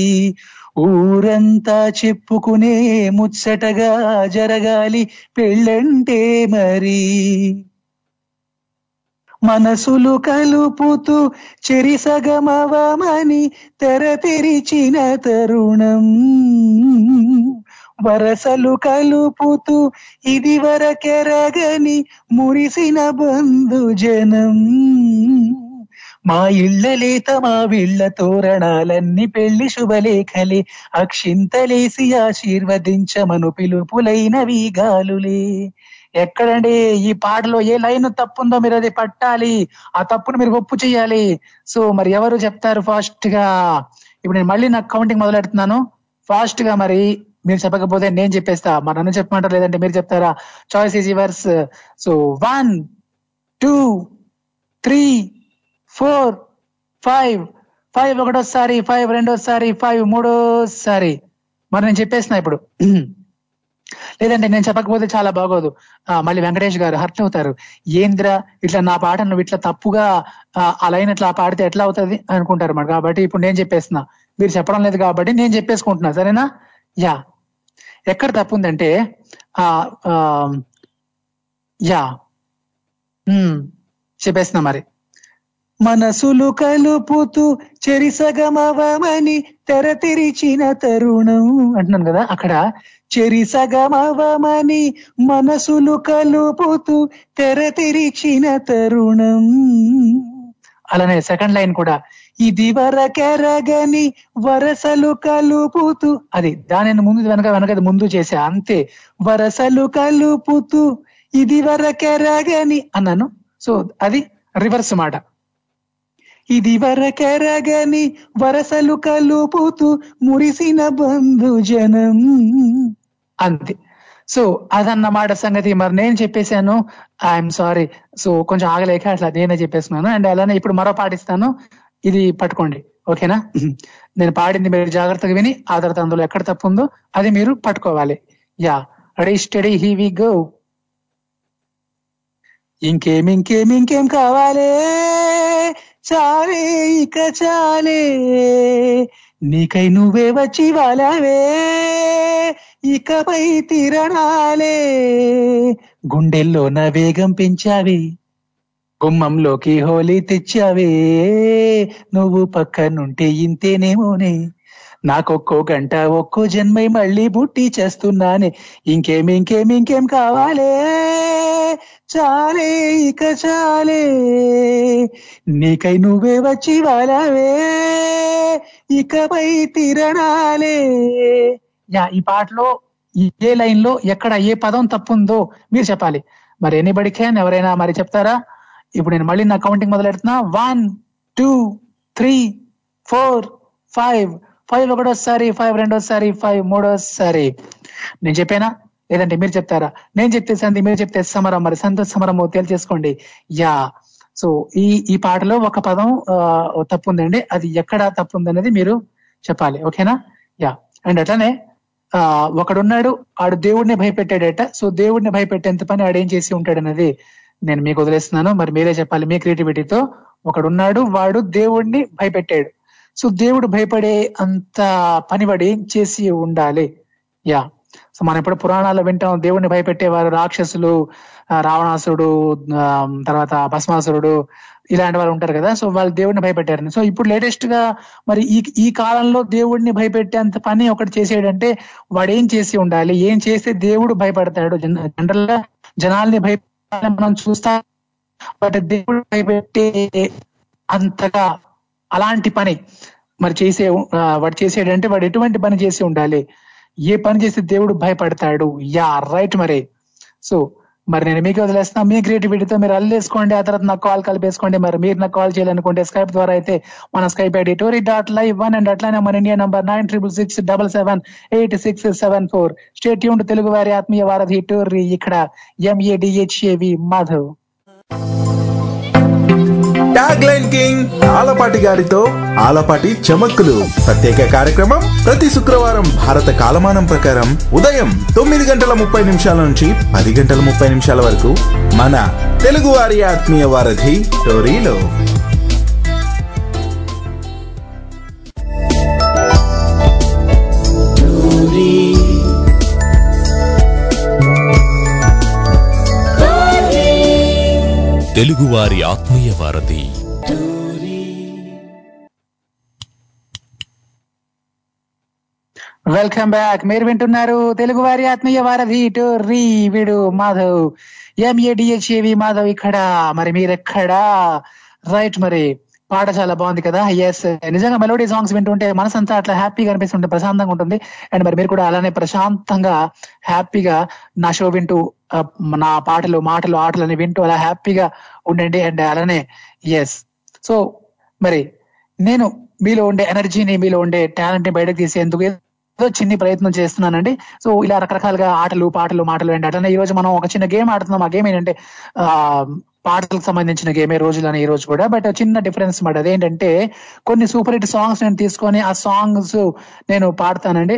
ఊరంతా చెప్పుకునే ముచ్చటగా జరగాలి పెళ్ళంటే మరి, మనసులు కలుపుతూ చెరిసగమవమని తెర తెరిచిన తరుణం, వరసలు కలుపుతూ ఇది వరకెరగని మురిసిన బంధు జనం, మా ఇళ్ళలేత మా వీళ్ళ తోరణాలన్నీ పెళ్లి శుభలేఖలే, అక్షింతలేసి ఆశీర్వదించమను పిలుపులైనవి గాలులే. ఎక్కడండి ఈ పాటలో ఏ లైన్ తప్పుందో మీరు అది పట్టాలి, ఆ తప్పును మీరు ఒప్పు చేయాలి. సో మరి ఎవరు చెప్తారు ఫాస్ట్ గా? ఇప్పుడు నేను మళ్ళీ నాకు కౌంటింగ్ మొదలెడుతున్నాను ఫాస్ట్ గా. మరి మీరు చెప్పకపోతే నేను చెప్పేస్తా, మరి నన్ను చెప్పమంటారు, లేదంటే మీరు చెప్తారా? Choice is yours. సో 1 2 3 4 5 5 ఒకటోసారి, 5 రెండోసారి, 5 మూడోసారి. మరి నేను చెప్పేస్తున్నా ఇప్పుడు, లేదంటే నేను చెప్పకపోతే చాలా బాగోదు, మళ్ళీ వెంకటేష్ గారు హర్ట్ అవుతారు, ఏంద్రా ఇట్లా నా పాట నువ్వు ఇట్లా తప్పుగా ఆ లైన్ ఇట్లా పాడితే ఎట్లా అవుతుంది అనుకుంటారు మరి. కాబట్టి ఇప్పుడు నేను చెప్పేస్తున్నా, మీరు చెప్పడం లేదు కాబట్టి నేను చెప్పేసుకుంటున్నా, సరేనా? యా, ఎక్కడ తప్పు ఉందంటే, యా చెప్పేస్తున్నా. మరి మనసులు కలుపుతూ చెరిసగమవమని తెర తెరిచిన తరుణం అంటున్నాను కదా. అక్కడ చెరిసగమవమని మనసులు కలుపుతూ తెర తెరిచిన తరుణం. అలానే సెకండ్ లైన్ కూడా ఇది వరకెరగని వరసలు కలుపుతూ, అది దానిని ముందు వెనక వెనకది ముందు చేసే అంతే, వరసలు కలుపుతూ ఇది వరకెరగని అన్నాను. సో అది రివర్స్ మాట, ఇది వరకెరగని వరసలు కలుపుతూ మురిసిన బంధు జనం అంతే. సో అదన్నమాట సంగతి. మరి నేను చెప్పేశాను, ఐఎమ్ సారీ. సో కొంచెం ఆగలేక అట్లా నేనే చెప్పేస్తున్నాను. అండ్ అలానే ఇప్పుడు మరో పాటిస్తాను, ఇది పట్టుకోండి, ఓకేనా? నేను పాడింది మీరు జాగ్రత్తగా విని ఆ తర్వాత అందులో ఎక్కడ తప్పు ఉందో అది మీరు పట్టుకోవాలి. Yeah, ready, steady, here we go. ఇంకేం ఇంకేం ఇంకేం కావాలి, చాలే ఇక చాలే, నీకై నువ్వే వచ్చి వాలవే, ఇకపై తిరణాలే, గుండెల్లో నా వేగం పెంచావే, గుమ్మంలోకి హోలీ తెచ్చావే, నువ్వు పక్కనుంటే ఇంతేనేమోనే, నాకొక్కో గంట ఒక్కో జన్మై మళ్ళీ బుట్టి చేస్తున్నానే, ఇంకేం ఇంకేం ఇంకేం కావాలే, చాలే ఇక చాలే, నీకై నువ్వే వచ్చి వాలవే, ఇకపై తిరణాలే. ఈ పాటలో ఏ లైన్ లో ఎక్కడ ఏ పదం తప్పుందో మీరు చెప్పాలి. మరి ఎనీబడి క్యాన్, ఎవరైనా మరి చెప్తారా? ఇప్పుడు నేను మళ్ళీ నా కౌంటింగ్ మొదలెడుతున్నా. 1 2 3 4 5. ఫైవ్ ఒకటోసారి, ఫైవ్ రెండోసారి, ఫైవ్ మూడోసారి. నేను చెప్పేనా లేదంటే మీరు చెప్తారా? నేను చెప్తే సంధి, మీరు చెప్తే సమరం. మరి సంతోష సమరము తేల్చేసుకోండి. యా, సో ఈ పాటలో ఒక పదం తప్పు ఉందండి, అది ఎక్కడ తప్పు ఉందనేది మీరు చెప్పాలి, ఓకేనా? యా. అండ్ అట్లానే ఒకడున్నాడు, ఆడు దేవుడిని భయపెట్టాడట. సో దేవుడిని భయపెట్టేంత పని ఆడేం చేసి ఉంటాడనేది నేను మీకు వదిలేస్తున్నాను, మరి మీరే చెప్పాలి మీ క్రియేటివిటీతో. ఒకడున్నాడు, వాడు దేవుడిని భయపెట్టాడు. సో దేవుడు భయపడే అంత పనివాడు ఏం చేసి ఉండాలి? యా. సో మనం ఇప్పుడు పురాణాల్లో వింటాం, దేవుడిని భయపెట్టేవారు రాక్షసులు, రావణాసురుడు, తర్వాత భస్మాసురుడు, ఇలాంటి వాళ్ళు ఉంటారు కదా. సో వాళ్ళు దేవుడిని భయపెట్టారని. సో ఇప్పుడు లేటెస్ట్ గా మరి ఈ కాలంలో దేవుడిని భయపెట్టేంత పని ఒకటి చేసేటంటే వాడు ఏం చేసి ఉండాలి? ఏం చేస్తే దేవుడు భయపడతాడు? జనరల్ గా జనాల్ని భయపెట్టాలని మనం చూస్తా, బట్ దేవుడు భయపెట్టే అంతగా అలాంటి పని మరి వాడు చేసేటంటే వాడు ఎటువంటి పని చేసి ఉండాలి? ఏ పని చేస్తే దేవుడు భయపడతాడు? Yeah, right. మరి సో మరి నేను మీకు వదిలేస్తున్నా, మీ క్రియేటివిటీతో మీరు అల్లేసుకోండి. ఆ తర్వాత నాకు కాల్ కలిపేసుకోండి. మరి మీరు నాకు కాల్ చేయాలనుకుంటే స్కైప్ ద్వారా అయితే మన skype@editori.live1 అండ్ అట్లానే మన India number 9666778674. Stay tuned. Telugu వారి ఆత్మీయ వారధి ఎడిటోరీ. ఇక్కడ MADHAV Madhav. Tag line king Alapati గారితో ఆలపాటి చమక్కులు ప్రత్యేక కార్యక్రమం ప్రతి శుక్రవారం భారత కాలమానం ప్రకారం ఉదయం 9:30 నుంచి 10:30 వరకు మన తెలుగు వారి ఆత్మీయ వారధి టోరీలో. తెలుగువారి ఆత్మీయ వారధి. Welcome back. మీరు వింటున్నారు తెలుగువారి ఆత్మీయ వారధి టోరీ. వీడు మాధవ్, MADHAV మాధవ్ ఇక్కడ. మరి మీరెక్కడా? రైట్. మరి పాట చాలా బాగుంది కదా. ఎస్, నిజంగా మెలోడీ సాంగ్స్ వింటుంటే మనసంతా అట్లా హ్యాపీగా అనిపిస్తుంటే ప్రశాంతంగా ఉంటుంది. అండ్ మరి మీరు కూడా అలానే ప్రశాంతంగా హ్యాపీగా నా షో వింటూ, నా పాటలు, మాటలు, ఆటలని వింటూ అలా హ్యాపీగా ఉండండి. అండ్ అలానే ఎస్, సో మరి నేను మీలో ఉండే ఎనర్జీని, మీలో ఉండే టాలెంట్ ని బయటకు తీసేందుకు చిన్ని ప్రయత్నం చేస్తున్నానండి. సో ఇలా రకరకాలుగా ఆటలు, పాటలు, మాటలు. అండ్ అట్లానే ఈ రోజు మనం ఒక చిన్న గేమ్ ఆడుతున్నాం. ఆ గేమ్ ఏంటంటే పాటలకు సంబంధించిన గేమే రోజులని ఈ రోజు కూడా, బట్ చిన్న డిఫరెన్స్ మాట. అదేంటంటే కొన్ని సూపర్ హిట్ సాంగ్స్ నేను తీసుకొని ఆ సాంగ్స్ నేను పాడతానండి.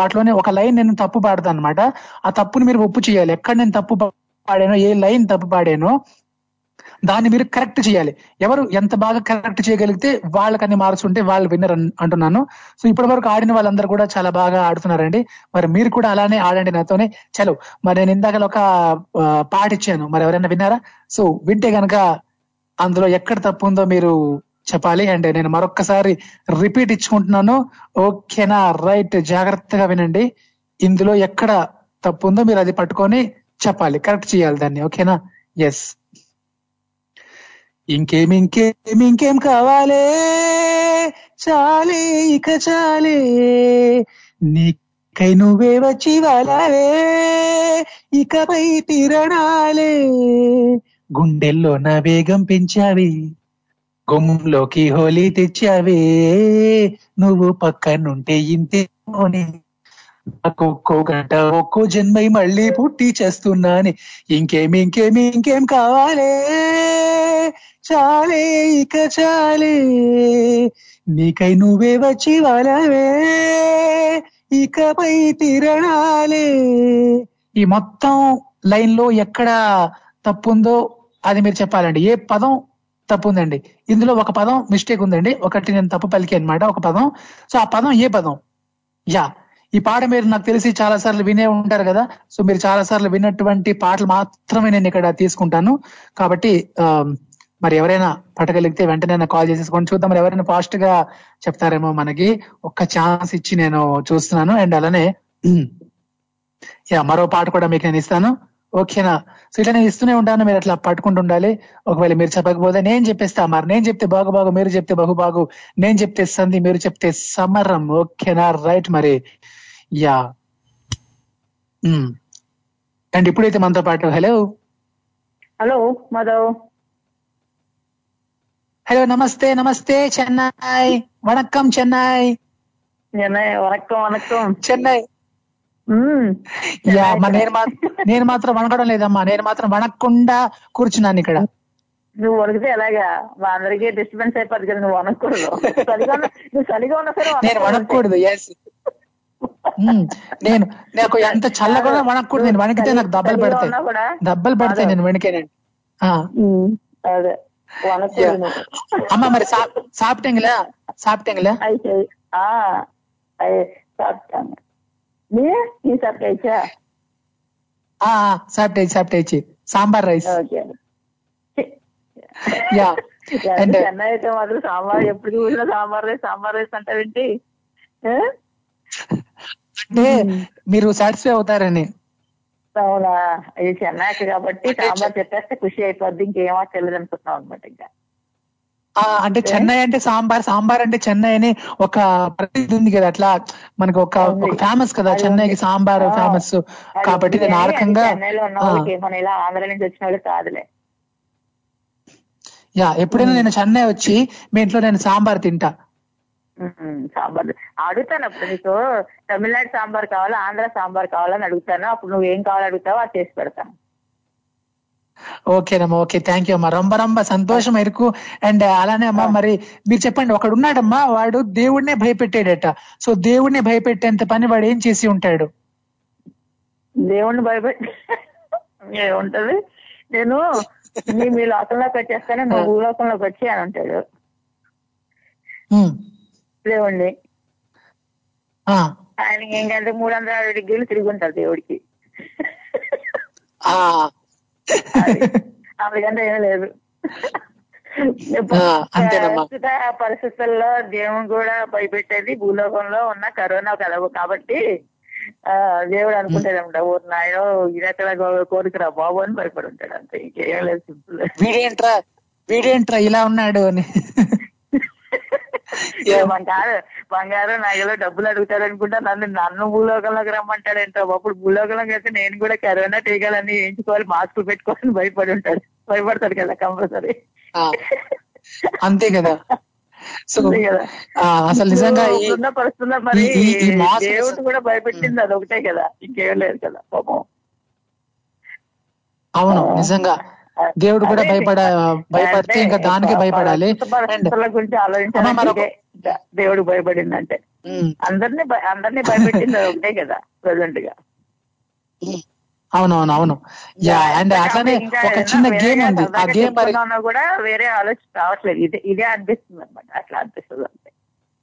వాటిలోనే ఒక లైన్ నేను తప్పు పాడతాను అనమాట. ఆ తప్పుని మీరు ఒప్పు చేయాలి. ఎక్కడ నేను తప్పు పాడానో, ఏ లైన్ తప్పు పాడానో దాన్ని మీరు కరెక్ట్ చేయాలి. ఎవరు ఎంత బాగా కరెక్ట్ చేయగలిగితే వాళ్ళకన్నీ మార్క్స్ ఉంటే వాళ్ళు విన్నర్ అంటున్నాను. సో ఇప్పటి వరకు ఆడిన వాళ్ళందరూ కూడా చాలా బాగా ఆడుతున్నారండి. మరి మీరు కూడా అలానే ఆడండి నాతోనే. చలో, మరి నేను ఇందాక ఒక పాట ఇచ్చాను, మరి ఎవరైనా విన్నారా? సో వింటే కనుక అందులో ఎక్కడ తప్పు ఉందో మీరు చెప్పాలి. అండ్ నేను మరొకసారి రిపీట్ ఇచ్చుకుంటున్నాను, ఓకేనా? రైట్, జాగ్రత్తగా వినండి. ఇందులో ఎక్కడ తప్పు ఉందో మీరు అది పట్టుకొని చెప్పాలి, కరెక్ట్ చేయాలి దాన్ని, ఓకేనా? ఎస్. ఇంకేం కావాలే, చాలే ఇక చాలే, నీకై నువ్వే వచ్చి వాలాలే, ఇకపై తిరణాలే, గుండెల్లో నా వేగం పెంచావి, గుమ్ములోకి హోలీ తెచ్చావే, నువ్వు పక్కనుంటే ఇంతే, ఒక్కో గంట ఒక్కో జన్మై మళ్ళీ పుట్టి చేస్తున్నాని. ఇంకేం కావాలే, చాలే ఇక చాలే, నీకై నువ్వే వచ్చి వాలవే, ఇకపై తిరణాలే. ఈ మొత్తం లైన్ లో ఎక్కడ తప్పు ఉందో అది మీరు చెప్పాలండి. ఏ పదం తప్పు ఉందండి? ఇందులో ఒక పదం మిస్టేక్ ఉందండి, ఒకటి నేను తప్పు పలికి అనమాట, ఒక పదం. సో ఆ పదం ఏ పదం? యా. ఈ పాట మీరు నాకు తెలిసి చాలా సార్లు వినే ఉంటారు కదా, సో మీరు చాలా సార్లు విన్నటువంటి పాటలు మాత్రమే నేను ఇక్కడ తీసుకుంటాను. కాబట్టి మరి ఎవరైనా పట్టగలిగితే వెంటనే కాల్ చేసేసుకొని చూద్దాం, మరి ఎవరైనా ఫాస్ట్ గా చెప్తారేమో, మనకి ఒక్క ఛాన్స్ ఇచ్చి నేను చూస్తున్నాను. అండ్ అలానే యా మరో పాట కూడా మీకు నేను ఇస్తాను, ఓకేనా? సో ఇట్లా నేను ఇస్తూనే ఉంటాను, మీరు అట్లా పట్టుకుంటూ ఉండాలి. ఒకవేళ మీరు చెప్పకపోతే నేను చెప్పేస్తా, మరి నేను చెప్తే బాగు, మీరు చెప్తే బాగు, నేను చెప్తే సంధి, మీరు చెప్తే సమరం, ఓకేనా? రైట్. మరి యా, అండ్ ఇప్పుడైతే మనతో పాటు హలో మాధవ్. హలో, నమస్తే చెన్నై, వణక్కం చెన్నై. నేను మాత్రం వణకడం లేదమ్మా, నేను మాత్రం వణక్కుండా కూర్చున్నాను ఇక్కడ. నువ్వు వణికితే ఎలాగా, మా అందరికీ డిస్టర్బెన్స్ అయిపోతుంది కదా, నువ్వు వణకూడదు, చలిగా ఉన్నా సరే నేను వణకూడదు. నేను నాకు ఎంత చల్లగా వణకూడదు, నేను వణికితే నాకు దెబ్బలు పడతాయి, నేను వణికేనండి. అమ్మ మరి సాప్టంగిలా సాప్టేచి సాంబార్ రైస్. చెన్నై అయితే మాత్రం సాంబార్, ఎప్పుడు చూసినా సాంబార్ రైస్ అంటావేంటి? అంటే మీరు సాటిస్ఫై అవుతారని. అవునా? ఇది చెన్నై కాబట్టి సాంబార్ చెప్పేస్తే ఖుషి అయిపోద్ది, ఇంకేమో తెలియదు అనుకుంటున్నాం అనమాట. ఇంకా అంటే చెన్నై అంటే సాంబార్ అంటే చెన్నై అని ఒక ప్రసిద్ధి ఉంది కదా, అట్లా మనకు ఒక ఫేమస్ కదా, చెన్నైకి సాంబార్ ఫేమస్ కాబట్టి నేను ఆ రకంగా. ఆంధ్ర నుంచి వచ్చిన వాళ్ళు కాదులే. యా, ఎప్పుడైనా నేను చెన్నై వచ్చి మీ ఇంట్లో నేను సాంబార్ తింటా, సాంబార్ అడుగుతాను. అప్పుడు నీకు తమిళనాడు సాంబార్ కావాలా, ఆంధ్ర సాంబార్ కావాలని అడుగుతాను, అప్పుడు నువ్వు ఏం కావాలో అడుగుతావో అది చేసి పెడతాను. ఓకేనమ్మా, ఓకే, థ్యాంక్ యూ అమ్మా, రొంబ రొంబ సంతోషం ఇరుకు. అండ్ అలానే అమ్మా మరి మీరు చెప్పండి, ఒకడు ఉన్నాడమ్మా, వాడు దేవుడినే భయపెట్టాడట. సో దేవుడిని భయపెట్టేంత పని వాడు ఏం చేసి ఉంటాడు? దేవుడిని భయపెట్టేముంటది, నేను మీ లోకంలోకి వచ్చేస్తాను, నువ్వు భూలోకంలోకి వచ్చి అని ఉంటాడు దేవుడిని. ఆయనకి ఏంటంటే 360 డిగ్రీలు తిరిగి ఉంటారు దేవుడికి, అందుకంటే ఏం లేదు. ప్రస్తుత పరిస్థితుల్లో దేవుడు కూడా భయపెట్టేది భూలోకంలో ఉన్న కరోనా కలవు కాబట్టి దేవుడు అనుకుంటాడనమాట, ఓ నాయన ఈయన కోరికరా బాబు అని భయపడి ఉంటాడు, అంతే, ఇంకేం లేదు. సింపుల్. వీడేంట్రా ఇలా ఉన్నాడు అని బంగారం నాగలో డబ్బులు అడుగుతాడు అనుకుంటా, నన్ను భూలోకంలోకి రమ్మంటాడు ఏంటో. అప్పుడు భూలోకంలోకి అయితే నేను కూడా కరోనా టీకాలన్నీ వేయించుకోవాలి, మాస్కులు పెట్టుకోవాలని భయపడతాడు కదా, కంపల్సరీ, అంతే కదా. సో అసలు నిజంగా ఉన్న పరిస్థితుల్లో మరి దేవుడు కూడా భయపెట్టింది అది ఒకటే కదా, ఇంకేం లేదు కదా పాపం. అవును, నిజంగా దేవుడు కూడా భయపడితే ఇంకా దానికి భయపడాలి. దేవుడు భయపడిందంటే అందరినీ భయపెట్టింది ఒకటే కదా ప్రజెంట్ గా. అవునవును. అండ్ అట్లానే ఒక చిన్న గేమ్ ఉంది, ఆ గేమ్ కూడా వేరే ఆలోచన రావట్లేదు, ఇదే అనిపిస్తుంది అనమాట. అట్లా అనిపిస్తుంది అంటే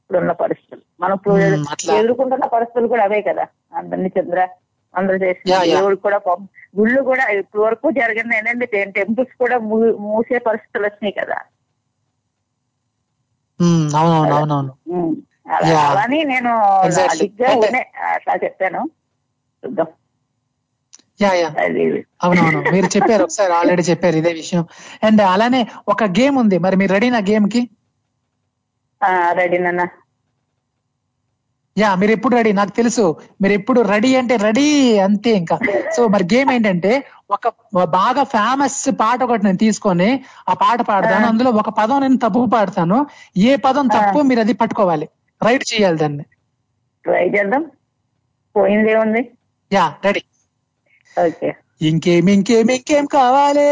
ఇప్పుడున్న పరిస్థితులు, మనం ఎదుర్కొంటున్న పరిస్థితులు కూడా అవే కదా. అందరినీ చంద్ర అందరూ చేసిన దేవుడు కూడా గుళ్ళు కూడా ఇప్పుడు వరకు జరిగింది ఏంటంటే టెంపుల్స్ కూడా మూసే పరిస్థితులు వచ్చినాయి కదా. అలానే నేను అట్లా చెప్పాను. అవునవును, మీరు చెప్పారు ఒకసారి, ఆల్రెడీ చెప్పారు ఇదే విషయం. అండ్ అలానే ఒక గేమ్ ఉంది, మరి మీరు రెడీనా గేమ్ కి? రెడీనా? యా, మీరు ఎప్పుడు రెడీ నాకు తెలుసు, మీరు ఎప్పుడు రెడీ అంటే రెడీ అంతే ఇంకా. సో మరి గేమ్ ఏంటంటే, ఒక బాగా ఫేమస్ పాట ఒకటి నేను తీసుకొని ఆ పాట పాడతాను, అందులో ఒక పదం నేను తప్పు పాడతాను, ఏ పదం తప్పు మీరు అది పట్టుకోవాలి, రైట్ చేయాలి దాన్ని. ట్రై చేద్దాం, పోయిందే ఉంది. Yeah, ready? ఇంకేం ఇంకేం ఇంకేం కావాలి,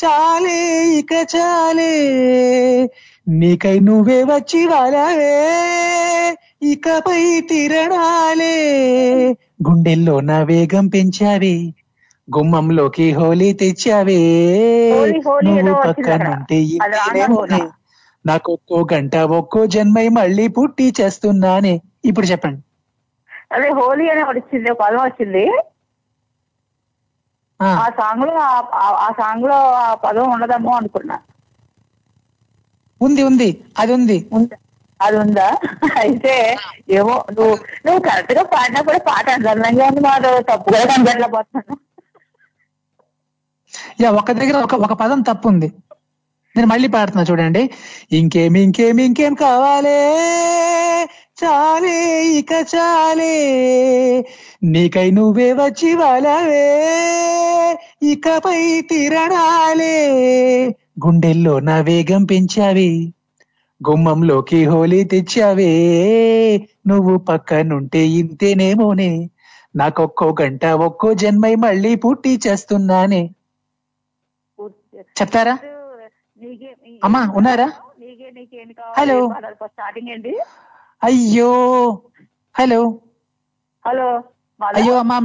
చాలే ఇక చాలే, నీకై నువ్వే వచ్చి వాలవే, ఇకపై తిరణాలే, గుండెల్లో నా వేగం పెంచావే, గుమ్మంలోకి హోలీ తెచ్చావే, నువ్వు పక్కనంటే నాకు ఒక్కో గంట ఒక్కో జన్మై మళ్ళీ పుట్టి చేస్తున్నానే. ఇప్పుడు చెప్పండి. అదే హోలీ అని వచ్చింది, ఒక పదం వచ్చింది ఆ సాంగ్ లో, ఆ సాంగ్ లో ఆ పదం ఉండదమ్మో అనుకున్నా. ఉంది ఉంది, అది ఉంది. అది ఉందా? అయితే ఏమో నువ్వు కరెక్ట్ గా పాడినా కూడా పాట అందంగా ఉంది, మాకు తప్పుగా కనబడలేకపోతున్నాను. ఒక దగ్గర ఒక పదం తప్పు ఉంది, నేను మళ్ళీ పాడుతున్నా చూడండి. ఇంకేమి ఇంకేమి ఇంకేం కావాలి, చాలే ఇక చాలే, నీకై నువ్వే వచ్చి వాలవే, ఇకపై తిరణాలే, గుండెల్లో నా వేగం పెంచావే, గుమ్మంలోకి హోలీ తెచ్చావే, నువ్వు పక్కనుంటే ఇంతేనేమోనే, నాకొక్కో గంట ఒక్కో జన్మై మళ్ళీ పుట్టి చేస్తున్నానే. చెప్తారా అమ్మా? ఉన్నారా? హలో, అయ్యో, హలో హలో, అయ్యో అమ్మా,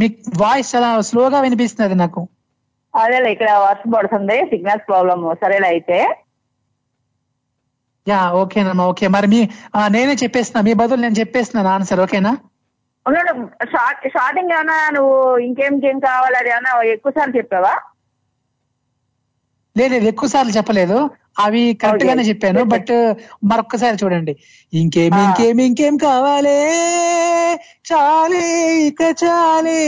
మీ వాయిస్ అలా స్లోగా వినిపిస్తుంది నాకు. అదే ఇక్కడ వర్షం పడుతుంది, సిగ్నల్స్ ప్రాబ్లమ్. సరేలే అయితే. యా, ఓకేనమ్మా, ఓకే. మరి నేనే చెప్పేస్తున్నా, మీ బదులు నేను చెప్పేస్తున్నాను ఆన్సర్, ఓకేనా? షార్టింగ్ ఏమన్నా నువ్వు ఇంకేం కావాలి అది ఏమన్నా ఎక్కువ సార్లు చెప్పావా? లేదు, ఎక్కువ సార్లు చెప్పలేదు, అవి కరెక్ట్ గానే చెప్పాను. బట్ మరొక్కసారి చూడండి. ఇంకేమి ఇంకేమి ఇంకేం కావాలి, చాలే ఇక చాలే,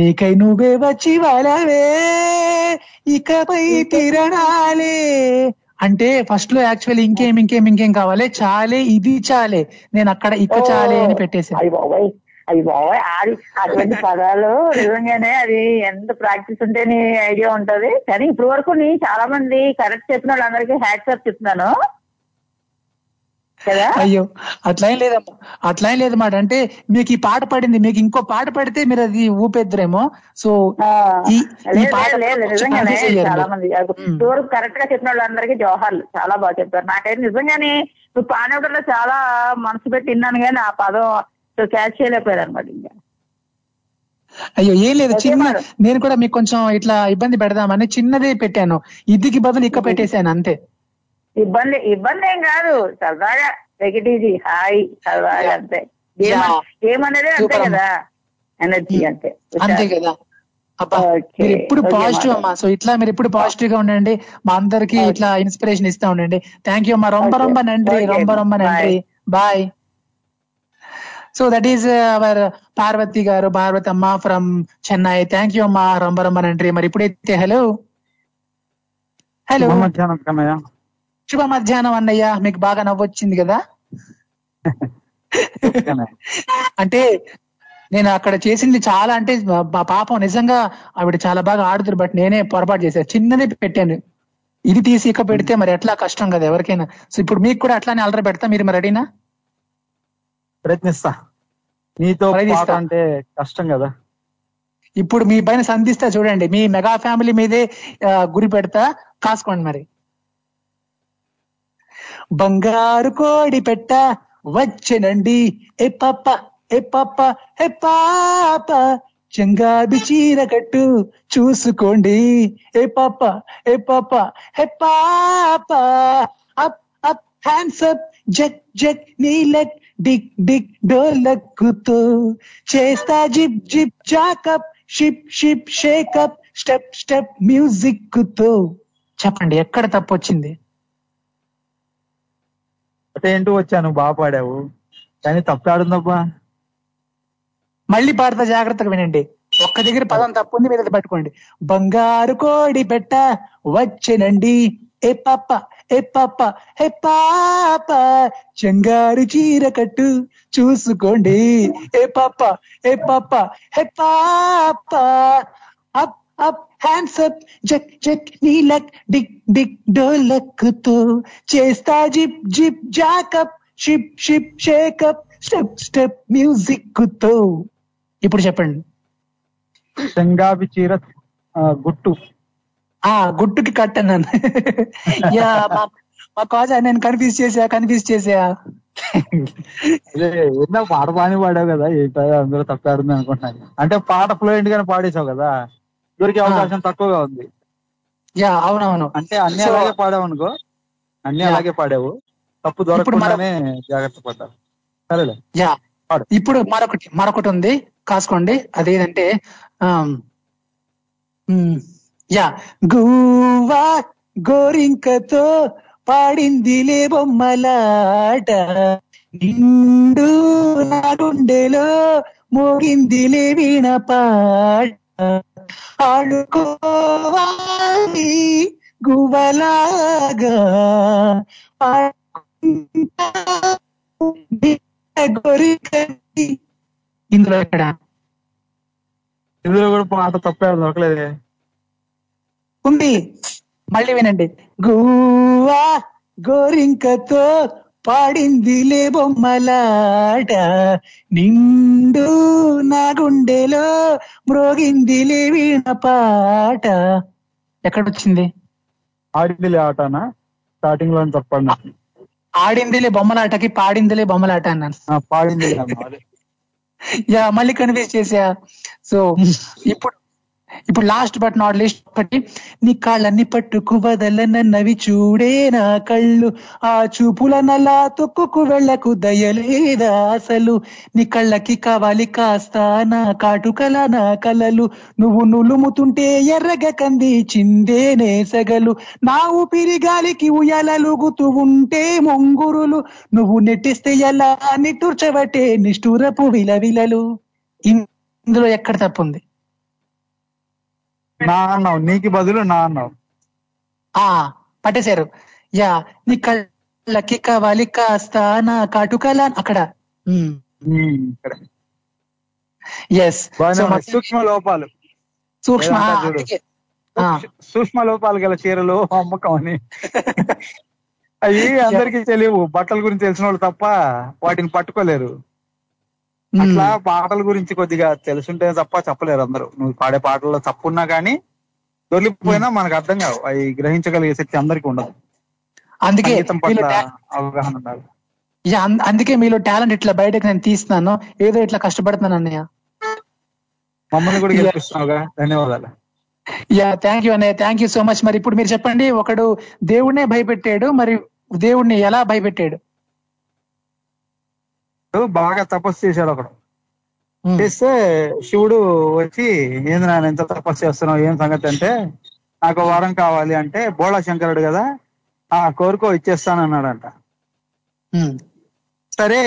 నీకై నువ్వే వచ్చి వాలవే, ఇకపై తిరణాలే. అంటే ఫస్ట్ లో యాక్చువల్లీ ఇంకేం ఇంకేం ఇంకేం కావాలి, చాలే, ఇది చాలే, నేను అక్కడ ఇక చాలే అని పెట్టేసాను. అయ్యి బాబాయ్, అది అటువంటి పదాలు నిజంగానే అది ఎంత ప్రాక్టీస్ ఉంటే నీ ఐడియా ఉంటది. కానీ ఇప్పుడు వరకు నీ చాలా మంది కరెక్ట్ చెప్పిన వాళ్ళందరికీ హ్యాట్స్ ఆఫ్ చెప్తున్నాను కదా. అయ్యో, అట్లా ఏం లేదు మాట. అంటే మీకు ఈ పాట పడింది, మీకు ఇంకో పాట పడితే మీరు అది ఊపేద్దరేమో. సో నిజంగానే చాలా మంది ఇప్పుడు కరెక్ట్ గా చెప్పిన వాళ్ళందరికీ జోహార్లు, చాలా బాగా చెప్పారు. నాకైతే నిజంగానే నువ్వు పాడేటలో చాలా మనసు పెట్టి విన్నాను, కానీ ఆ పదం క్యాచ్ చేయలేకపోయారు అనమాట. ఇంకా అయ్యో ఏం లేదు, చిన్న నేను కూడా మీకు కొంచెం ఇట్లా ఇబ్బంది పెడదామని చిన్నదే పెట్టాను, ఇదికి బదులు ఇక్క పెట్టేశాను, అంతే. ఇబ్బంది ఏం కాదు, సరదాగా వెకటీజీ హాయ్, సరదాగా అంతే. ఏమనేది అంతే కదా, ఎనర్జీ అంతే అంతే కదా. మీరు ఎప్పుడు పాజిటివ్ అమ్మా, సో ఇట్లా మీరు ఎప్పుడు పాజిటివ్ గా ఉండండి, మా అందరికి ఇట్లా ఇన్స్పిరేషన్ ఇస్తా ఉండండి. థ్యాంక్ యూ అమ్మా, రొంబ నండ్రి, bye. So that is our Parvati garu, Parvati amma from Chennai. Thank you amma, Ramba Ramba Nandri. Mari ipudaithe hello. Shubha madhyanam annayya, meeku baga navvochindi kada. Ante నేను అక్కడ చేసింది చాలా, అంటే మా పాపం నిజంగా ఆవిడ చాలా బాగా ఆడుతారు, బట్ నేనే పొరపాటు చేశాను, చిన్నది పెట్టాను. ఇది తీసి ఇక పెడితే మరి ఎట్లా కష్టం కదా ఎవరికైనా. సో ఇప్పుడు మీకు కూడా అట్లానే అలర పెడతా, మీరు మరి రెడీనా? ప్రయత్నిస్తా, నీతో అంటే కష్టం కదా. ఇప్పుడు మీ పైన సంధిస్తా చూడండి, మీ మెగా ఫ్యామిలీ మీదే గురి పెడతా, కాసుకోండి మరి. బంగారు కోడి పెట్ట వచ్చేనండి, ఏ పాప ఏ పాప ఏ పాప, చెంగాబి చీర కట్టు చూసుకోండి, ఏ పాప ఏ పాప ఏ పాప, అప్ అప్ హ్యాండ్స్ అప్ జగ్ జగ్ నీలక్ డిగ్ డిగ్ డోలక్కుతో చేస్తా zip zip జాకప్ ship ship shake up step step music తో. చెప్పండి ఎక్కడ తప్పు వచ్చింది? ఏంటో వచ్చాను, బాగా పాడావు కానీ తప్పు ఆడుందబ్బా. మళ్ళీ పాడతా, జాగ్రత్తగా వినండి. ఒక్క దగ్గర పదం తప్పు ఉంది, మీరు పట్టుకోండి. బంగారు కోడి పెట్ట వచ్చేనండి, ఏ పాప ఏ పాప హే పాప చెంగారు చీర కట్టు చూసుకోండి, ఏ పాప ఏ పాప హే పాప అప్ అప్ హ్యాండ్స్ అప్ జక్ జక్ నీలక్ డిక్ డిక్ డోలక్ తో చేస్తా zip zip జాకప్ ship ship shake up step step music తో. ఇప్పుడు చెప్పండి. శంగాబి చీర గుట్టు, ఆ గుట్టుకి కట్ అన్నాను. యా మా కాజా నేను కన్ఫ్యూజ్ చేసా. ఏదో పాట బాగానే పాడావు కదా, ఏంటో అందులో తప్పు ఆడుంది అనుకుంటున్నాను. అంటే పాట ఫ్లూయెంట్ గానే పాడేసావు కదా, దొరికే అవకాశం తక్కువగా ఉంది. యా అవునవును, అంటే అన్ని అలాగే పాడావు అనుకో, అన్ని అలాగే పాడావు, తప్పు దొరకకుండానే జాగ్రత్త పడ్డావు. సరేలే యా. ఇప్పుడు మరొకటి ఉంది, కాసుకోండి. అదేంటంటే యా గువ్వా గోరింకతో పాడిందిలే బొమ్మలాట, నిండు నా గుండెలో మోగిందిలే వీణ పాట, ఆడుకోవాలి గువ్వలాగా గోరింకని. ఇందులో ఇక్కడ ఇందులో కూడా పాట తప్పేది దొరకలేదే ఉంది. మళ్ళీ వినండి. గువ్వా గోరింకతో పాడిందిలే బొమ్మలాట, నిండు నా గుండెలో మ్రోగిందిలే వీణ పాట. ఎక్కడొచ్చింది? ఆడిందిలే ఆటనా స్టార్టింగ్ లో తప్పండి. ఆడిందిలే బొమ్మలాటకి పాడిందిలే బొమ్మలాట అన్నాను, పాడిందిలే. యా మళ్ళీ కన్ఫ్యూజ్ చేసా. సో ఇప్పుడు లాస్ట్ బట్ నాట్ లీస్ట్ ఒకటి. నీ కాళ్ళన్ని పట్టుకు వదలనన్నవి చూడే నా కళ్ళు, ఆ చూపుల నలా తొక్కుకు వెళ్ళకు దయలేదా అసలు, నీ కళ్ళకి కావాలి కాస్త నా కాటుకల నా కలలు, నువ్వు నులుముతుంటే ఎర్రగ కంది చిందేనే సగలు, నా ఊపిరి గాలికి ఉయ్యాలలుగుతూ ఉంటే ముంగురులు, నువ్వు నెట్టిస్తే ఎలా నిట్టూర్చవటే నిష్ఠూరపు విలవిలలు. ఇందులో ఎక్కడ తప్పుంది? నా అన్నావు, నీకు బదులు నా అన్నావు. పట్టేశారు. యా నీ కళ్ళకి కావాలి కాస్త నా కాటుకల అక్కడ. సూక్ష్మ లోపాలు, సూక్ష్మ లోపాలు గల చీరలు అమ్మకం అని అవి అందరికీ తెలియవు. బట్టల గురించి తెలిసిన వాళ్ళు తప్ప వాటిని పట్టుకోలేరు. అట్లా పాటల గురించి కొద్దిగా తెలుసుంటే తప్ప చెప్పలేరు అందరూ. నువ్వు పాడే పాటల్లో తప్పు ఉన్నా కానీ దొరికిపోయినా మనకు అర్థం కావు, అవి గ్రహించగలిగే శక్తి అందరికీ ఉండదు. అందుకే అవగాహన ఉండాలి. అందుకే మీలో టాలెంట్ ఇట్లా బయటకు నేను తీస్తున్నాను, ఏదో ఇట్లా కష్టపడుతున్నాను అన్నయ్య. మమ్మల్ని కూడా గెలిపిస్తున్నావుగా, ధన్యవాదాలు. యా థ్యాంక్ యూ అన్నయ్య, థ్యాంక్ యూ సో మచ్. మరి ఇప్పుడు మీరు చెప్పండి, ఒకడు దేవుడినే భయపెట్టాడు, మరి దేవుడిని ఎలా భయపెట్టాడు? బాగా తపస్సు చేశాడు ఒకడు. చేస్తే శివుడు వచ్చి ఏంది నాన్న ఎంత తపస్సు చేస్తున్నావు, ఏం సంగతి అంటే నాకు వరం కావాలి అంటే, బోళా శంకరుడు కదా, ఆ కోరుకో ఇచ్చేస్తాను అన్నాడంట. సరే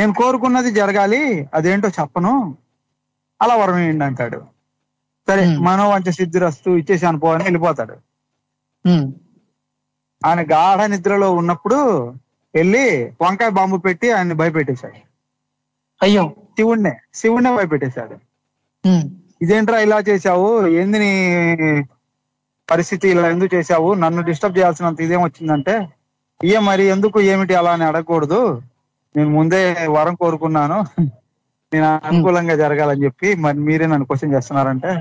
నేను కోరుకున్నది జరగాలి, అదేంటో చెప్పను, అలా వరం ఏంటి అంటాడు. సరే మనోవంచ సిద్ధిరస్తు ఇచ్చేసాను పో అని వెళ్ళిపోతాడు. ఆయన గాఢ నిద్రలో ఉన్నప్పుడు వెళ్ళి వంకాయ బాంబు పెట్టి ఆయన్ని భయపెట్టేశాడు. అయ్యో శివుణ్ణే భయపెట్టేశాడు. ఇదేంట్రా ఇలా చేశావు, ఏంది నీ పరిస్థితి, ఇలా ఎందుకు చేశావు, నన్ను డిస్టర్బ్ చేయాల్సినంత ఇదేం వచ్చిందంటే, ఇయ్య మరి ఎందుకు ఏమిటి అలా అని అడగకూడదు, నేను ముందే వరం కోరుకున్నాను, నేను అనుకూలంగా జరగాలని చెప్పి మరి మీరే నన్ను క్వశ్చన్ చేస్తున్నారంటే,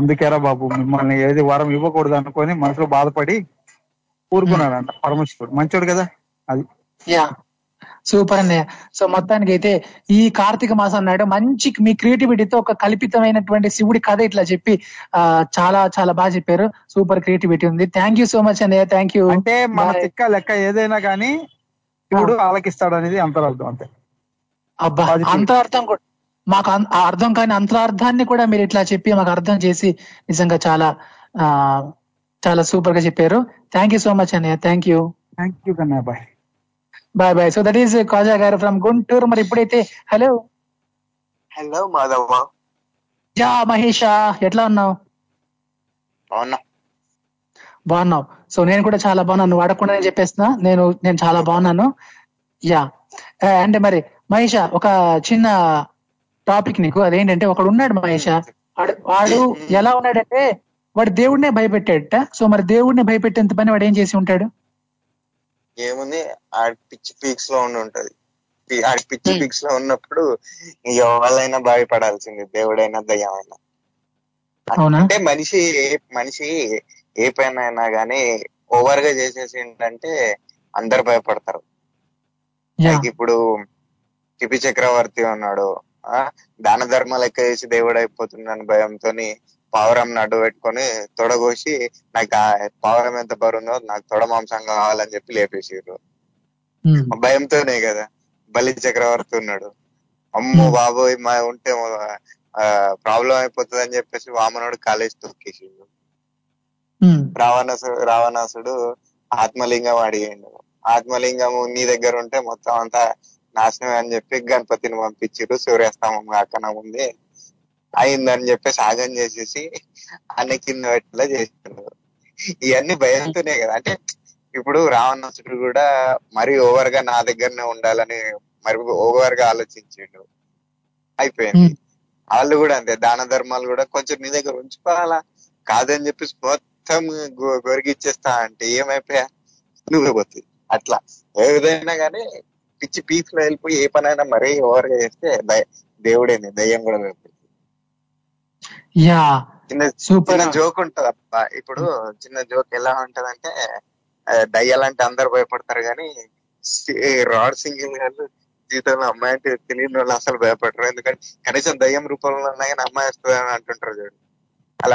అందుకేరా బాబు మిమ్మల్ని ఏది వరం ఇవ్వకూడదు అనుకొని మనసులో బాధపడి ఊరుకున్నాడంట పరమేశ్వరుడు. మంచోడు కదా అది. సూపర్ అన్నయ్య. సో మొత్తానికి అయితే ఈ కార్తీక మాసం నాడు మంచి మీ క్రియేటివిటీతో ఒక కల్పితమైనటువంటి శివుడి కథ ఇట్లా చెప్పి చాలా చాలా బాగా చెప్పారు. సూపర్ క్రియేటివిటీ ఉంది. థ్యాంక్ యూ సో మచ్ అన్నయ్య. Thank you. అంటే మన తిక్క లెక్క ఏదైనా కానీ శివుడు ఆలకిస్తాడు అనేది అంతరార్థం. అంతే అబ్బా, అంతరార్థం కూడా మాకు అర్థం కాని అంతరార్థాన్ని కూడా మీరు ఇట్లా చెప్పి మాకు అర్థం చేసి నిజంగా చాలా చాలా సూపర్ గా చెప్పారు. థ్యాంక్ యూ సో మచ్ అన్నయ్య. Thank you. థ్యాంక్ యూ కన్నయ్య. Bye bye bye. So that is Kaja గారు ఫ్రమ్ గుంటూరు. మరి ఇప్పుడైతే హలో హలో మాధవ జా మహేషా, ఎట్లా ఉన్నావు? బాగున్నావు? సో నేను కూడా చాలా బాగున్నాను. నువ్వు అడగకుండా చెప్పేస్తున్నా, నేను చాలా బాగున్నాను. యా. అంటే మరి మహేష, ఒక చిన్న టాపిక్ నీకు. అదేంటంటే ఒకడు ఉన్నాడు మహేష, వాడు ఎలా ఉన్నాడంటే వాడు దేవుడినే భయపెట్టాడట. సో మరి దేవుడిని భయపెట్టేంత పని వాడు ఏం చేసి ఉంటాడు? ఏముంది, ఆడి పిచ్చి పీక్స్ లో ఉండి ఉంటది. ఆడి పిచ్చి పీక్స్ లో ఉన్నప్పుడు ఎవరైనా భయపడాల్సింది, దేవుడైనా దయ్యమైనా. అంటే మనిషి ఏ పైన అయినా గానీ ఓవర్ గా చేసేసి ఏంటంటే అందరు భయపడతారు. లైక్ ఇప్పుడు టిపి చక్రవర్తి ఉన్నాడు, దాన ధర్మాలు లెక్క చేసి దేవుడు అయిపోతున్నాను భయంతో పావురం నడు పెట్టుకొని తొడగోసి నాకు పావురం ఎంత బరువుందో నాకు తొడ మాంసం కావాలని చెప్పి లేపేసారు, భయంతోనే కదా. బలి చక్రవర్తి ఉన్నాడు, అమ్మో బాబోయ్ మా ఉంటే ప్రాబ్లం అయిపోతుంది అని చెప్పేసి వామనుడు కాలేజ్ తొక్కేసాడు. రావణాసుడు ఆత్మలింగం అడిగాడు, ఆత్మలింగము నీ దగ్గర ఉంటే మొత్తం అంతా నాశనమే అని చెప్పి గణపతిని పంపించారు. సూర్యాస్తమం కాకన ముందే అయిందని చెప్పి సాగం చేసేసి అన్న కింద పెట్టేలా చేశారు. ఇవన్నీ భయంతోనే కదా. అంటే ఇప్పుడు రావణాసుడు కూడా మరీ ఓవర్ గా నా దగ్గరనే ఉండాలని మరి ఓవర్ గా ఆలోచించాడు, అయిపోయింది. వాళ్ళు కూడా అంతే, దాన ధర్మాలు కూడా కొంచెం నీ దగ్గర ఉంచుకోవాలా కాదని చెప్పేసి మొత్తం గొరిగిచ్చేస్తా అంటే ఏమైపోయా నువ్వే పోతుంది. అట్లా ఏ విధంగా కానీ పిచ్చి పీస్ లో వెళ్ళిపోయి ఏ పనైనా మరీ ఓవర్ గా చేస్తే దేవుడేంది దయ్యం కూడా వెళ్ళిపోతుంది. చిన్న జోక్ ఉంటది అబ్బా. ఇప్పుడు చిన్న జోక్ ఎలా ఉంటదంటే, దయ్యాలంటే అందరు భయపడతారు కానీ రాడ్ సింగింగ్ గారు జీవితంలో అమ్మాయి అంటే తెలియని వాళ్ళు అసలు భయపడరు. ఎందుకంటే కనీసం దయ్యం రూపంలో ఉన్నా కానీ అమ్మాయి వస్తుంది అని అంటుంటారు చూడు,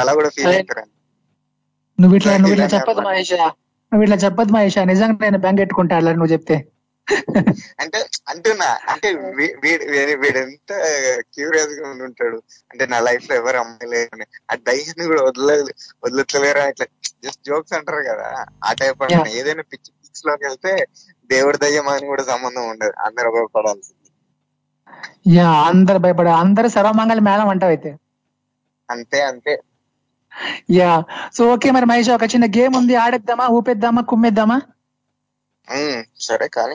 అలా కూడా ఫీల్ అవుతారు. నువ్వు ఇట్లా చెప్పదు మహేష్, నిజంగా నేను బెంగెట్టుకుంటా అలా నువ్వు చెప్తే. అంటే వీడెంత క్యూరియస్ గా ఉంటాడు అంటే నా లైఫ్ లో ఎవరు అమ్మాయిలేరు, ఆ డైని కూడా వదలలేరా, ఇట్లా జస్ట్ జోక్స్ అంటారు కదా ఆ టైప్. ఏదైనా పిచ్చి పిక్స్ లోకి వెళ్తే దేవుడి దయ్యం అని కూడా సంబంధం ఉండదు, అందరు భయపడాల్సింది. అందరు సర్వమంగళ మేళం అంటావు అయితే. అంతే అంతే. యా. సో ఓకే మరి మహేష్, ఒక చిన్న గేమ్ ఉంది, ఆడేద్దామా? ఊపేద్దామా? కుమ్మేద్దామా? సరే కానీ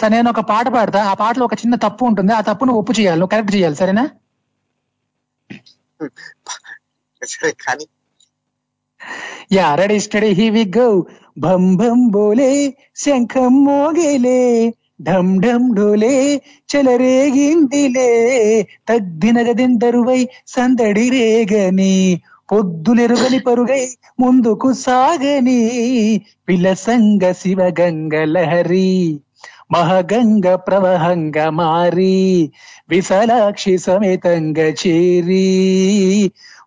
సరే నేను ఒక పాట పాడతా, ఆ పాటలో ఒక చిన్న తప్పు ఉంటుంది, ఆ తప్పును ఒప్పు చేయాలి, నువ్వు కరెక్ట్ చేయాలి, సరేనా? సరే కానీ. Yeah, ready steady here we go. భం భం బోలే శంఖం మోగేలే, ఢం ఢం డోలే చెలరేగిందిలే, తగ్దినగదిందరువై సందడి రేగని, పొద్దునెరుగని పరుగై ముందుకు సాగని, విలసంగ శివ గంగ లహరి, మహగంగ ప్రవహంగ మారి, విశాలాక్షి సమేతంగ చేరి,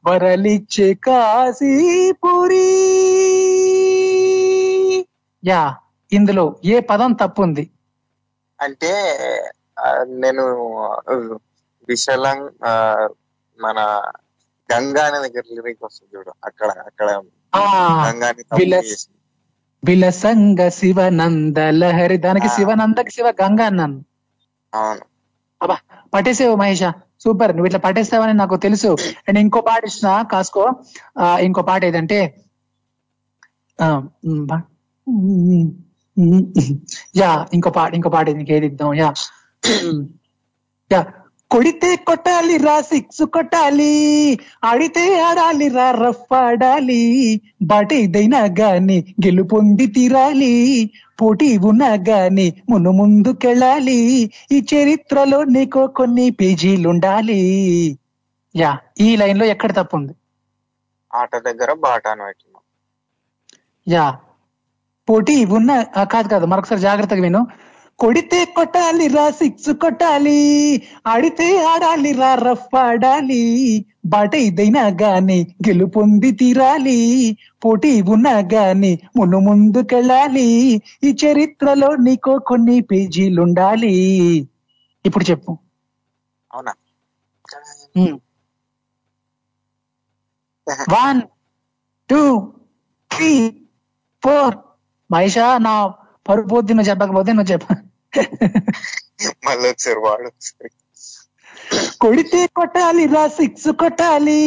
వరలిచ్చే కాశీపురీ. యా, ఇందులో ఏ పదం తప్పు ఉంది? అంటే నేను విశాలం మన గంగా అనే దగ్గర లిరిక్ వస్తుంది చూడు, అక్కడ విలసంగ శివనంద లహరి, దానికి శివనందకి శివ గంగా అన్నాను. అవును. అబ్బా పట్టేసేవు మహేష, సూపర్, నువ్వు ఇట్లా పట్టేస్తావని నాకు తెలుసు. అండ్ ఇంకో పాట ఇచ్చిన కాసుకో, ఇంకో పాట ఏదంటే ఇంకో పాట నీకు ఏది ఇద్దాం. Yeah yeah. కొడితే కొట్టాలి రా సిక్స్ కొట్టాలి, ఆడితే ఆడాలి రా రఫ్ ఆడాలి, బాట ఏదైనా గాని గెలుపొంది తీరాలి, పోటీ ఉన్నా గాని మును ముందుకెళ్ళాలి, ఈ చరిత్రలో నీకు కొన్ని పేజీలుండాలి. యా, ఈ లైన్ లో ఎక్కడ తప్పు ఉంది? ఆట దగ్గర బాట అని పెట్టినా. యా, పోటీ ఉన్నా కాదు కాదు మరొకసారి జాగ్రత్తగా విను. కొడితే కొట్టాలి రా సిక్స్ కొట్టాలి, ఆడితే ఆడాలి రా రఫ్ ఆడాలి, బాట ఇదైనా గాని గెలుపొంది తీరాలి, పోటీ ఉన్నా గాని మును ముందుకెళ్ళాలి, ఈ చరిత్రలో నీకో కొన్ని పేజీలుండాలి. ఇప్పుడు చెప్పు. అవునా? 1 2 3 4 మహేషా, నా పరుపోద్ది నువ్వు చెప్పకపోతే నువ్వు చెప్ప. మళ్ళీ వచ్చారు వాడు. కొడితే కొట్టాలి రా సిక్స్ కొట్టాలి,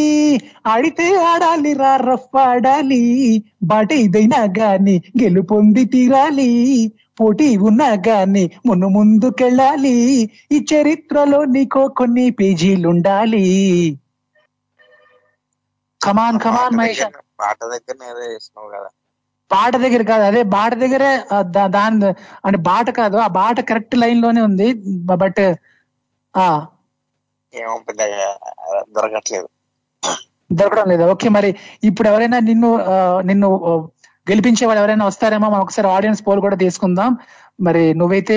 ఆడితే ఆడాలి రా రఫ్ ఆడాలి, బాట ఇదైనా గాని గెలుపొంది తీరాలి, పోటీ ఉన్నా గాని మును ముందుకెళ్ళాలి, ఈ చరిత్రలో నీకో కొన్ని పేజీలుండాలి. కమాన్ కమాన్ మహేష్. పాట దగ్గర చేసినావు కదా. పాట దగ్గర కాదు, అదే బాట దగ్గరే. దాని అంటే బాట కాదు, ఆ బాట కరెక్ట్ లైన్ లోనే ఉంది, బట్ దొరకట్లేదు, దొరకడం లేదు. ఓకే, మరి ఇప్పుడు ఎవరైనా నిన్ను గెలిపించే వాళ్ళు ఎవరైనా వస్తారేమో, మనం ఒకసారి ఆడియన్స్ పోల్ కూడా తీసుకుందాం. మరి నువ్వైతే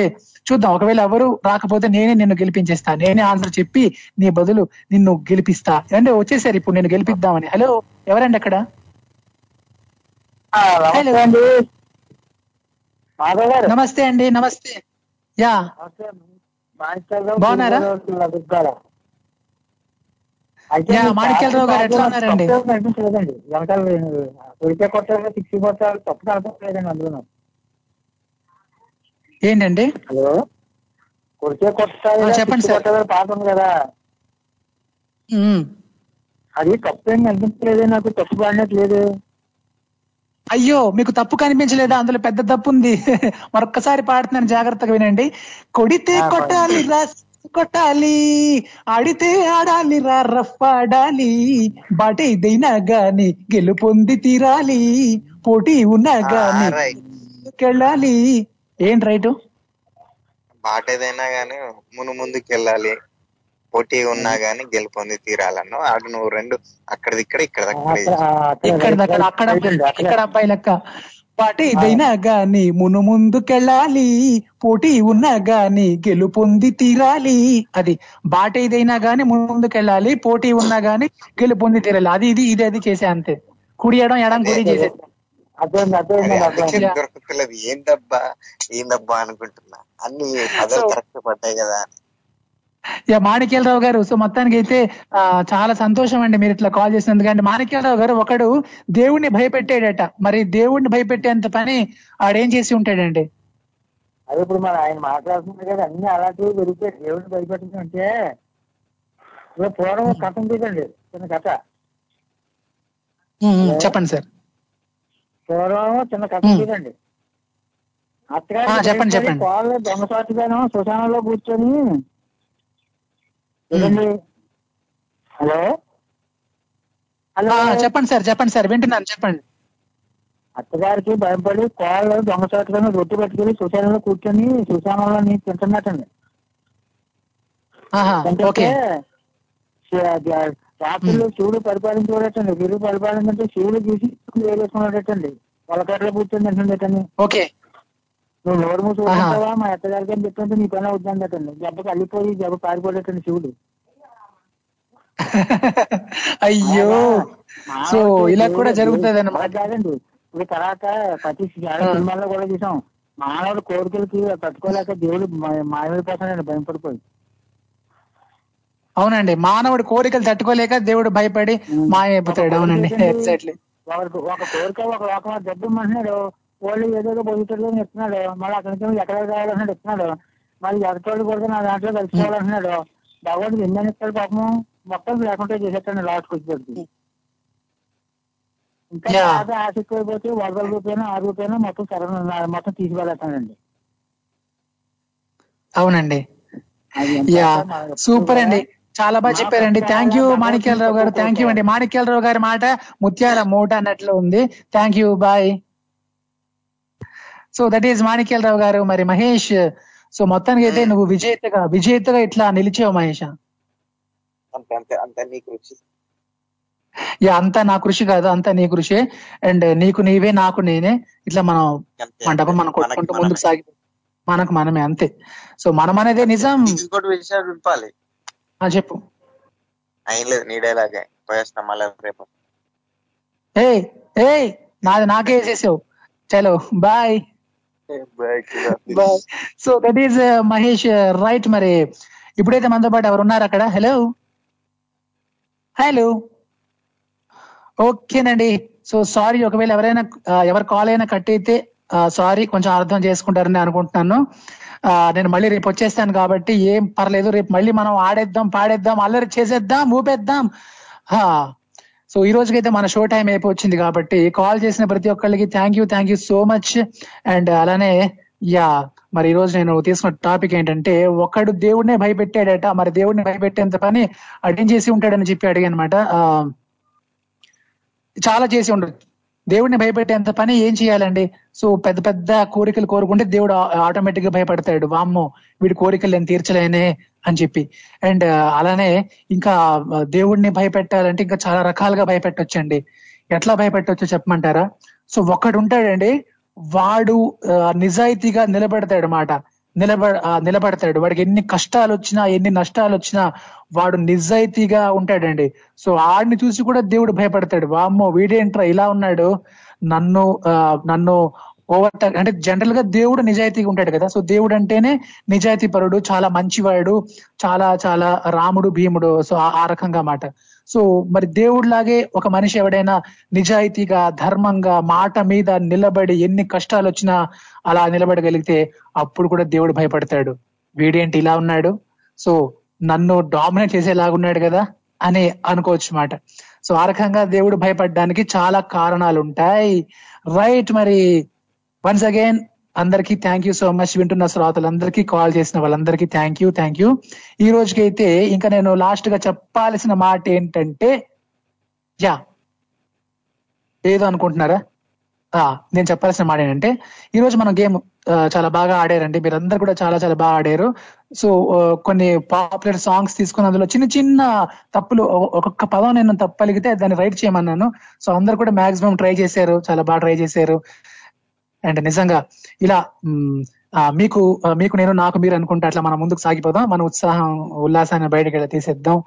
చూద్దాం, ఒకవేళ ఎవరు రాకపోతే నేనే నిన్ను గెలిపించేస్తా, నేనే ఆన్సర్ చెప్పి నీ బదులు నిన్ను గెలిపిస్తా. అంటే వచ్చేసారు ఇప్పుడు నేను గెలిపిద్దామని. హలో, ఎవరండి అక్కడ? నమస్తే అండి. నమస్తే. యా, బాగున్నారా? మాణిక్యాలరావు గారు ఎట్లా ఉన్నారండి? ఏంటండి? హలో, చెప్పండి సార్. కదా అది తప్పు ఏమి అనిపించలేదు నాకు, తప్పు కానట్లేదు. అయ్యో, మీకు తప్పు కనిపించలేదా? అందులో పెద్ద తప్పు ఉంది. మరొక్కసారి పాడుతున్నాను, జాగ్రత్తగా వినండి. కొడితే కొట్టాలి రా కొట్టాలి, ఆడితే ఆడాలి రా రఫ్ ఆడాలి, బాట ఇదైనా గాని గెలుపొంది తీరాలి, పోటీ ఉన్నా గాని ముందుకెళ్ళాలి. ఏంటి రైట్? బాట ఏదైనా గాని మును ముందుకెళ్ళాలి, పోటీ ఉన్నా గానీ గెలుపొంది తీరాలన్నా. అటు నువ్వు రెండు అక్కడిది ఇక్కడ, ఇక్కడ అక్కడ ఇక్కడ అబ్బాయి లెక్క. బాట ఏదైనా గాని మును ముందుకెళ్ళాలి, పోటీ ఉన్నా గాని గెలుపొంది తీరాలి. అది బాట ఏదైనా గానీ మును ముందుకెళ్ళాలి, పోటీ ఉన్నా గానీ గెలుపొంది తీరాలి. అది ఇది ఇది అది చేసే అంతే. కుడి ఎడం, ఎడం కుడి చేసే. దొరకలేదు. ఏందబ్బా ఏందబ్బా అనుకుంటున్నా, అన్ని అదలు కరెక్ట్ పడ్డాయి కదా. మాణిక్యాలరావు గారు, సో మొత్తానికి అయితే చాలా సంతోషం అండి మీరు ఇట్లా కాల్ చేసినందుకు. అంటే మాణిక్యాలరావు గారు, ఒకడు దేవుణ్ణి భయపెట్టాడట, మరి దేవుణ్ణి భయపెట్టేంత పని ఆడేం చేసి ఉంటాడండి? అదే ఇప్పుడు మరి ఆయన మాట్లాడుతున్నారు కదా, అన్ని అలాంటివి పెరిగితే దేవుడిని భయపెట్టడం అంటే పూర్వం కథ ఉంటుందండి, చిన్న కథ చెప్పండి సార్. పూర్వం చిన్న కథ ఉంటుందండి, అత్తగారు చెప్పండి చెప్పండి. కోళ్ళు దొంగసాటుగాను శ్మశానంలో కూర్చొని. హలో హలో, చెప్పండి సార్. చెప్పండి సార్, వింటున్నాను, చెప్పండి. అత్తగారికి భయపడి కోళ్ళు దొంగసాటుగానే రొట్టె పట్టుకుని శ్మశానంలో కూర్చొని శ్మశానంలో తింటున్నట్టండి. రాత్రులు శివుడు పరిపాలించబడటండి, గురువు పరిపాలించే శివుడు చూసి వేసుకున్నాడటండి, పొలకట్లో కూర్చొని తింటుండటండి. ఓకే, నువ్వు నోరు మూసుకుంటావా మా అత్తగారికి అని చెప్తుంటే నీ పైన వద్దండి, జబ్బకు అల్లిపోయి జబ్బు పారిపోయేటండి శివుడు. అయ్యో, సో ఇలా కూడా జరుగుతుంది అన్నమాట. కాదండి, ఇప్పుడు తర్వాత ప్రతి సినిమాల్లో కూడా చూసాం, మానవుడు కోరికలకి తట్టుకోలేక దేవుడు మానవుడి కోసం భయపడిపోయి. అవునండి, మానవుడు కోరికలు తట్టుకోలేక దేవుడు భయపడి మాయమైపోతాడు. అవునండి, ఎగ్జాక్ట్లీ. ఒక కోరిక ఒక జబ్బు అంటున్నాడు, వాళ్ళు ఏదో పొజిటర్లో చెప్తున్నాడు, మళ్ళీ అక్కడికి ఎక్కడ కావాలన్నాడు ఇస్తున్నాడు, మళ్ళీ ఎవరితోడు కూడా నా దాంట్లో కలుసుకోవాలంటున్నాడు. భగవంతుడు ఎన్ని ఇస్తాడు పాపం, మొత్తం లేకుండా చేసేటండి లాస్ట్ వచ్చేది. ఇంకా ఆసక్తి అయిపోతే 1,000 రూపాయలు 6 రూపాయలు మొత్తం సరైన మొత్తం తీసుకెళ్ళేస్తానండి. అవునండి, సూపర్ అండి, చాలా బాగా చెప్పారండి. థ్యాంక్ యూ మాణిక్యాలరావు గారు, థ్యాంక్ యూ అండి. మాణిక్యాలరావు గారి మాట ముత్యాల మూట అన్నట్లు ఉంది. Thank you, bye. So that is Manikyalarao గారు. మరి మహేష్, సో మొత్తానికి అయితే నువ్వు విజేతగా ఇట్లా నిలిచావు మహేష్. అంతా నా కృషి కాదు, అంతా నీ కృషి. అండ్ నీకు నీవే నాకు నేనే, ఇట్లా మనం మన డబ్బు మనం కొట్టుకుంటూ ముందుకు సాగి మనకు మనమే, అంతే. సో మనం అనేది నిజం. ఇంకోటి విషయం విప్పాలి. చెప్పు. ఏం లేదు, నీ డైలాగే పోయేస్తాం మళ్ళీ రేపు. ఏ ఏ నాది నాకే చేసావు. చలో bye. So that is Mahesh, right. మరి ఇప్పుడైతే మనతో పాటు ఎవరు ఉన్నారు అక్కడ? హలో హలో, ఓకేనండి. సో సారీ ఒకవేళ ఎవరైనా కాల్ అయినా కట్ అయితే సారీ, కొంచెం అర్థం చేసుకుంటారని అనుకుంటున్నాను. నేను మళ్ళీ రేపు వచ్చేస్తాను కాబట్టి ఏం పర్లేదు. రేపు మళ్ళీ మనం ఆడేద్దాం, పాడేద్దాం, అల్లరి చేసేద్దాం, ఊపేద్దాం. సో ఈ రోజుకైతే మన షో టైం అయిపోయింది కాబట్టి కాల్ చేసిన ప్రతి ఒక్కళ్ళకి thank you so much. And అలానే యా, మరి ఈ రోజు నేను తీసుకున్న టాపిక్ ఏంటంటే, ఒకడు దేవుడినే భయపెట్టాడట, మరి దేవుడిని భయపెట్టేంత పని అటెండ్ చేసి ఉంటాడని చెప్పి అడిగానమాట. చాలా చేసి ఉండొచ్చు. దేవుడిని భయపెట్టేంత పని ఏం చేయాలండి? సో పెద్ద పెద్ద కోరికలు కోరుకుంటే దేవుడు ఆటోమేటిక్ గా భయపడతాడు, వామ్మో వీడి కోరికలు నేను తీర్చలేనే అని చెప్పి. అండ్ అలానే ఇంకా దేవుడిని భయపెట్టాలంటే ఇంకా చాలా రకాలుగా భయపెట్టొచ్చండి. ఎట్లా భయపెట్టొచ్చో చెప్పమంటారా? సో ఒకడు ఉంటాడండి, వాడు నిజాయితీగా నిలబడతాడు మాట, నిలబడతాడు. వాడికి ఎన్ని కష్టాలు వచ్చినా, ఎన్ని నష్టాలు వచ్చినా వాడు నిజాయితీగా ఉంటాడండి. సో ఆడిని చూసి కూడా దేవుడు భయపడతాడు, వామ్మో వీడేంట్రా ఇలా ఉన్నాడు, నన్ను ఓవర్టేక్ అంటే. జనరల్ గా దేవుడు నిజాయితీగా ఉంటాడు కదా, సో దేవుడు అంటేనే నిజాయితీ పరుడు, చాలా మంచివాడు, చాలా చాలా రాముడు భీముడు, సో ఆ రకంగా మాట. సో మరి దేవుడు లాగే ఒక మనిషి ఎవడైనా నిజాయితీగా, ధర్మంగా, మాట మీద నిలబడి ఎన్ని కష్టాలు వచ్చినా అలా నిలబడగలిగితే అప్పుడు కూడా దేవుడు భయపడతాడు, వీడేంటి ఇలా ఉన్నాడు, సో నన్ను డామినేట్ చేసేలాగున్నాడు కదా అని అనుకోవచ్చు మాట. సో ఆ రకంగా దేవుడు భయపడడానికి చాలా కారణాలు ఉంటాయి, రైట్. మరి వన్స్ అగైన్ అందరికీ థ్యాంక్ యూ సో మచ్, వింటున్న శ్రోతలందరికీ, కాల్ చేసిన వాళ్ళందరికీ థ్యాంక్ యూ. ఈ రోజుకైతే ఇంకా నేను లాస్ట్ గా చెప్పాల్సిన మాట ఏంటంటే, యా ఏదో అనుకుంటున్నారా? నేను చెప్పాల్సిన మాట ఏంటంటే, ఈ రోజు మనం గేమ్ చాలా బాగా ఆడారండి, మీరందరూ కూడా చాలా చాలా బాగా ఆడారు. సో కొన్ని పాపులర్ సాంగ్స్ తీసుకుని అందులో చిన్న చిన్న తప్పులు, ఒక్కొక్క పదం నేను తప్పు అలిగితే దాన్ని రైట్ చేయమన్నాను. సో అందరు కూడా మాక్సిమం ట్రై చేశారు, చాలా బాగా ట్రై చేశారు. అండ్ నిజంగా ఇలా మీకు నేను, నాకు మీరు అనుకుంటే అట్లా మనం ముందుకు సాగిపోదాం, మన ఉల్లాసాన్ని బయటకి తీసేద్దాం.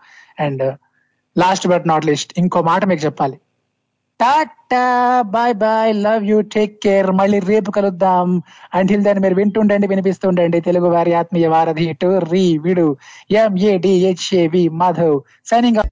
And last but not least ఇంకో మాట మీకు చెప్పాలి. Tata, bye bye, love you, take care. మళ్ళీ రేపు కలుద్దాం. అంటిల్ దాన్ని మీరు వింటుండండి, వినిపిస్తుండండి. తెలుగు వారి ఆత్మీయ వారధి టోరీ వీడు MADHAV మాధవ్ సైనింగ్.